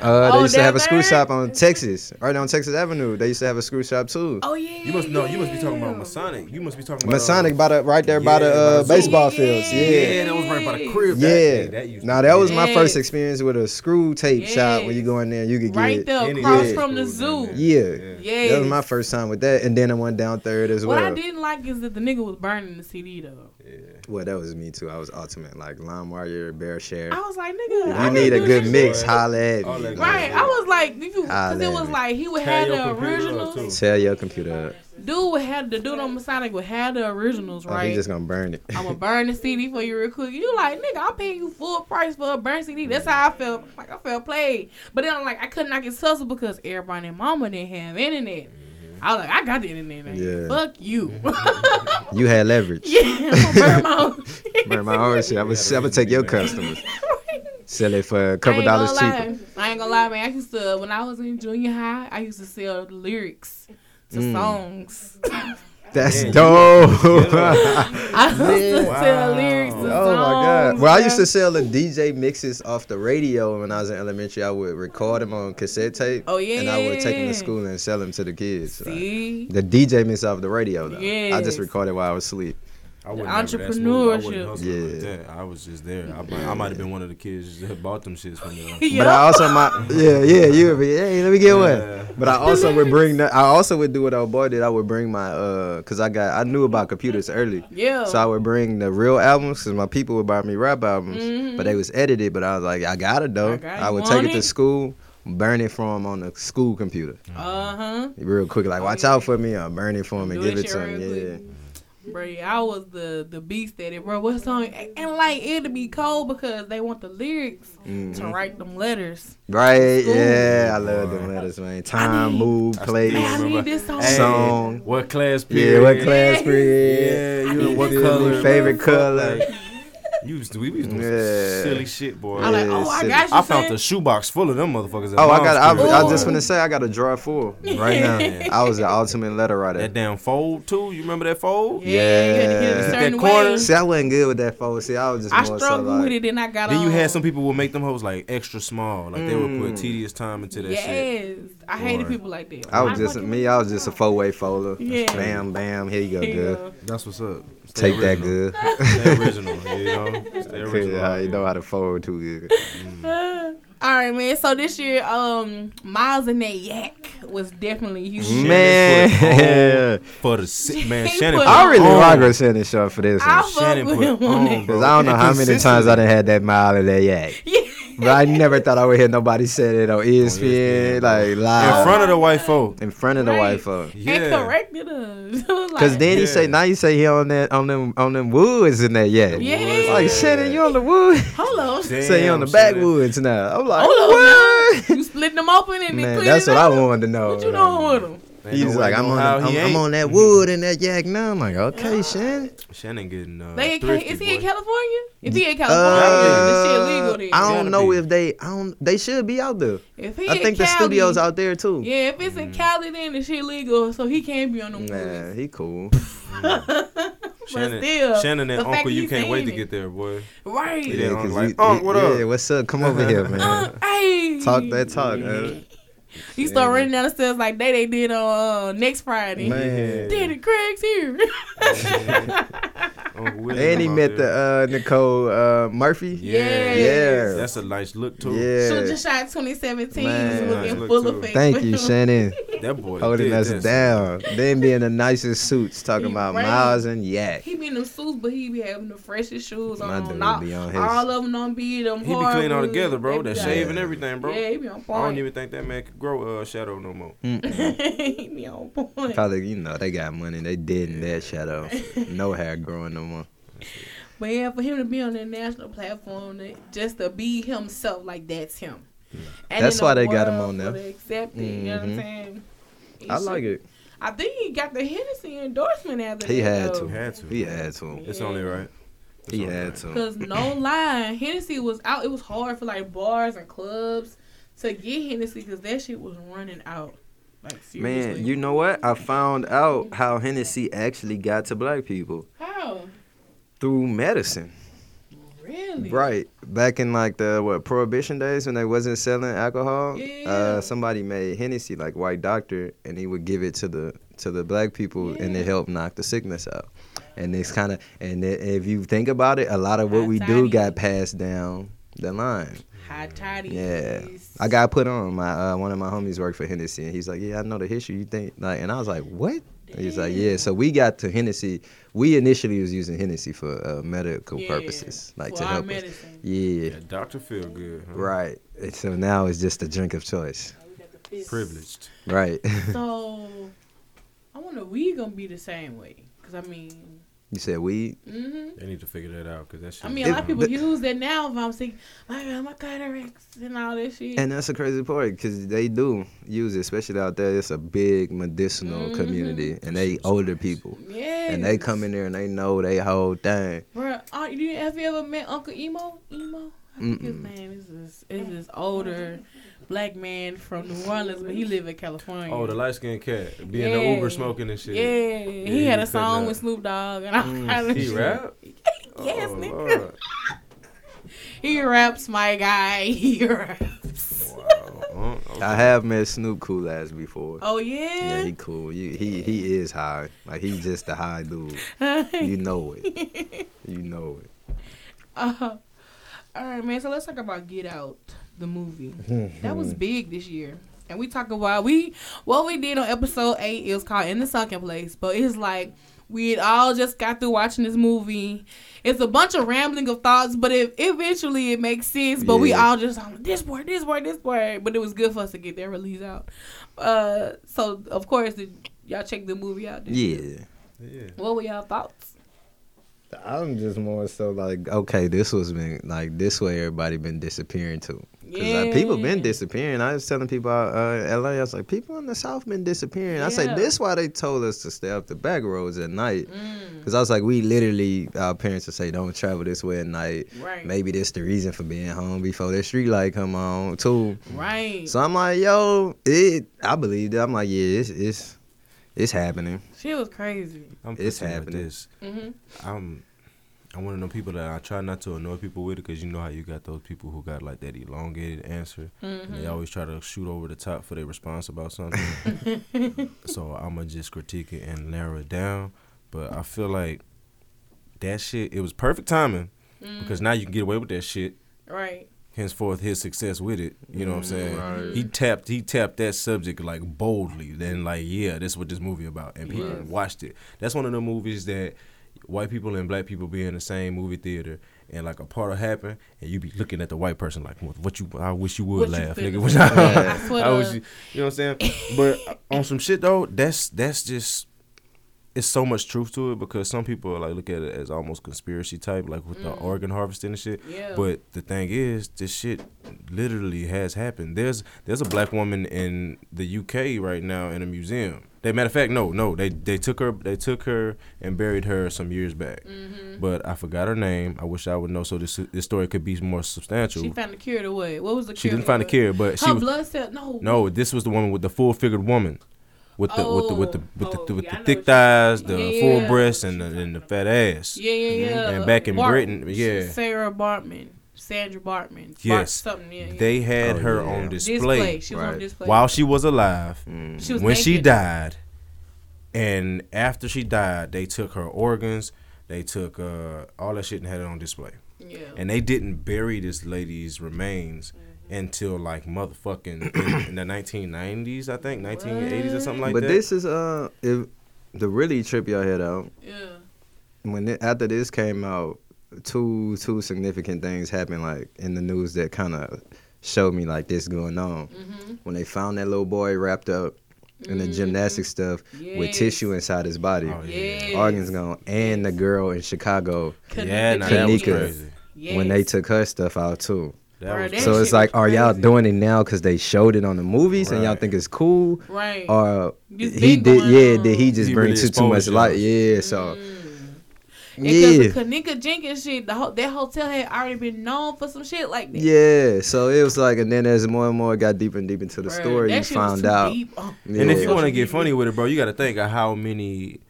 Uh, they oh, used to have a screw shop on Texas, right on Texas Avenue. They used to have a screw shop too. Oh yeah. You must know. You must be talking about Masonic. You must be talking about Masonic, uh, by the right there yeah, by the uh, baseball yeah. fields. Yeah. Yeah, that was right by the crib. Yeah. That that now that was yeah. my first experience with a screw tape yes. shop. When you go in there, you could get right there across yeah. from the zoo. Yeah. Yeah. yeah. That was my first time with that, and then I went down third as well. What I didn't like is that the nigga was burning the C D though. Yeah. Well, that was me too. I was ultimate, like LimeWire, BearShare. I was like, nigga, if you need a good mix, holla at me. Right, I was like, because it was like he would have the originals. Tell your computer up. Dude would have the dude on Masonic would have the originals, right? Oh, he's just gonna burn it. I'm gonna burn the C D for you real quick. You like, nigga, I'm paying you full price for a burn C D. That's how I felt. Like I felt played, but then I'm like, I couldn't not get sussed because everybody and mama didn't have internet. I was like, I got the internet. Like, yeah. Fuck you. You had leverage. Yeah, I'm gonna burn my own. Burn my own shit. I was, I'm gonna take your customers. Sell it for a couple dollars cheaper. I ain't gonna lie, man. I used to, when I was in junior high, I used to sell the lyrics to mm. songs. That's yeah, dope. I used to wow. sell lyrics to oh songs. Oh my God. Well, I used to sell the D J mixes off the radio when I was in elementary. I would record them on cassette tape. Oh, yeah. And I would take them to school and sell them to the kids. See? Like, the D J mix off the radio, though. Yes. I just recorded while I was asleep. I the entrepreneurship. I, yeah. like I was just there. I, yeah. I might have been one of the kids that bought them shits from them. But I also might, yeah, yeah, you would be, hey, let me get yeah. one. But I also would bring, the, I also would do what I boy did. I would bring my, uh, because I got, I knew about computers early. Yeah. So I would bring the real albums because my people would buy me rap albums, mm-hmm. but they was edited. But I was like, I got it though. I, got it. I would take it, it to school. Burn it for him on the school computer. Uh huh. Real quick, like, watch out for me. I'll burn it for him and give it to him. Yeah. Quick. Bro, I was the, the beast at it, bro. What song? And, like, it'd be cold because they want the lyrics mm-hmm. to write them letters. Right, Ooh. yeah. I love them letters, man. Time, need, move, place. I need this song. Hey, song. What class period? Yeah, what class period? Yeah, yeah. you what color? Your favorite color. Like, you used to, we used to do yeah. silly shit, boy. I'm like, oh, I got you, I found the shoebox full of them motherfuckers. Oh, I got. I, I just want to say, I got a drawer full right now. Yeah. I was an ultimate letter writer. That damn fold too. You remember that fold? Yeah. yeah. You had to that corner. Way. See, I wasn't good with that fold. See, I was just. I more struggled so like, with it, and I got. Then on. You had some people would make them hoes like extra small, like mm. they would put tedious time into that yes. shit. Yes, I hated people like that. Like, I was just me. I was just a four way folder. Yeah. Bam, bam. Here you go, yeah. girl. That's what's up. Stay Take original. That good. Stay original, you know. Stay original. Yeah, you know how to forward too good. Mm. All right, man. So this year, um, Miles and that yak was definitely huge. Man, for the sick man, Shannon. I really rock with Shannon Sharp for this. I Shannon put him on it. Because I don't know how many times I done had that Miles and that yak. Yeah. But I never thought I would hear nobody say it on E S P N, like live. In front of the white folk. In front of the right. white folk. Yeah. And corrected us. Because like, then yeah. he say, now you say he on that, on them, on them woods and that yet. Yeah. yeah. Like Shannon, you on the woods? Hold on. Damn, say you on the backwoods now. I'm like, hold on. You splitting them open and man, that's what up. I wanted to know. What you doing with them? He's no like, I'm on, I'm, I'm on that wood and that yak now. I'm like, okay, yeah. Shannon. Shannon getting uh, they thrifty, Is he boy. in California? Is he in California? Uh, this shit legal there. I don't know be. if they, I don't, they should be out there. If he I think Cali, the studio's out there too. Yeah, if it's mm. in Cali, then the shit legal, so he can't be on them woods. Nah, he cool. Shannon, still, Shannon and Uncle, you can't wait it. to get there, boy. Right. Yeah, yeah, like, you, oh, what yeah, up? Yeah, what's up? Come over here, man. Hey. Talk that talk, man. You start yeah. running down the stairs like they, they did on uh, next Friday. Man. Daddy Craig's here. And he met the uh, Nicole uh, Murphy. Yeah. yeah. That's a nice look, too. Yeah. Shoot Your Shot twenty seventeen. Man. Is looking nice full too. of faith. Thank you, Shannon. That boy holding us that down. Then be in the nicest suits, talking he about ran. Miles and Yak. He be in them suits, but he be having the freshest shoes on. Dude all, be on his. all of them don't be them. He be clean all together, bro. That shave and everything, bro. Yeah, he be on point. I don't even think that man could grow a uh, shadow no more. He be on point. Probably, you know, they got money. They did in that shadow. No hair growing no more. But yeah, for him to be on that national platform, just to be himself, like that's him. And that's why the they got him on there. Accepted, mm-hmm. You know what I'm saying? He I should, like it. I think he got the Hennessy endorsement as a He had to. He had to. He had to. Yeah. It's only right. It's he only had right. to. Because no lie, Hennessy was out. It was hard for like bars and clubs to get Hennessy because that shit was running out. Like seriously. Man, you know what? I found out how Hennessy actually got to black people. How? Through medicine. Really? Right. Back in like the what Prohibition days when they wasn't selling alcohol, yeah. uh, somebody made Hennessy like white doctor, and he would give it to the to the black people, yeah. and it helped knock the sickness out. And it's kind of and it, if you think about it, a lot of what Hot we toddy. do got passed down the line. Hot toddy. Yeah, I got put on my uh, one of my homies worked for Hennessy, and he's like, yeah, I know the history. You think like, and I was like, what? He's like, yeah, so we got to Hennessy. We initially was using Hennessy for uh, medical yeah, purposes, like to help medicine. us. Yeah. yeah. Doctor feel good. Huh? Right. And so now it's just a drink of choice. Privileged. Right. So I wonder we going to be the same way. Because, I mean. You said weed? Mm-hmm. They need to figure that out. Cause that shit I mean, a lot of people the, use that now if I'm sick. My God, my cataracts and all that shit. And that's the crazy part because they do use it, especially out there. It's a big medicinal mm-hmm. community, and they older people. Yeah. And they come in there, and they know they whole thing. Bro, have you ever met Uncle Emo? Emo? I think Mm-mm. his name is this, is this older black man from New Orleans, but he live in California. Oh, the light-skinned cat. Being yeah. the Uber smoking and shit. Yeah. yeah he, he had a song out. with Snoop Dogg and all mm, kind of he shit. He rap? Yes, oh, nigga. He raps, my guy. He raps. Wow. Okay. I have met Snoop cool ass before. Oh, yeah? Yeah, he cool. He, he, he is high. Like, he just a high dude. You know it. You know it. Uh, all right, man. So let's talk about Get Out. The movie that was big this year, and we talk about we what we did on episode eight. It was called In the Sunken Place, but it's like we all just got through watching this movie. It's a bunch of rambling of thoughts, but it, eventually it makes sense. But yeah. we all just like, this word, this word, this word. But it was good for us to get that release out. Uh, so of course, did y'all check the movie out? Yeah. yeah. What were y'all thoughts? I'm just more so like, okay, this was been like this way everybody been disappearing to. Because yeah. like, people been disappearing. I was telling people uh, L A, I was like, people in the South been disappearing. Yeah. I say, this is why they told us to stay up the back roads at night. Because mm. I was like, we literally, our parents would say, don't travel this way at night. Right. Maybe this the reason for being home before that street light come on, too. Right. So I'm like, yo, it. I believe that. I'm like, yeah, it's it's, it's happening. She was crazy. I'm it's happening. This. Mm-hmm. I'm... I'm one of them people that I try not to annoy people with it because you know how you got those people who got like that elongated answer. Mm-hmm. And they always try to shoot over the top for their response about something. So I'm going to just critique it and narrow it down. But I feel like that shit, it was perfect timing mm-hmm. because now you can get away with that shit. Right. Henceforth, his success with it. You know what I'm saying? Right. He tapped he tapped that subject like boldly. Then like, yeah, this is what this movie about. And people yes. watched it. That's one of the movies that... White people and black people be in the same movie theater, and like a part of happen, and you be looking at the white person like, "What you? I wish you would what laugh, you nigga." What I, I wish you, you know what I'm saying? But on some shit though, that's that's just it's so much truth to it because some people like look at it as almost conspiracy type, like with mm. the organ harvesting and shit. Yeah. But the thing is, this shit literally has happened. There's there's a black woman in the U K right now in a museum. They, matter of fact, no, no, they they took her, they took her and buried her some years back. Mm-hmm. But I forgot her name. I wish I would know so this this story could be more substantial. She found a cure to what? What was the cure? She didn't find a cure, but she her was, blood cell. No, no, this was the woman with the full figured woman, with the oh, with the with the with oh, the, with yeah, the thick thighs, the yeah, full yeah. breasts, and the, and the fat ass. Yeah, yeah, yeah. And back in Bart- Britain, yeah, Sarah Bartman. Sandra Bartman. Yes. Bart- yeah, yeah. They had oh, her yeah. on display. display. She was right. on display. While she was alive, mm. she was when naked. She died, and after she died, they took her organs, they took uh, all that shit and had it on display. Yeah. And they didn't bury this lady's remains. Mm-hmm. until like motherfucking in, in the nineteen nineties, I think, nineteen eighties or something like but that. But this is uh, if the really trip y'all head out. Yeah. When it, after this came out, two two significant things happened like in the news that kind of showed me like this going on. Mm-hmm. When they found that little boy wrapped up in the mm-hmm. gymnastic stuff yes. with tissue inside his body, oh, yes. organs gone, and yes. the girl in Chicago, Kanika, yeah, no, that was crazy. Yes. When they took her stuff out too. Bro, so it's like, are y'all doing it now because they showed it on the movies right. and y'all think it's cool? Right. Or he did, yeah, on. Did he just he bring really too, too much light? Yeah, mm. so. Yeah. Because the Kanika Jenkins shit, the ho- that hotel had already been known for some shit like that. Yeah, so it was like, and then as more and more it got deeper and deeper into the bro, story, you found out. Oh. Yeah. And if you want to get funny with it, bro, you got to think of how many,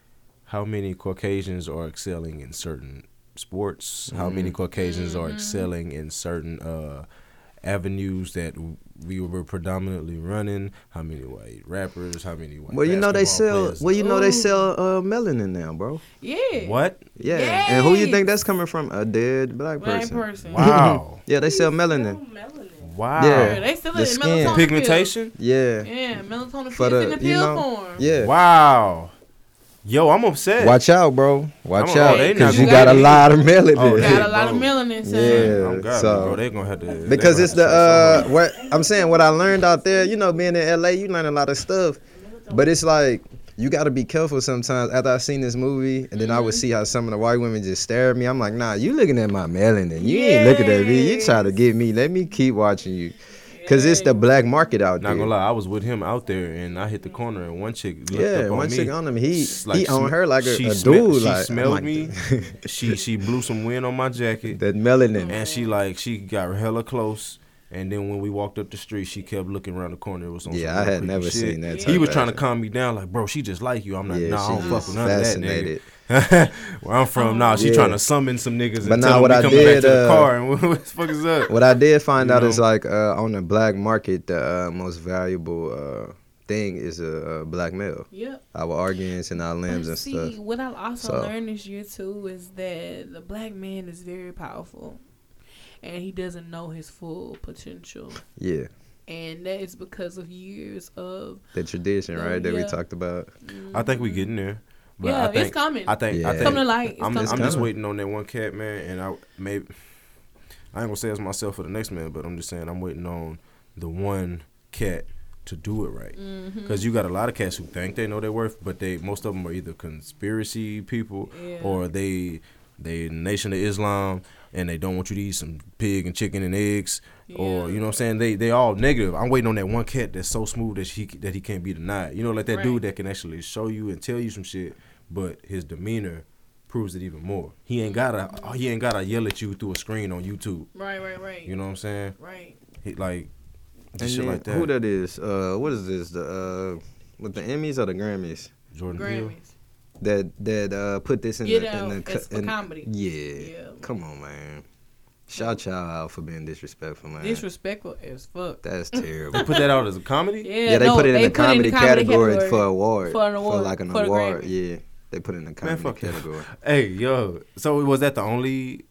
how many Caucasians are excelling in certain sports, mm-hmm. how many Caucasians mm-hmm. are excelling in certain uh, avenues that w- we were predominantly running, how many white rappers, how many white well you know they sell players. Well you know Ooh. They sell uh, melanin now, bro. Yeah. What? Yeah. Yes. And who you think that's coming from? A dead black person. Black person. Wow. Yeah, they sell melanin. melanin. Wow. Yeah, they sell the it in melatonin pigmentation? Pills. Yeah. Yeah, melatonin for the, in the pill you know, form. Yeah. Wow. Yo, I'm upset. Watch out, bro. Watch I'm, out, because oh, you got, got a lot of melanin. Oh, you got a lot bro. Of melanin, son. Yeah, oh, God, so bro, they gonna have to. Because it's the uh, what I'm saying. What I learned out there, you know, being in L A, you learn a lot of stuff. But it's like you got to be careful sometimes. After I seen this movie, and then mm-hmm. I would see how some of the white women just stare at me. I'm like, nah, you looking at my melanin. You yes. ain't looking at me. You try to get me. Let me keep watching you. Because it's the black market out there. Not gonna lie, I was with him out there, and I hit the corner, and one chick looked yeah, up on one me. Chick on him. He, like, he on her like a, she a sm- dude. She like, smelled like, me. she she blew some wind on my jacket. That melanin. And she like she got hella close, and then when we walked up the street, she kept looking around the corner. It was on yeah, I had never shit. Seen that. Type he was trying to calm me down, like, bro, she just like you. I'm like, yeah, nah, I don't fuck with none fascinated. Of that, nigga. Where I'm from now, nah, she yeah. trying to summon some niggas but and nah, tell them we coming did, back to uh, the car and what, what the fuck is up? What I did find you out know? Is like uh, on the black market, the uh, most valuable uh, thing is a, a black male. Yep. Our organs and our limbs and, and see, stuff. See, what I also so. learned this year too is that the black man is very powerful, and he doesn't know his full potential. Yeah. And that is because of years of the tradition, right? Um, that yeah. we talked about. Mm-hmm. I think we getting there. But yeah, I think, it's coming. I think, yeah. I think it's coming like, it's I'm, coming. I'm just waiting on that one cat, man. And I maybe I ain't gonna say it's myself for the next man, but I'm just saying I'm waiting on the one cat to do it right. Because mm-hmm. you got a lot of cats who think they know their worth, but they most of them are either conspiracy people yeah. or they they Nation of Islam, and they don't want you to eat some pig and chicken and eggs. Yeah. Or you know what I'm saying? They they all negative. I'm waiting on that one cat that's so smooth that he that he can't be denied. You know, like that right. dude that can actually show you and tell you some shit. But his demeanor proves it even more. He ain't gotta he ain't gotta yell at you through a screen on YouTube. Right, right, right. You know what I'm saying? Right. He like and shit like that. Who that is? Uh, what is this? The uh, with the Emmys or the Grammys? Jordan Grammys. Hill. That that uh put this in Get the out. in the it's in, comedy. Yeah. yeah. Come on, man. Shout y'all out for being disrespectful, man. Disrespectful as fuck. That's terrible. They put that out as a comedy? Yeah, yeah they no, put it in the comedy, comedy category, category for award. For an award. For like an for award. Yeah. They put it in the comedy man, category. Hey, yo. So was that the only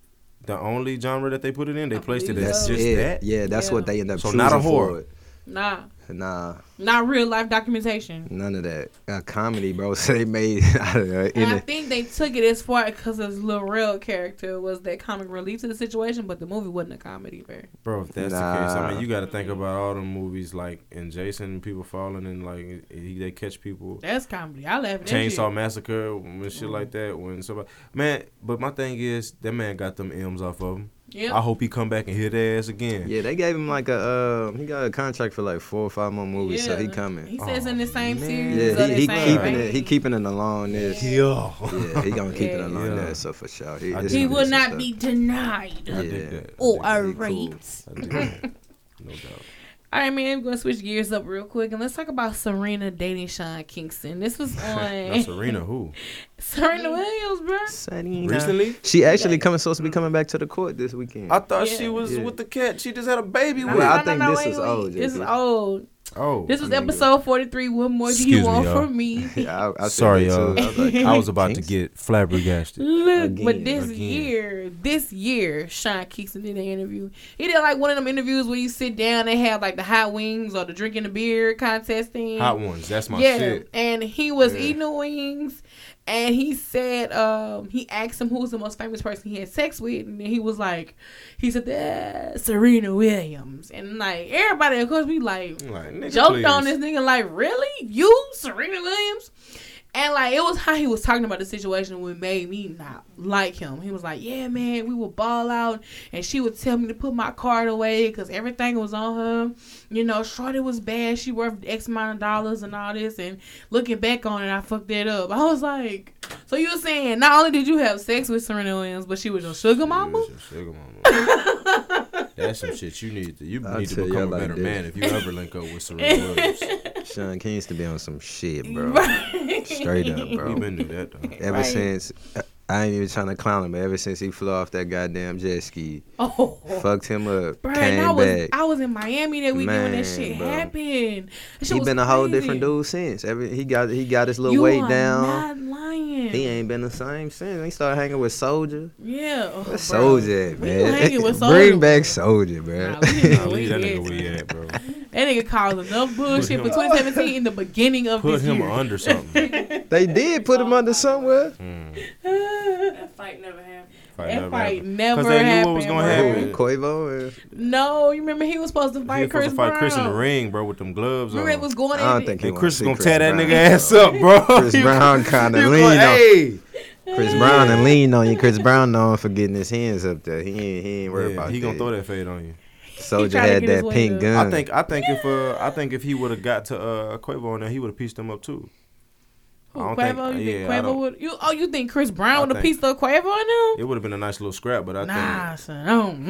the only genre that they put it in? They I placed it as so. Just yeah, that? Yeah, that's yeah. what they end up so choosing not a horror. Nah. Nah. Not real life documentation. None of that. A comedy, bro. So they made out of that. And I think they took it as far because his Lil Rel character was that comic relief to the situation, but the movie wasn't a comedy, bro. Bro, if that's nah. the case, I mean, you got to think about all the movies like in Jason, people falling and like he, they catch people. That's comedy. I laugh at that shit. Chainsaw Massacre and shit mm-hmm. like that. When somebody, man, but my thing is that man got them M's off of him. Yep. I hope he come back and hit their ass again. Yeah, they gave him like a, uh, he got a contract for like four or five more movies, yeah. so he coming. He says oh, in the same man. Series. Yeah, he, he keeping right? it, he keeping it along this. Yeah. yeah, he gonna keep yeah. it along yeah. this, so for sure. He, he will not be denied. Yeah. I did that. Oh, all right. Cool. I did that. No doubt. All right, man, we're going to switch gears up real quick, and let's talk about Serena dating Sean Kingston. This was on... Not Serena who? Serena Williams, bro. Serena. Recently? She actually yeah. coming, supposed to be coming back to the court this weekend. I thought yeah. she was yeah. with the cat. She just had a baby no, with no, no, I think no, no, this wait, is wait. old. This is old. Oh, this was I mean, episode forty-three. What more do you want me, from me? Yeah, I, I Sorry, y'all. I was, like, I was about to get flabbergasted. Look, again, but this again. year, this year, Sean Kingston did an interview. He did like one of them interviews where you sit down and have like the hot wings or the drinking the beer contest thing. Hot ones, that's my yeah. shit. And he was yeah. eating the wings, and he said, um, he asked him who's the most famous person he had sex with, and he was like, he said, ah, Serena Williams. And like everybody, of course, we like, like nigga, joked please. on this nigga, like, really? You, Serena Williams? And like it was how he was talking about the situation what made me not like him. He was like, yeah, man, we would ball out, and she would tell me to put my card away because everything was on her. You know, shorty was bad. She worth X amount of dollars and all this. And looking back on it, I fucked that up. I was like, so you were saying not only did you have sex with Serena Williams, but she was your sugar mama? She was your sugar mama. That's some shit you need to. You I'll need to become a better like man if you ever link up with Serena Williams. Sean King used to be on some shit, bro. Right. Straight up, bro. He been through that, though. Ever right. since... Uh, I ain't even trying to clown him, but ever since he flew off that goddamn jet ski, oh, fucked him up, bro, came I was, back. I was in Miami that week when that shit bro. happened. That shit he been a whole crazy. different dude since. Every he got he got his little you weight down. Not lying. He ain't been the same since. He started hanging with Soldier. Yeah, oh, Soldier, man. With Bring back Soldier, bro. Nah, we nah, leave that nigga where he at, bro. That nigga caused enough bullshit for twenty seventeen in the beginning of put this year. Put him under something. They did put him under somewhere. Mm. That fight never happened. Fight that never fight happened. never happened. Because they knew what was going to happen. Quavo? And... No, you remember he was supposed to fight Chris He was supposed to fight Chris Brown. Chris in the ring, bro, with them gloves on. Remember it was going I don't think he And Chris was going to tear Brown. that nigga ass up, bro. Chris Brown kind of lean like, on hey. Chris Brown and lean on you. Chris Brown known for getting his hands up there. He ain't, he ain't worried yeah, about that. He going to throw that fade on you. Soldier had that pink up. gun. I think I think yeah. if uh, I think if he would have got to uh, Quavo on there, he would have pieced him up too. Who, I don't Quavo? Think, you think yeah, Quavo would? You oh, you think Chris Brown would have pieced up Quavo on him? It would have been a nice little scrap, but I nah, think son, I don't.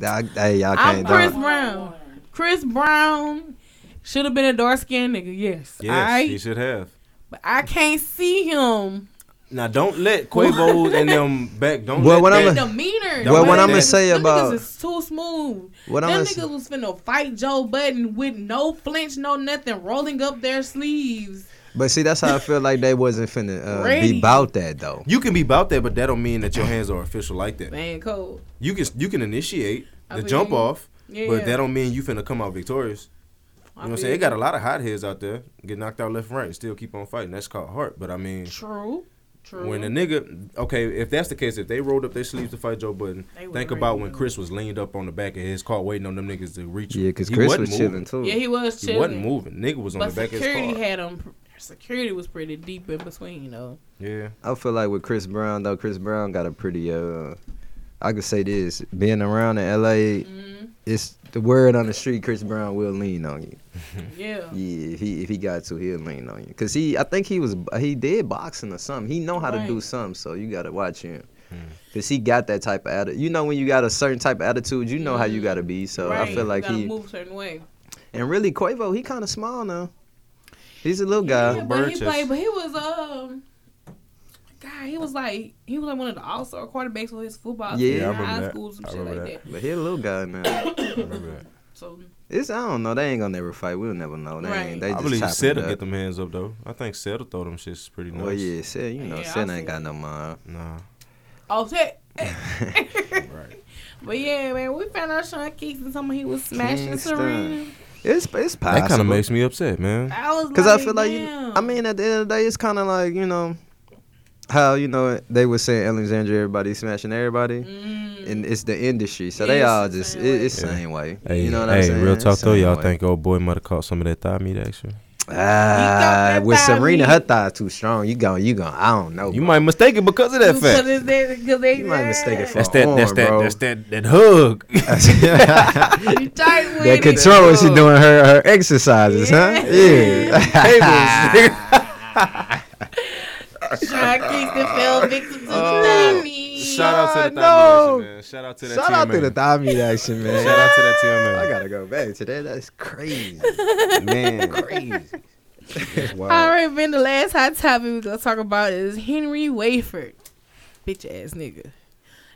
Mm-mm. I, hey, y'all can't. I'm Chris dog. Brown. Chris Brown should have been a dark skinned nigga. Yes. Yes, right? He should have. But I can't see him. Now don't let Quavo and them back. Don't well, let them the demeanor. Well, what I'm gonna say about them niggas is too smooth. What them I'm niggas say. was finna fight Joe Budden with no flinch, no nothing, rolling up their sleeves. But see, that's how I feel like they wasn't finna uh, be about that though. You can be about that, but that don't mean that your hands are official like that. Man, cold. You can you can initiate the jump you. off, yeah. but that don't mean you finna come out victorious. You know what I'm saying? They got a lot of hot heads out there get knocked out left and right and still keep on fighting. That's called heart. But I mean, true. True. When a nigga, okay, if that's the case, if they rolled up their sleeves to fight Joe Budden, think about when Chris was leaned up on the back of his car waiting on them niggas to reach him. Yeah, because Chris was chilling too. Yeah, he was chilling. He wasn't moving. Nigga was on the back of his car. Security had him. Security was pretty deep in between, you know. Yeah. I feel like with Chris Brown, though, Chris Brown got a pretty, uh, I could say this, being around in L A, mm-hmm. it's the word on the street, Chris Brown will lean on you. Yeah. Yeah, if he if he got to, he'll lean on you. Because he, I think he was, he did boxing or something. He know how right. to do something, so you got to watch him. Because mm. he got that type of attitude. You know when you got a certain type of attitude, you know mm. how you got to be. So right. I feel like he. move a certain way. And really, Quavo, he kind of small now. He's a little guy. Yeah, but he played, but he was, um, God, he was like, he was like one of the all-star quarterbacks for his football team yeah, in high that. schools and I shit like that. that. But he a little guy now. I remember that. So it's I don't know. They ain't gonna never fight. We'll never know. They right. ain't. They I just believe Set'll get them hands up though. I think Set'll throw them shits pretty nice. Well, yeah, Set. You know, yeah, Set ain't got no mind. Nah. Oh, Set. Right. But yeah, man, we found out Sean Kingston someone he was smashing Kingston. Serena. It's it's possible. That kind of makes me upset, man. I was because like, I feel like you, I mean, at the end of the day, it's kind of like you know. How, you know, they were saying Alexandria, everybody smashing everybody. Mm. And it's the industry. So yeah, they all just, same it, it's the yeah. same way. Hey, you know what hey, I'm saying? Hey, real talk though, y'all way. think old boy might have caught some of that thigh meat action? Ah, uh, with Serena, meat. her thigh too strong. You gonna, you gonna, I don't know. You bro. might mistake it because of that you fact. That, they you might mistake it for that's that, arm, that's that, bro. That's that, that hug. That control when she doing her, her exercises, yeah. huh? Yeah. Sean Kingston fell victim to oh, the thigh meat. Shout out to the thigh no. meat action, man. Shout out to that Shout out man. to the thigh meat action, man. Shout out to that team, man. I got to go back today. That's crazy. Man, crazy. Wow. All right, man. The last hot topic we're going to talk about is Henry Wayford. Bitch ass nigga.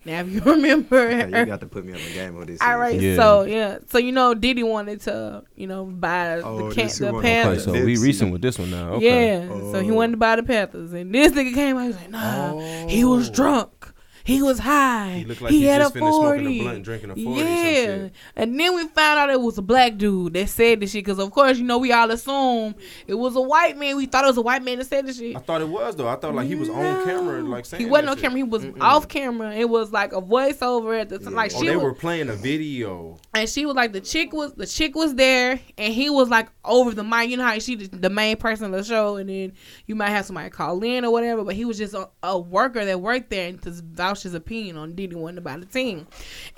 Now, if you remember, hey, you got to put me on the game on this. All right, yeah. so yeah, so you know, Diddy wanted to, you know, buy oh, the, Can- the Panthers. Okay, so we recent with this one now. Okay. Yeah, oh. so he wanted to buy the Panthers, and this nigga came out. He was like, nah, oh. he was drunk, he was high, he, looked like he, he had just a forty, a blunt, drinking a forty. Yeah, and then we found out it was a black dude that said this shit. Because of course, you know, we all assumed it was a white man. We thought it was a white man that said this shit. I thought it was though. I thought like he was no. on camera, like saying he wasn't that on shit. camera. He was Mm-mm. off camera. It was like a voiceover at the time. Yeah. Like oh, she they was, were playing a video, and she was like the chick was the chick was there, and he was like over the mic. You know how she the main person of the show, and then you might have somebody call in or whatever. But he was just a, a worker that worked there and to vouch his opinion on Diddy wanting to buy the team,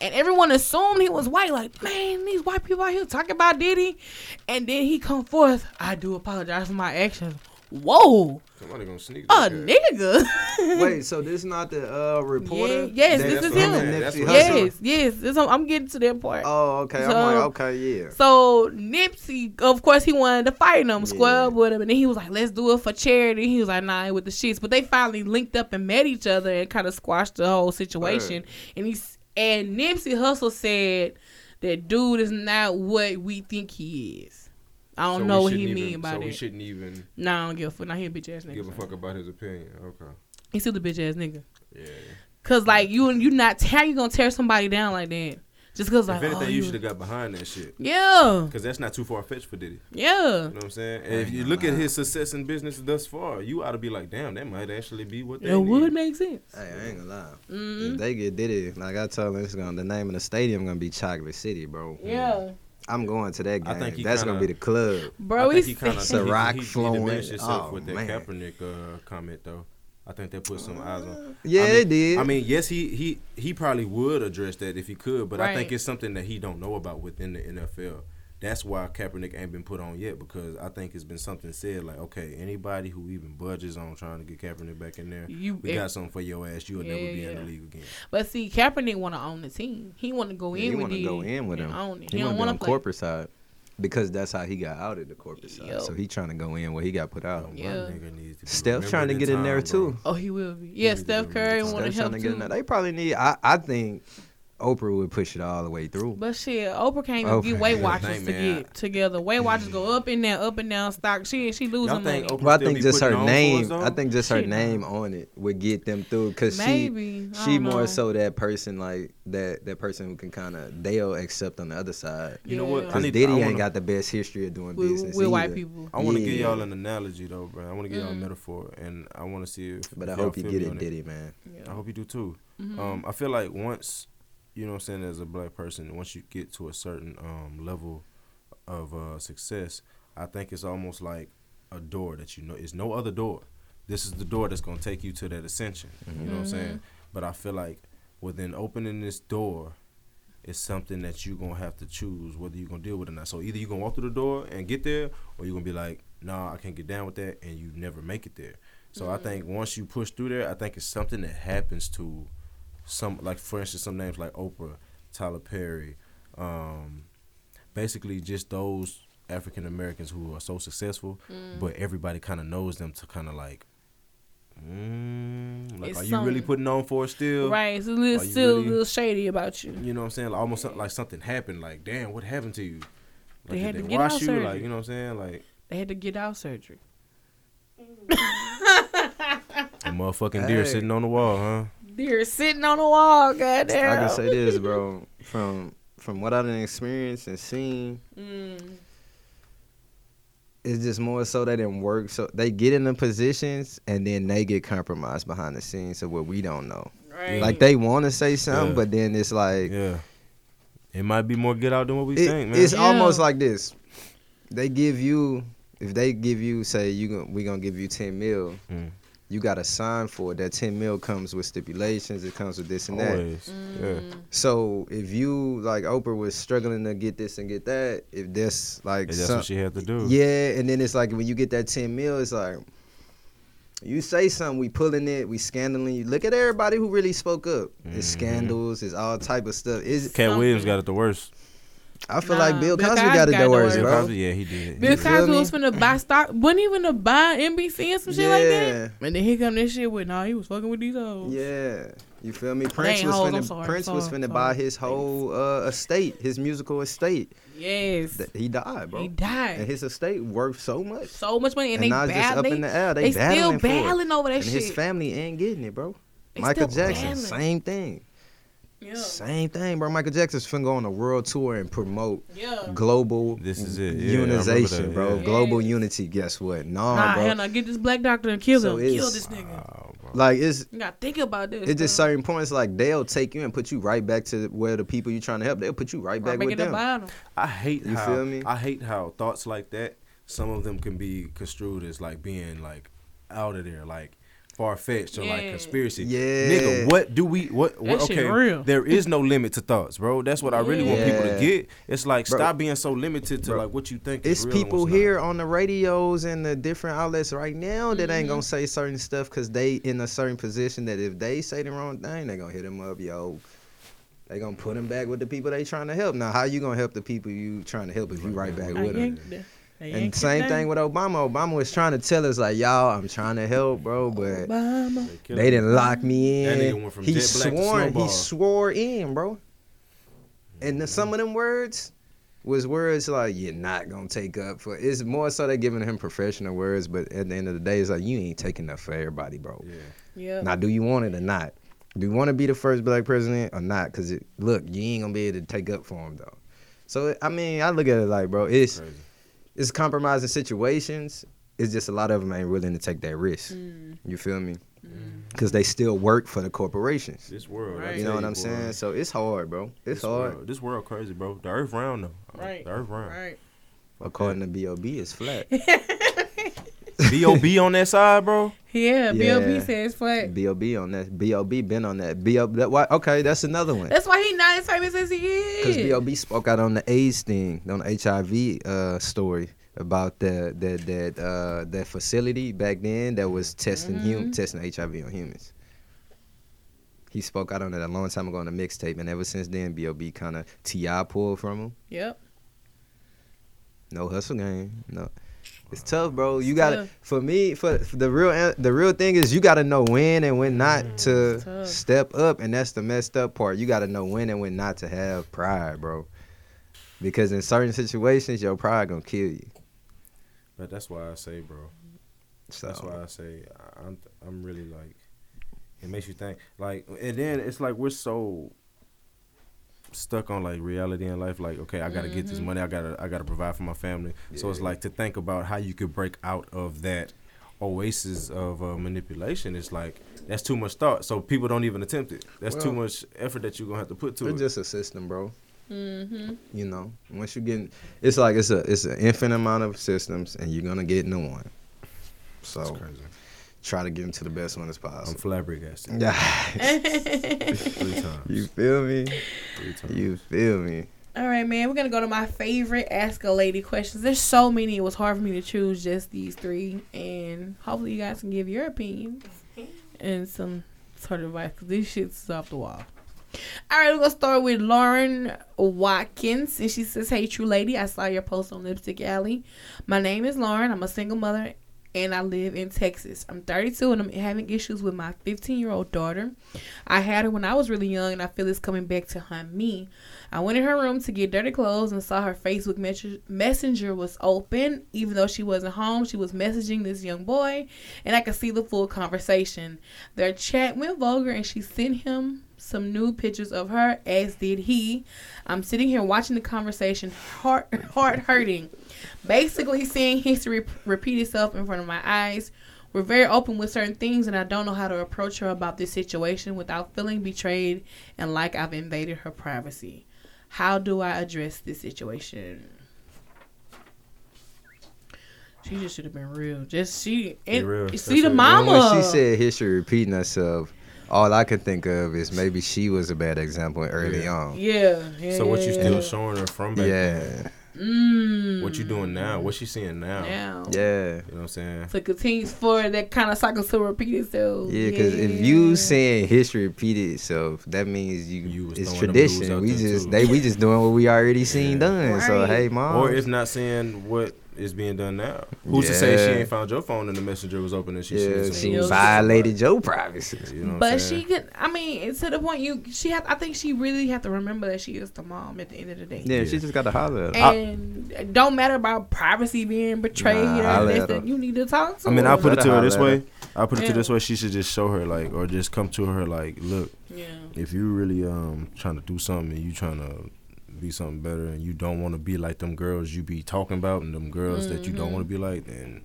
and everyone assumed he was white. Like, man, these white people out here talking about Diddy, and then he come forth. I do apologize for my actions. Whoa, somebody gonna sneak a nigga. Wait, so this is not the uh, reporter? Yeah, yes, this is him. Yes, yes, this, I'm getting to that part. Oh, okay. So, I'm like, okay, yeah. So Nipsey, of course, he wanted to fight him, squab yeah. with him, and then he was like, "Let's do it for charity." He was like, "Nah, with the shits." But they finally linked up and met each other and kind of squashed the whole situation. Right. And he and Nipsey Hussle said that dude is not what we think he is. I don't so know what he even, mean by so that. So we shouldn't even... Nah, I don't give a fuck. Nah, he a bitch-ass nigga. Give a fuck about his opinion. Okay. He's still the bitch-ass nigga. Yeah. Because, like, you you not... How you going to tear somebody down like that? Just because, like... If anything, oh, you should have got behind that shit. Yeah. Because that's not too far-fetched for Diddy. Yeah. You know what I'm saying? And if you look at his success in business thus far, you ought to be like, damn, that might actually be what they It need. Would make sense. Hey, I ain't gonna lie. Mm-hmm. If they get Diddy, like I told them, it's gonna, the name of the stadium gonna be Chocolate City, bro. Yeah. Mm. I'm going to that game. I think he That's going to be the club. Bro, I think he kind of Ciroc he, he, he flowing. He diminished himself oh, with that man. Kaepernick uh, comment, though. I think that put some uh, eyes on. Yeah, I mean, it did. I mean, yes, he, he, he probably would address that if he could, but right. I think it's something that he don't know about within the N F L. That's why Kaepernick ain't been put on yet, because I think it's been something said like, okay, anybody who even budges on trying to get Kaepernick back in there, you, we it, got something for your ass. You'll yeah, never be yeah. in the league again. But see, Kaepernick want to own the team. He want to go yeah, in with it. He want to go in with him. Own it. He, he want to be on the corporate side because that's how he got out at the corporate side. Yo. So he trying to go in where he got put out. Yo. Yo. Steph trying to get in there, too. Oh, he will be. Yeah, Steph Curry want to help, too. They probably need, I, I think... Oprah would push it all the way through. But shit, Oprah can't even Oprah. get Weight Watchers to get together. Weight Watchers go up and down, up and down stock. She she losing money. Well, I think just her name. I think just her shit. name on it would get them through because she she more know. so that person like that that person who can kind of they'll accept on the other side. You yeah. know what? Because Diddy wanna, ain't got the best history of doing business. With white people. I want to yeah. give y'all an analogy though, bro. I want to give mm. y'all a metaphor, and I want to see if. But I hope you get it, Diddy, man. Yeah. I hope you do too. Mm-hmm. Um, I feel like once. You know what I'm saying, as a black person, once you get to a certain um, level of uh, success, I think it's almost like a door that you know. It's no other door. This is the door that's going to take you to that ascension. Mm-hmm. You know what I'm saying? But I feel like within opening this door, it's something that you're going to have to choose whether you're going to deal with it or not. So either you're going to walk through the door and get there, or you're going to be like, nah, I can't get down with that, and you never make it there. So mm-hmm. I think once you push through there, I think it's something that happens to some, like, for instance, some names like Oprah, Tyler Perry, um, basically just those African Americans who are so successful, mm. but everybody kind of knows them to kind of like, mm, like, are you really putting on for it still? Right, it's a little, still really, a little shady about you. You know what I'm saying? Like, almost like something happened. Like, damn, what happened to you? Like, they had to get out surgery. Like, you know what I'm saying? Like, they had to get out surgery. The motherfucking deer hey. sitting on the wall, huh? You're sitting on the wall, goddamn. I can say this, bro. From from what I done experienced and seen, mm. it's just more so they didn't work. So they get in the positions and then they get compromised behind the scenes of what we don't know. Right. Like they want to say something, yeah. but then it's like, yeah, it might be more get out than what we it, think, man. It's yeah. almost like this. They give you if they give you say you gonna, we gonna give you ten mil. Mm. You got to sign for it. That ten mil comes with stipulations. It comes with this and Always. that. Mm. Yeah. So if you, like Oprah, was struggling to get this and get that, if that's like if that's some, what she had to do. Yeah, and then it's like when you get that ten mil, it's like you say something, we pulling it, we scandaling you. Look at everybody who really spoke up. Mm. It's scandals. It's all type of stuff. It's, Cat Williams got it the worst. I feel nah, like Bill Cosby got it the worst, bro. Cosby, yeah, he did. Bill Cosby was finna buy stock, wasn't even to buy N B C and some yeah. shit like that. And then here come this shit with, nah, he was fucking with these hoes. Yeah. You feel me? Prince was hold, finna, sorry, Prince sorry, was finna sorry, buy his whole uh, estate, his musical estate. Yes. Th- he died, bro. He died. And his estate worth so much. So much money. And, and they now up in the air. They, they battling still battling for it. over that and shit. And his family ain't getting it, bro. They Michael Jackson, battling. same thing. Yeah. Same thing, bro. Michael Jackson's finna go on a world tour and promote yeah. global this is it. Yeah, unization, bro. Yeah. Global yeah. unity. Guess what? Nah, nah bro. Nah, get this black doctor and kill so him. Kill this nigga. Uh, Like it's you gotta think about this. It's just certain points like they'll take you and put you right back to where the people you're trying to help. They'll put you right back with them. I hate you how, feel me? I hate how thoughts like that. Some of them can be construed as like being like out of there, like far fetched or yeah. like conspiracy. Yeah, nigga, what do we? What? what that okay, shit real. There is no limit to thoughts, bro. That's what I really yeah. want people to get. It's like bro, stop being so limited to bro, like what you think. It's is real people here on the radios and the different outlets right now that mm-hmm. ain't gonna say certain stuff because they in a certain position that if they say the wrong thing, they gonna hit them up, yo. They gonna put them back with the people they trying to help. Now, how you gonna help the people you trying to help if you right back with them? And same thing with Obama. Obama was trying to tell us, like, y'all, I'm trying to help, bro, but Obama. they didn't lock me in. That nigga went from he swore, he swore in, bro. And the, some of them words was words like, you're not going to take up for, it's more so they're giving him professional words, but at the end of the day, it's like, you ain't taking up for everybody, bro. Yeah. Yep. Now, do you want it or not? Do you want to be the first black president or not? Because, look, you ain't going to be able to take up for him, though. So, I mean, I look at it like, bro, it's... Crazy. It's compromising situations. It's just a lot of them ain't willing to take that risk. Mm. You feel me? Because mm. they still work for the corporations. This world. Right. You know what I'm saying? So it's hard, bro. It's this hard. World, this world crazy, bro. The earth round, though. Right. The earth round. Right. According to B O B, it's flat. B O B on that side, bro? Yeah, yeah. B O B says flat. B O B on that. B O B been on that. B O B That why? Okay, that's another one. That's why he not as famous as he is. Because B O B spoke out on the AIDS thing, on the H I V uh, story about that that that uh, that facility back then that was testing mm-hmm. hum- testing H I V on humans. He spoke out on that a long time ago on a mixtape, and ever since then, B O B kind of T I pulled from him. Yep. No hustle game. No. It's tough, bro. You gotta. For me, for, for the real, the real thing is you gotta know when and when not mm, to step up, and that's the messed up part. You gotta know when and when not to have pride, bro. Because in certain situations, your pride gonna kill you. But that's why I say, bro. So, that's why I say I'm. I'm really like. It makes you think, like, and then it's like we're so stuck on like reality in life, like, okay, I gotta mm-hmm. get this money, I gotta I gotta provide for my family. Yeah. So it's like to think about how you could break out of that oasis of uh, manipulation. It's like that's too much thought, so people don't even attempt it. That's well, too much effort that you're gonna have to put to it's it. It's just a system, bro. Mm-hmm. You know, once you get, it's like it's a it's an infinite amount of systems, and you're gonna get new one. So. That's crazy. Try to get into the best one as possible. I'm flabbergasted. Three times. You feel me? Three times. You feel me? All right, man. We're going to go to my favorite Ask a Lady questions. There's so many. It was hard for me to choose just these three. And hopefully you guys can give your opinion and some sort of advice. Because this shit's off the wall. All right, we're going to start with Lauren Watkins. And she says, hey, True Lady, I saw your post on Lipstick Alley. My name is Lauren. I'm a single mother. And I live in Texas. I'm thirty-two and I'm having issues with my fifteen-year-old daughter. I had her when I was really young, and I feel it's coming back to haunt me. I went in her room to get dirty clothes and saw her Facebook mes- messenger was open. Even though she wasn't home, she was messaging this young boy, and I could see the full conversation. Their chat went vulgar, and she sent him some nude pictures of her, as did he. I'm sitting here watching the conversation, heart, heart hurting. Basically seeing history repeat itself in front of my eyes. We're very open with certain things, and I don't know how to approach her about this situation without feeling betrayed and like I've invaded her privacy. How do I address this situation? She just should have been real. Just she and real. See That's the mama. When she said history repeating herself, all I could think of is maybe she was a bad example early yeah. on. Yeah. yeah. So what you still showing her from back yeah. then? Mm. What you doing now? What she seeing now? now? Yeah. You know what I'm saying? So it continues for that kind of cycle to repeat itself. Yeah, because yeah. if you saying history repeat itself, that means you, you was it's tradition. We just too. they we just doing what we already yeah. seen done. Right. So hey, mom. Or if not saying what is being done now. Who's yeah. to say she ain't found your phone and the messenger was open and she yeah, she, she violated your privacy? You know what but I'm she could. I mean, it's to the point you she have. I think she really have to remember that she is the mom at the end of the day. Yeah, yeah. She just got to holler at her. And I, don't matter about privacy being betrayed. Nah, you know, that's that you need to talk to. I mean, her. I put it to her this way. I put it yeah. to this way. She should just show her like, or just come to her like, look, yeah. if you really um trying to do something and you trying to be something better and you don't want to be like them girls you be talking about and them girls mm-hmm. that you don't want to be like, then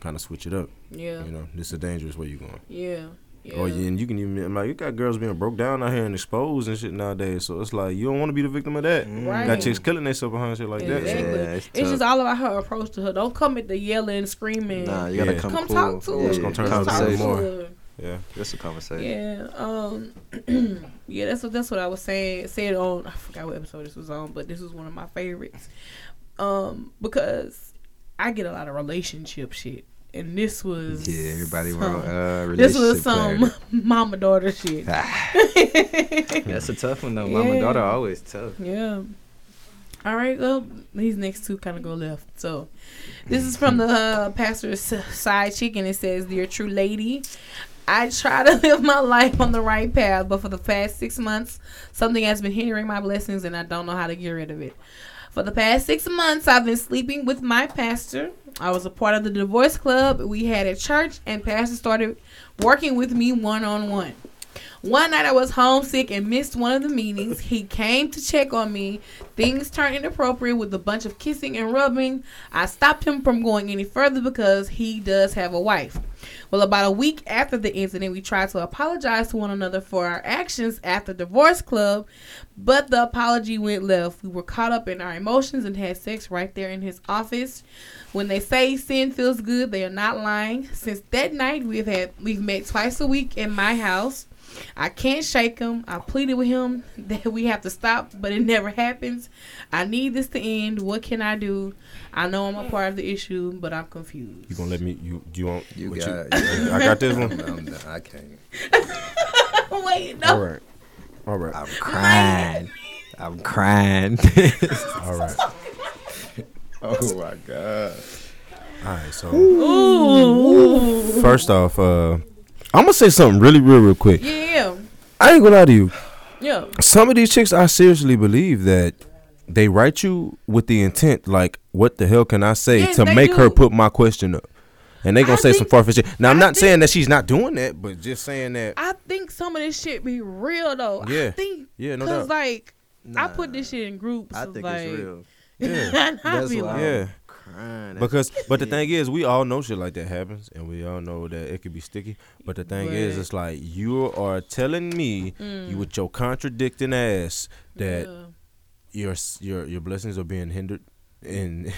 kind of switch it up. Yeah, you know, this is a dangerous way you going. Yeah, yeah. Or and you can even like you got girls being broke down out here and exposed and shit nowadays. So it's like you don't want to be the victim of that. Right. Got chicks killing themselves behind shit like exactly. that. So. Yeah, it's it's just all about her approach to her. Don't come at the yelling, screaming. Nah, you gotta yeah. come, come cool. talk to yeah. her. It's gonna turn out to more. Yeah, that's a conversation. Yeah, um, yeah, that's what that's what I was saying. Said on I forgot what episode this was on, but this was one of my favorites, um, because I get a lot of relationship shit, and this was yeah, everybody want uh, relationship. This was some mama daughter shit. That's a tough one though. Mama yeah. daughter always tough. Yeah. All right, well, these next two kind of go left. So, this is from the uh, pastor's side chick, and it says, "Dear true lady, I try to live my life on the right path, but for the past six months, something has been hindering my blessings, and I don't know how to get rid of it. For the past six months, I've been sleeping with my pastor. I was a part of the divorce club we had at church, and pastor started working with me one-on-one. One night I was homesick and missed one of the meetings. He came to check on me. Things turned inappropriate with a bunch of kissing and rubbing. I stopped him from going any further because he does have a wife. Well, about a week after the incident, we tried to apologize to one another for our actions at the divorce club, but the apology went left. We were caught up in our emotions and had sex right there in his office. When they say sin feels good, they are not lying. Since that night, we've had we've met twice a week in my house. I can't shake him. I pleaded with him that we have to stop, but it never happens. I need this to end. What can I do? I know I'm a part of the issue, but I'm confused." You gonna let me? You you want? You got? You, it. I got this one. No, no, I can't. Wait, no. All right, all right. I'm crying. I'm crying. All right. Oh my God. All right. So, ooh. First off, uh. I'm gonna say something really real real quick. Yeah, yeah. I ain't gonna lie to you. Yeah. Some of these chicks, I seriously believe that they write you with the intent, like, what the hell can I say yes, to make do. her put my question up? And they gonna I say some far-fetched shit. Now, I'm I not think, saying that she's not doing that, but just saying that. I think some of this shit be real, though. Yeah. I think. Yeah, no doubt. Because, like, nah, I put this shit in groups. I think like, it's real. Yeah. That's be like, yeah. Crying. Because, but the thing is, we all know shit like that happens, and we all know that it could be sticky. But the thing right. is, it's like you are telling me, mm. you with your contradicting ass, that yeah. your your your blessings are being hindered. And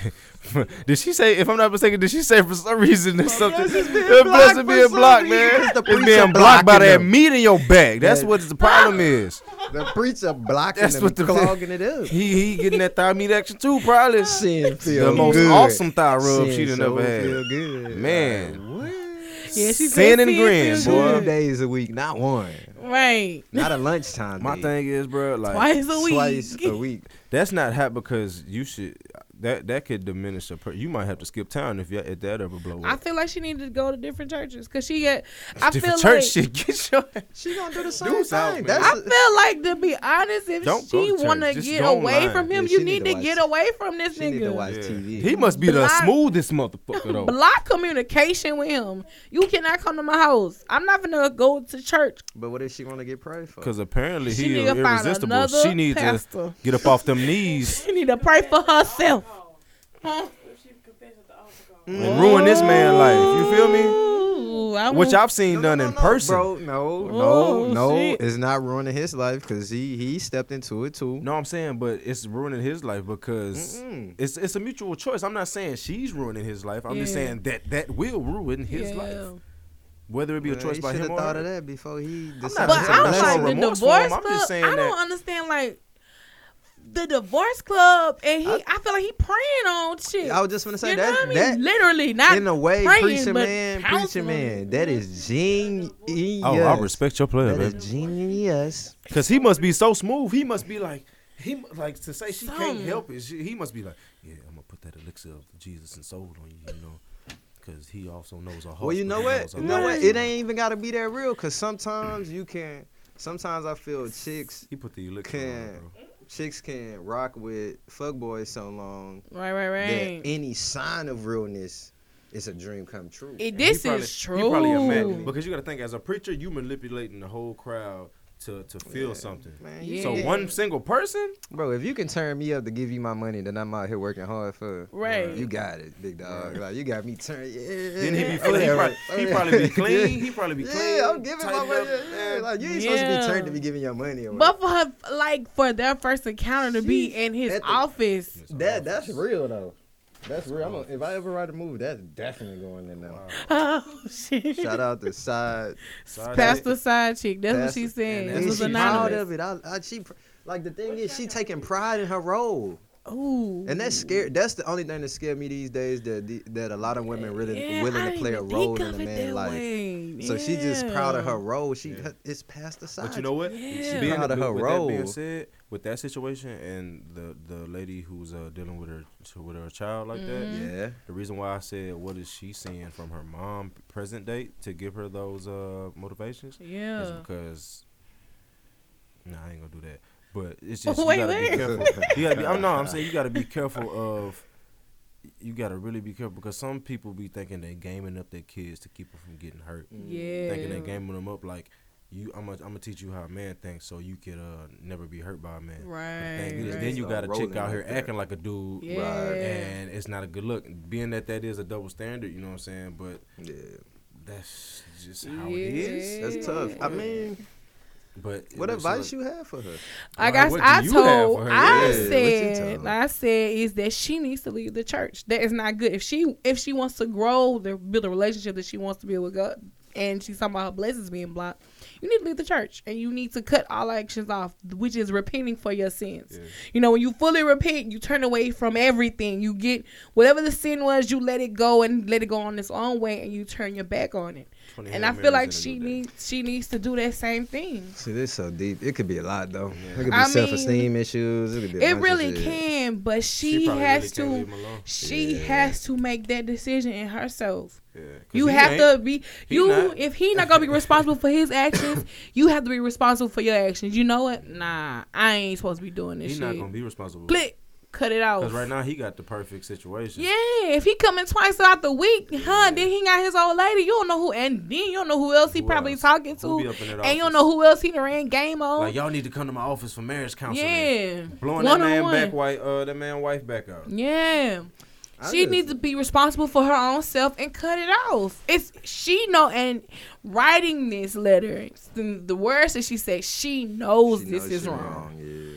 did she say, if I'm not mistaken, did she say for some reason there's something? Yes, it's being blessing being blocked, man. It's being blocked by that meat in your bag. That's what the problem is. The preacher blocking that's them what the clogging it up. He he getting that thigh meat action too, probably. Sin feel the most good. Awesome thigh rub she done so ever had. Feel good. Man. Like, what? Yeah, she Sin and grin, boy. Two days a week, not one. Right. Not a lunchtime. My day. thing is, bro, like twice a week. Twice a week. That's not hot because you should. That that could diminish a person. You might have to skip town if, if that ever blow up. I feel like she needed to go to different churches because she had. I different feel church like shit. Get your. She gonna do the same do thing. That's I a, feel like to be honest, if don't she to wanna just get away line. from him, yeah, you need, need to, to watch, get away from this she nigga. Need to watch yeah. T V. He must be block, the smoothest motherfucker though. Block communication with him. You cannot come to my house. I'm not gonna go to church. But what if she wanna get prayed for? Because apparently she he is irresistible. She needs pastor. to get up off them knees. She need to pray for herself. Huh? And ruin this man's life. You feel me? Which I've seen no, done no, in no, person. Bro, no, no, Ooh, no. Shit. It's not ruining his life because he, he stepped into it too. No, I'm saying, but it's ruining his life because Mm-mm. it's it's a mutual choice. I'm not saying she's ruining his life. I'm yeah. just saying that that will ruin his yeah. life. Whether it be well, a choice by him or thought of that before he decided. But I don't like the divorce club. I'm just saying I don't that. understand like. The divorce club, and he, I, I feel like he praying on shit. I was just gonna say you that, know what I mean? that, literally, not in a way, praying, preacher man, preacher man. That is genius. Oh, I respect your player, man. That is genius. Cause he must be so smooth. He must be like, he like to say she so, can't help it. She, he must be like, yeah, I'm gonna put that. that elixir of Jesus and soul on you, you know, because he also knows our heart. Well, you know what? You know what? It ain't even got to be that real, because sometimes you can, sometimes I feel chicks he put the elixir can, on, bro. Chicks can rock with fuckboys so long. Right, right, right. That any sign of realness is a dream come true. It, this probably, is true. You probably imagine, because you got to think, as a preacher, you manipulating the whole crowd to, to feel yeah, something. Man, yeah. So one single person? Bro, if you can turn me up to give you my money, then I'm out here working hard for right. You got it, big dog. Yeah. Like, you got me turned. Yeah. Then he be clean. He probably, he probably be clean. He probably be clean. Yeah, I'm giving my money. Yeah. Like, you ain't yeah. supposed to be turned to be giving your money away. But for her, like, for their first encounter to Jeez, be in his that office. Thing, that That's real, though. That's real. I'm a, if I ever write a movie, that's definitely going in there. Wow. Oh, shit. Shout out to Side. Pastor Side Chick. That's Pastor, what she's saying. This was anonymous. Proud of it. I, I, she, like, the thing is, she taking pride in her role. Ooh. And that's scary. That's the only thing that scares me these days, that that a lot of women really yeah, willing I to play a role in a man's life. Yeah. So she's just proud of her role. She yeah. It's Pastor Side. But you know what? Yeah. She's being proud of her with role. That being said, with that situation and the, the lady who's uh, dealing with her with her child like mm-hmm. that, yeah. The reason why I said what is she seeing from her mom present date to give her those uh, motivations, yeah, is because nah, I ain't gonna do that. But it's just wait, you gotta wait. be careful. You gotta be, I'm no, I'm saying you gotta be careful of. You gotta really be careful, because some people be thinking they gaming up their kids to keep them from getting hurt. Yeah, thinking they gaming them up like. You, I'm gonna I'm teach you how a man thinks so you could uh, never be hurt by a man. Right. The is, right. Then you got a chick out here like acting like a dude. Yeah. Right. And it's not a good look. Being that that is a double standard, you know what I'm saying? But yeah. That's just how yeah. it is. That's tough. I mean, but what advice like, you have for her? Like, like I, what I, do I told, you have for her? I yeah. said, like I said, is that she needs to leave the church. That is not good. If she, if she wants to grow, the build a relationship that she wants to build with God, and she's talking about her blessings being blocked, you need to leave the church, and you need to cut all actions off, which is repenting for your sins. Yeah. You know, when you fully repent, you turn away from everything. You get whatever the sin was, you let it go and let it go on its own way, and you turn your back on it. And I feel like she needs she needs to do that same thing. See, this so deep. It could be a lot, though. Yeah. It could be I self-esteem mean, issues. It could be a It really can, but she, she has really to she yeah. has to make that decision in herself. Yeah, you have to be you. Not. If he not gonna be responsible for his actions, you have to be responsible for your actions. You know what? Nah, I ain't supposed to be doing this. He's shit. He's not gonna be responsible. Click, cut it off. Because right now he got the perfect situation. Yeah, if he coming twice throughout the week, huh? Yeah. Then he got his old lady. You don't know who, and then you don't know who else he who probably else? talking to, and office. You don't know who else he ran game on. Like, y'all need to come to my office for marriage counseling. Yeah, blowing one that man on back, white, uh, that man wife back out. Yeah. I she just, needs to be responsible for her own self and cut it off. It's she know, and writing this letter, the, the words that she said, she knows she this knows is wrong. wrong. Yeah, yeah.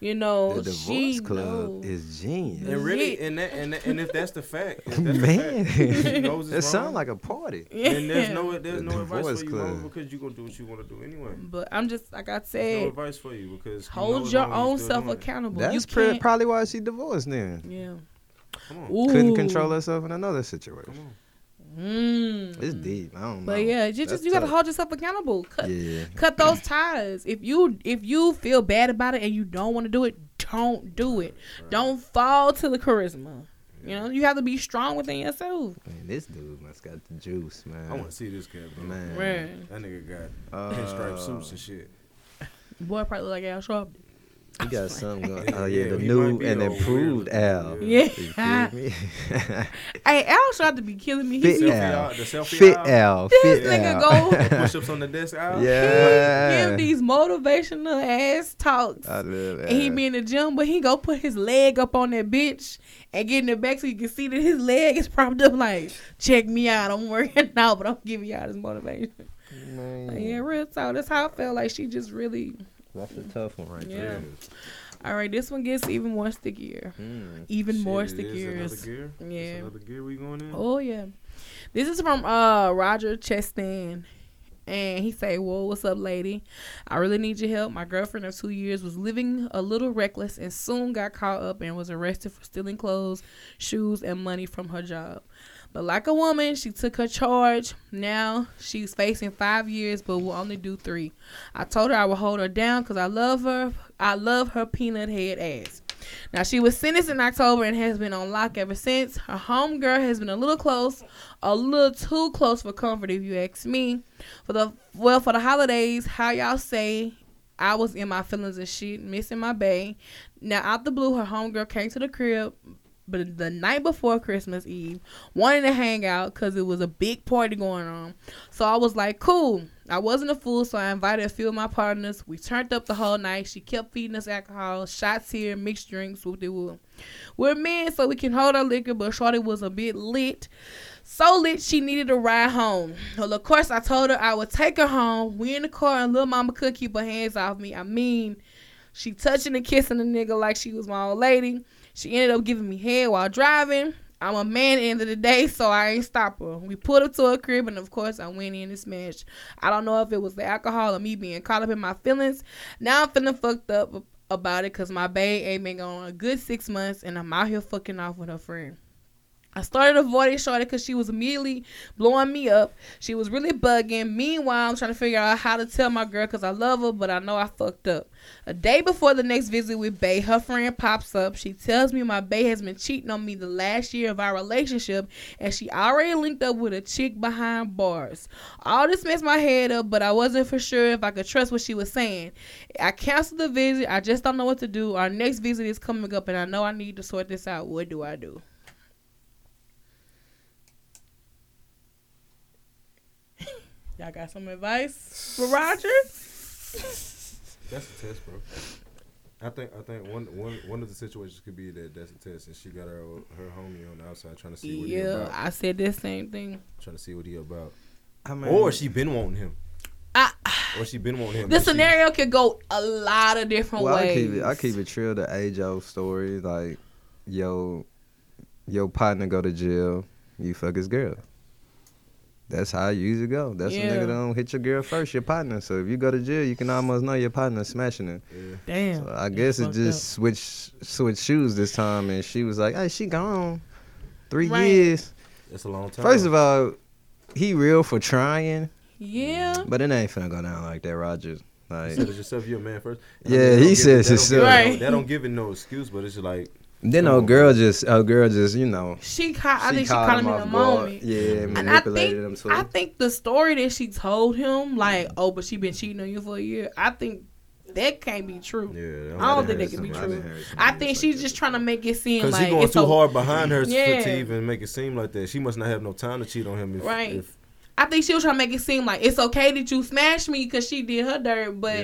You know, the divorce she club knows. Is genius. And really, and that, and that, and if that's the fact, that's man, the fact, she knows it's it sounds like a party. Yeah. And there's no there's the no advice for you wrong, because you're gonna do what you want to do anyway. But I'm just like I said, no advice for you, because hold you know your own self accountable. That's you probably why she divorced then. Yeah. Couldn't control herself in another situation. Mm. It's deep. I don't but know. But yeah, you just you tough. Gotta hold yourself accountable. Cut, yeah. cut those ties. If you if you feel bad about it and you don't want to do it, don't do it. Right. Don't fall to the charisma. Yeah. You know, you have to be strong within yourself. Man, this dude must got the juice, man. I want to see this cat, bro. Man, right. That nigga got uh, pinstripe suits and shit. Boy, probably like Al Sharpton. You got something going. Oh yeah, yeah the new and improved weird. Al. Yeah. yeah. You hey, Al tried to be killing me. Fit Al. The selfie Fit Al. Fit Al. This nigga go push-ups on the desk Al. Yeah. He give these motivational ass talks. I love that. And he be in the gym, but he go put his leg up on that bitch and get in the back so you can see that his leg is propped up like, check me out. I'm working out, but I'm giving y'all this motivation. Like, yeah, real talk. That's how I felt. Like she just really. That's a tough one right yeah. there. All right, this one gets even more stickier. Mm, even shit, more stickier. Another gear? Yeah. It's another gear we going in? Oh, yeah. This is from uh, Roger Cheston. And he say, "Whoa, what's up, lady? I really need your help. My girlfriend of two years was living a little reckless and soon got caught up and was arrested for stealing clothes, shoes, and money from her job. But like a woman, she took her charge. Now she's facing five years, but will only do three. I told her I would hold her down because I love her. I love her peanut head ass. Now, she was sentenced in October and has been on lock ever since. Her homegirl has been a little close, a little too close for comfort, if you ask me. For the well, for the holidays, how y'all say, I was in my feelings and shit, missing my bae. Now, out the blue, her homegirl came to the crib, but the night before Christmas Eve, wanted to hang out because it was a big party going on. So I was like, cool. I wasn't a fool, so I invited a few of my partners. We turned up the whole night. She kept feeding us alcohol, shots here, mixed drinks, whoop de whoop. We're men, so we can hold our liquor, but shorty was a bit lit. So lit, she needed a ride home. Well, of course, I told her I would take her home. We in the car, and little mama could keep her hands off me. I mean, she touching and kissing the nigga like she was my old lady. She ended up giving me head while driving. I'm a man at the end of the day, so I ain't stop her. We pulled up to her crib, and of course, I went in and smashed. I don't know if it was the alcohol or me being caught up in my feelings. Now I'm feeling fucked up about it because my babe ain't been gone a good six months, and I'm out here fucking off with her friend. I started avoiding shorty because she was immediately blowing me up. She was really bugging. Meanwhile, I'm trying to figure out how to tell my girl because I love her, but I know I fucked up. A day before the next visit with bae, her friend pops up. She tells me my bae has been cheating on me the last year of our relationship, and she already linked up with a chick behind bars. All this messed my head up, but I wasn't for sure if I could trust what she was saying. I canceled the visit. I just don't know what to do. Our next visit is coming up, and I know I need to sort this out. What do I do? Y'all got some advice for Roger? That's a test, bro. I think I think one one one of the situations could be that that's a test, and she got her her homie on the outside trying to see what yeah, he about. Yeah, I said that same thing. Trying to see what he about. I mean, or she been wanting him. I, or she been wanting him. The scenario she, could go a lot of different well, ways. I keep it, I keep it trill the age old story like yo, your partner go to jail, you fuck his girl. That's how you usually go. That's yeah. the nigga that don't hit your girl first, your partner. So if you go to jail, you can almost know your partner's smashing it. Yeah. Damn. So I guess it just up. switch switch shoes this time, and she was like, hey, she gone. Three right. years. That's a long time. First of all, he real for trying. Yeah. But it ain't finna go down like that, Roger. Like, you said it's yourself, you a man first. And yeah, I mean, he says it, yourself. Right. That don't give it no excuse, but it's like, then a girl just, a girl just, you know. She caught. I think she caught him in the moment. Yeah, manipulated him too. I think the story that she told him, like, oh, but she been cheating on you for a year. I think that can't be true. Yeah, I don't think that can be true. I think she's just trying to make it seem like, because he going too hard behind her to even make it seem like that. She must not have no time to cheat on him. Right. I think she was trying to make it seem like it's okay that you smashed me because she did her dirt, but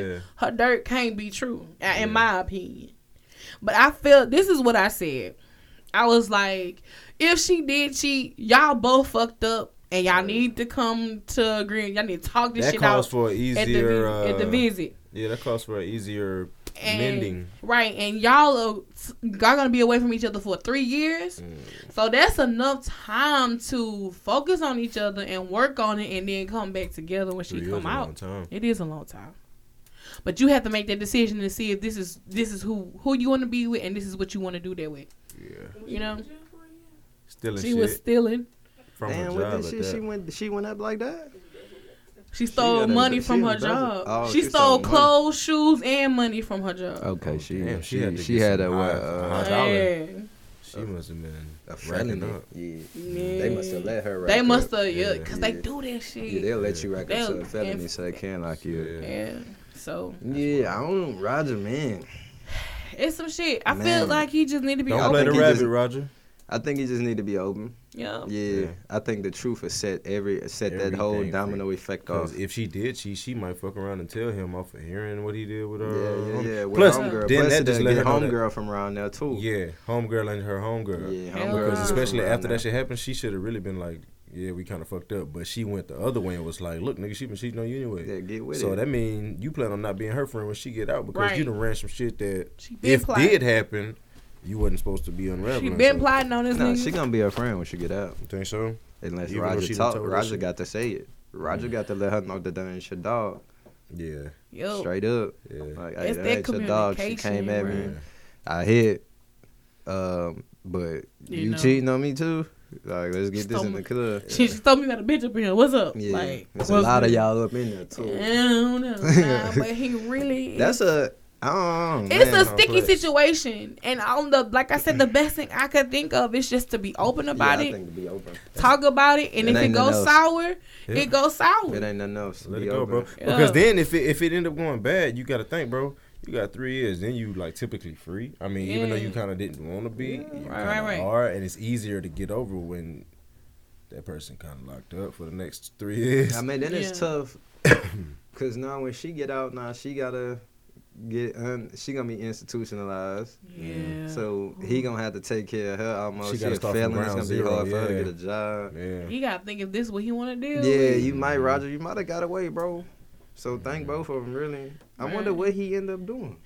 her dirt can't be true, in my opinion. But I feel, this is what I said. I was like, if she did cheat, y'all both fucked up, and y'all need to come to agree. Y'all need to talk this that shit out. That calls for an easier at the, uh, at the visit. Yeah, that calls for an easier and, mending. Right, and y'all are, y'all gonna be away from each other for three years. Mm. So that's enough time to focus on each other and work on it, and then come back together when three she come out. Time. It is a long time. But you have to make that decision to see if this is this is who, who you want to be with, and this is what you want to do that with. Yeah. You know? Stealing she shit. She was stealing. From Damn, her with job this shit, that. she went she went up like that? She stole she money from her job. Oh, she, she stole clothes, shoes, and money from her job. Okay, oh, she damn, she, she, had she had that what? Uh, yeah. She must have been racking up. Yeah. yeah. They must have let her rack They must have, yeah, because yeah. they do that shit. Yeah, they'll let you rack up to a felony so they can't lock you. Yeah. So yeah, I don't know, Roger, man. It's some shit. I man. feel like he just need to be don't open. Don't play the rabbit, Roger. I think he just need to be open. Yeah. Yeah. yeah. I think the truth has set every set Everything, that whole domino man. effect off. If she did, she she might fuck around and tell him off of hearing what he did with her. Yeah, yeah, yeah. With Plus, homegirl. Then Plus that just let her homegirl from around there too. Yeah, homegirl and her homegirl. Yeah, homegirl. Because especially after that now. shit happened, she should have really been like, yeah, we kind of fucked up, but she went the other way and was like, look, nigga, she been cheating on you anyway. Yeah, get with so it. So that mean you plan on not being her friend when she get out because right. you done ran some shit that if plotting. did happen, you wasn't supposed to be unraveling. She been so. plotting on this nah, nigga. She gonna be her friend when she get out. You think so? Unless Even Roger talk, Roger got to say it. Roger yeah. got to let her know that that ain't your dog. Yeah. Yep. Straight up. Yeah. Like, hey, that ain't your dog. She came at right. me. I hit. Um, but you, you know. cheating on me too? Like, let's get she this in the club. She, yeah. she told me about a bitch up in here. What's up? Yeah, like, there's a lot good? of y'all up in there too. I don't know. Nah, but he really. That's a Oh, man, it's a sticky place. situation, and on the like I said, the best thing I could think of is just to be open about yeah, it. I think to be open. Talk about it, and it if it goes else. sour, yeah. it goes sour. It ain't nothing else. Let be it go, open. bro. Yeah. Because then if it if it end up going bad, you got to think, bro. You got three years, then you like typically free. I mean, yeah. even though you kind of didn't want to be, yeah. you right, right, right. are, and it's easier to get over when that person kind of locked up for the next three years. I mean, then yeah. it's tough because now when she get out, now she gotta. Get un- she gonna be institutionalized. Yeah. So he gonna have to take care of her almost. She, she a felon. It's gonna zero. be hard yeah. for her to get a job. Yeah. You gotta think if this is what he wanna do. Yeah, with. you might, Roger. You might have got away, bro. So thank both of them, really. Right. I wonder what he ended up doing.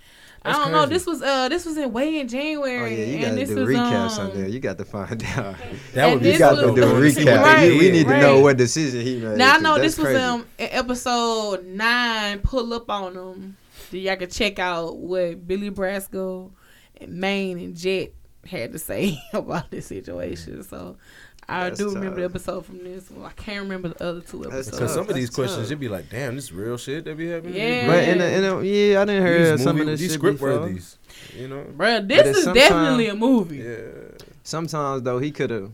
That's I don't crazy. know. This was uh this was in way in January. Oh yeah, you and gotta this do was, recaps um, on there. You got to find out. That would be you got to do recap. Right, we, we need right. to know what decision he made. Now I know this crazy. was um episode nine. Pull up on them. Y'all can check out what Billy Brasco and Maine and Jet had to say about this situation. So I That's do tough. remember the episode from this. Well, I can't remember the other two episodes. Because some of these That's questions, you'd be like, damn, this real shit that be happening. Yeah, but in a, in a, yeah I didn't hear some movie, of this these shit script worthies, you know? Bruh, this is definitely a movie. Yeah. Sometimes, though, he could have.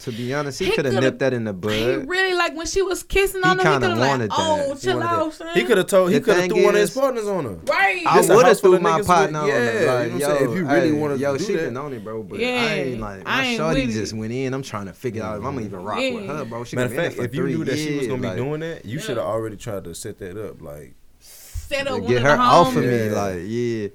To be honest, he, he could have nipped that in the bud. He really, like, when she was kissing on he him, he could have like, oh, chill out, son. He could have told, he could have threw is, one of his partners on her. Right. I would have threw my partner on her. Like, you know yo, if you really want to Yo, she been on it, bro, but yeah, I ain't, like, my ain't shorty just it. went in. I'm trying to figure out if I'm going to even rock yeah. with her, bro. She Matter of fact, if you knew that she was going to be doing that, you should have already tried to set that up, like. Set up one of the homies. Get her off of me, like, yeah.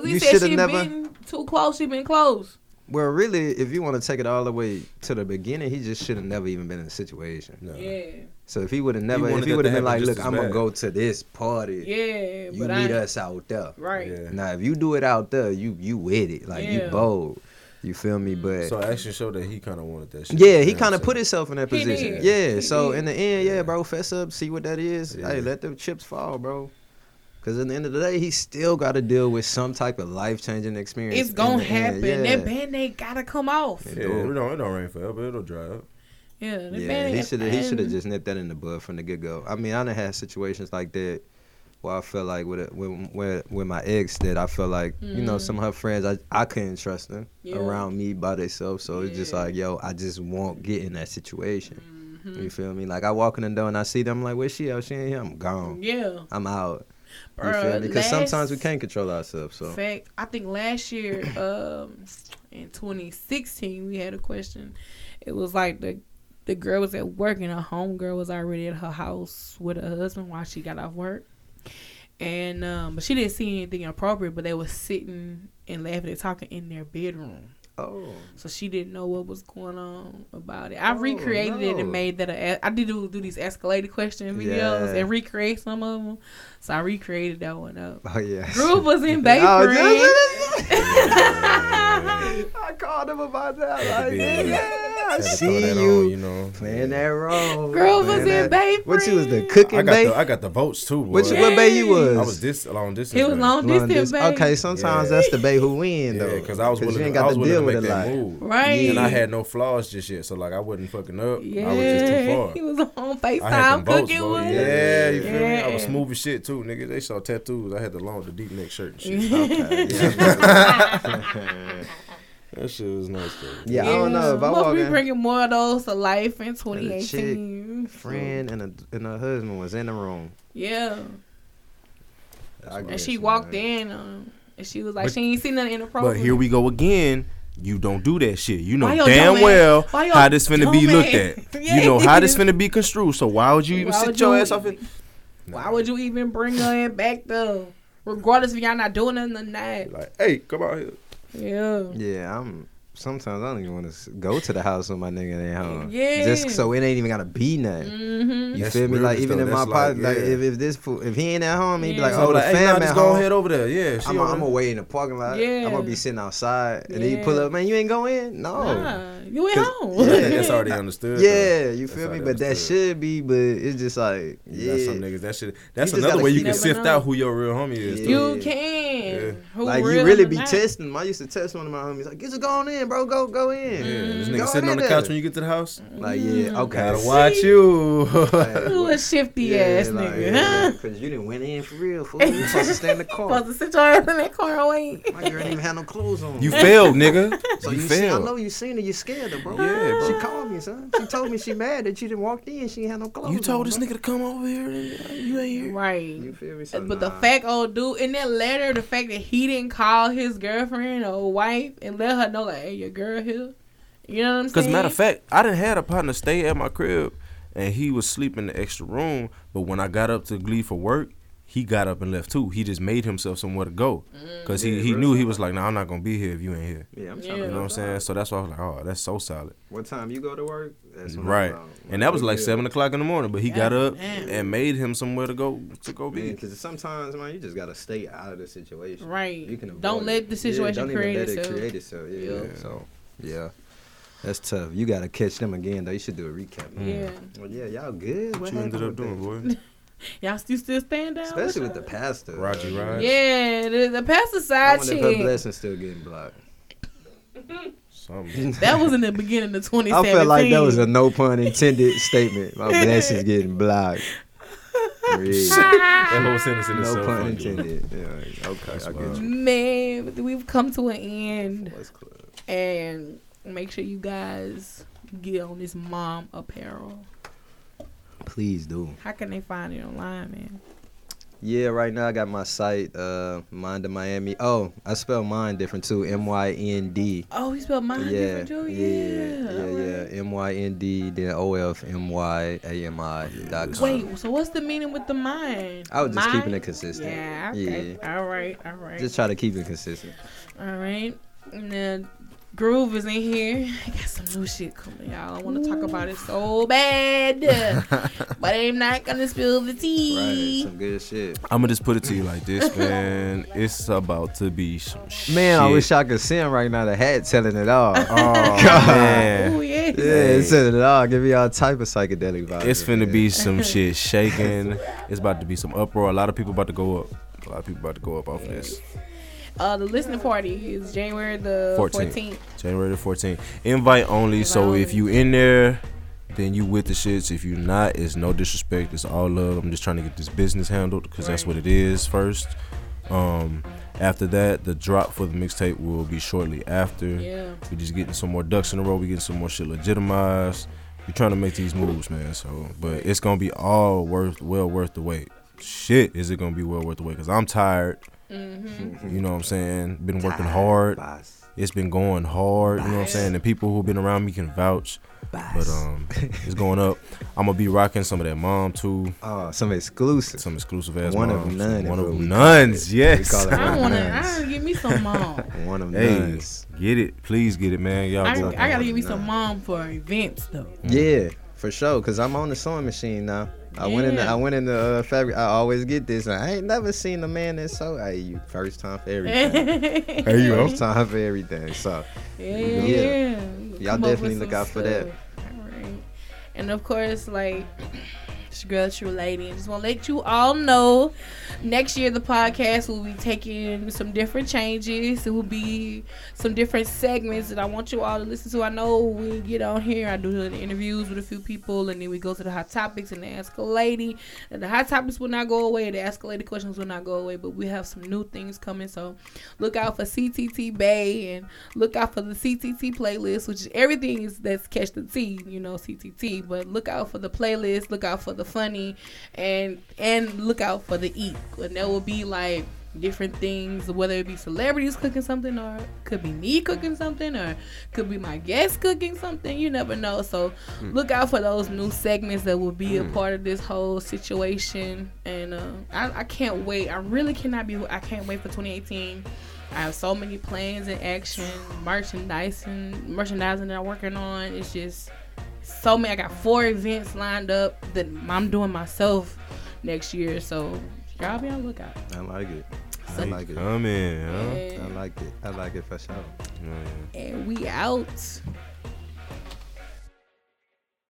Or, you should have never. Because he said she been too close, she been close. Well, really, if you want to take it all the way to the beginning, he just should have never even been in a situation. No. Yeah. So if he would have never, if he would have been like, look, I'm going to go to this party. Yeah. You meet us out there. Right. Yeah. Now, if you do it out there, you you with it. Like, yeah. you bold. You feel me? But so I actually showed that he kind of wanted that shit. Yeah, he kind of put himself in that position. Yeah. So in the end, yeah, bro, fess up, see what that is. Yeah. Hey, let them chips fall, bro. Because at the end of the day, he still got to deal with some type of life-changing experience. It's going to happen. Yeah. That Band-Aid got to come off. Yeah, it don't, it don't rain forever. It'll dry up. Yeah, that yeah Band-Aid. He should have he should have just nipped that in the bud from the get-go. I mean, I done had situations like that where I felt like with a, with, with, with my ex that I felt like, mm. you know, some of her friends, I, I couldn't trust them yeah. around me by themselves. So yeah. it's just like, yo, I just won't get in that situation. Mm-hmm. You feel me? Like, I walk in the door and I see them, I'm like, where's she at? She ain't here. I'm gone. Yeah. I'm out. You feel me? Because last, sometimes we can't control ourselves. So, in fact, I think last year, um, in twenty sixteen, we had a question. It was like the the girl was at work and her homegirl was already at her house with her husband while she got off work, and um, but she didn't see anything inappropriate. But they were sitting and laughing and talking in their bedroom. Oh. So she didn't know what was going on about it. I oh, recreated no. it and made that. A, I did do, do these escalated question videos yeah. and recreate some of them. So I recreated that one up. Oh, yeah. Groove was in Bay Bridge. I called him about that. Like, yeah, yeah, I see that you, on, you know, playing that role. Groove was in Bay Bridge. What you was the cooking I got the, I got the votes too. Boy. What you what bay you was? I was this long distance. He was long distance, distance bay. Okay, sometimes yeah. that's the bay who win though. Yeah, because I was willing. You ain't got I was to deal with that like. move. Right. Yeah. And I had no flaws just yet, so like I wasn't fucking up. Yeah. I was just too far. He was on FaceTime cooking with. Yeah, you feel me? I was smooth as shit too, nigga. They saw tattoos. I had the long, the deep neck shirt and shit. Okay. That shit was nice though. Yeah, yeah, I don't know if I walk in. We bringing more of those to life in twenty eighteen. And a chick, friend and a, and her husband was in the room. Yeah. And she walked in um, and she was like, but, she ain't seen nothing inappropriate. But here we go again. You don't do that shit. You know damn well how this finna be looked at. Yeah. You know how this finna be construed. So why would you even why sit your you ass off it? Why nah. would you even bring her in back though? Regardless if y'all not doing nothing or not. Like, hey, come out here. Yeah. Yeah, I'm. Sometimes I don't even want to go to the house when my nigga ain't home. Yeah. Just so it ain't even gotta be nothing. Mm-hmm. You that's feel me? Like even though, in my pot, like, like yeah. if, if this fool, if he ain't at home, he'd yeah. be like, oh, so the like, fam hey, at home. Head over there. Yeah. I'm gonna wait in the parking lot. Yeah. I'm gonna be sitting outside, and yeah. then you pull up, man. You ain't going? No. Nah, you ain't home. Yeah, that's already understood. Yeah, though. You feel me? But understood. That should be. But it's just like yeah. That's some niggas. That shit. That's you another way you can sift out who your real homie is. You can. Like you really be testing. I used to test one of my homies. Like, get you going in. Bro, go go in. Yeah, this nigga go sitting on the couch when you get to the house. Like, yeah, okay. Gotta watch you. Like, you a shifty yeah, ass like, nigga. Yeah, because you didn't went in for real, fool. You supposed to stay in the car. Supposed to sit your ass in that car and wait. My girl didn't even have no clothes on. You failed, nigga. So you, you failed. Seen, I know you seen her. You scared her, bro. Yeah, bro. She called me, son. She told me she mad that you didn't walk in. She ain't had no clothes on. You told on, this bro. Nigga to come over here. And you ain't here. Right. You feel me? So but nah. The fact old dude, in that letter, the fact that he didn't call his girlfriend or wife and let her know, like, hey, your girl here. You know what I'm saying? Because, matter of fact, I done had a partner stay at my crib, and he was sleeping in the extra room. But when I got up to leave for work, he got up and left, too. He just made himself somewhere to go. Because mm. he, yeah, he knew, he was like, nah, I'm not going to be here if you ain't here. Yeah, I'm trying yeah. to. You know what I'm saying? So that's why I was like, oh, that's so solid. What time you go to work? That's right. And that was like seven o'clock in the morning. But he yeah, got up man. and made him somewhere to go to go be. Because sometimes, man, you just got to stay out of the situation. Right. You can avoid don't let it. the situation yeah, create itself. Don't even let it itself. create itself. Yeah. yeah. So, yeah. That's tough. You gotta catch them again, though. You should do a recap. Yeah. Well, yeah, y'all good. What, what you ended up doing, boy? Y'all still still stand down, especially with, with the pastor, Roger Rice. Yeah, the, the pastor side chick. I wonder if her blessing still getting blocked. Something. That was in the beginning of twenty seventeen. I felt like that was a no pun intended statement. My blessing's getting blocked. Really. That whole sentence in no itself. No pun intended. Yeah, okay, that's I get you. Man, we've come to an end. And make sure you guys get on this Mom Apparel. Please do. How can they find it online, man? Yeah, right now I got my site, uh, Mind of Miami. Oh, I spell mine different too, M Y N D. Oh, you spelled mine yeah, different too? Yeah, yeah, yeah. yeah. Right. M Y N D, then O F M Y A M I yeah, dot com. Wait, so what's the meaning with the mind? I was just mind? keeping it consistent. Yeah, okay. Yeah. All right, all right. Just try to keep it consistent. All right. And then Groove is in here. I got some new shit coming, y'all. I want to talk about it so bad. But I'm not going to spill the tea. Right, some good shit. I'm going to just put it to you like this, man. It's about to be some man, shit. Man, I wish I could send right now the hat telling it all. Oh, God. Man. Ooh, yes. Yeah, it's telling it all. Give me all type of psychedelic vibes. It's finna man. be some shit shaking. It's about to be some uproar. A lot of people about to go up. A lot of people about to go up off yeah. this. Uh, the listening party is January the fourteenth. fourteenth. January the fourteenth. Invite only. Invite so only. If you in there, then you with the shits. If you not, it's no disrespect. It's all love. I'm just trying to get this business handled because right. that's what it is first. Um, after that, the drop for the mixtape will be shortly after. Yeah. We're just getting some more ducks in a row. We're getting some more shit legitimized. We're trying to make these moves, man. So, but it's gonna be all worth, well worth the wait. Shit, is it gonna be well worth the wait? Because I'm tired. Mm-hmm. You know what I'm saying? Been working hard. It's been going hard. You know what I'm saying? The people who've been around me can vouch. But um, it's going up. I'm gonna be rocking some of that mom too. Oh, some exclusive, some exclusive ass one moms. Of none. One of nuns. Yes. I want to. Give me some mom. One of hey, nuns. Get it, please get it, man. Y'all. I, go I gotta give me some mom for events though. Mm. Yeah, for sure. Cause I'm on the sewing machine now. I yeah. went in the, I went in the uh, fabric. I always get this. And I ain't never seen a man that's so. Hey, you first time for everything. Hey, you first time for everything. So yeah, yeah. yeah. y'all Come definitely look out stuff. for that. All right, and of course, like it's your girl, True Lady. I just want to let you all know. Next year, the podcast will be taking some different changes. It will be some different segments that I want you all to listen to. I know we get on here, I do the interviews with a few people, and then we go to the hot topics and the Ask a Lady. And the hot topics will not go away. The Ask a Lady questions will not go away, but we have some new things coming. So look out for C T T Bay and look out for the C T T playlist, which is everything is that's Catch the Tea, you know, C T T. But look out for the playlist. Look out for the funny, and and look out for the eat. And there will be like different things, whether it be celebrities cooking something, or could be me cooking something, or could be my guest cooking something. You never know. So mm. look out for those new segments that will be mm. a part of this whole situation. And uh, I, I can't wait. I really cannot be. I can't wait for twenty eighteen. I have so many plans and action, merchandising, merchandising that I'm working on. It's just so many. I got four events lined up that I'm doing myself next year. So. Y'all be on the lookout. I like it. So, I like it. Come in, huh? I like it. I like it for sure. Yeah. And we out.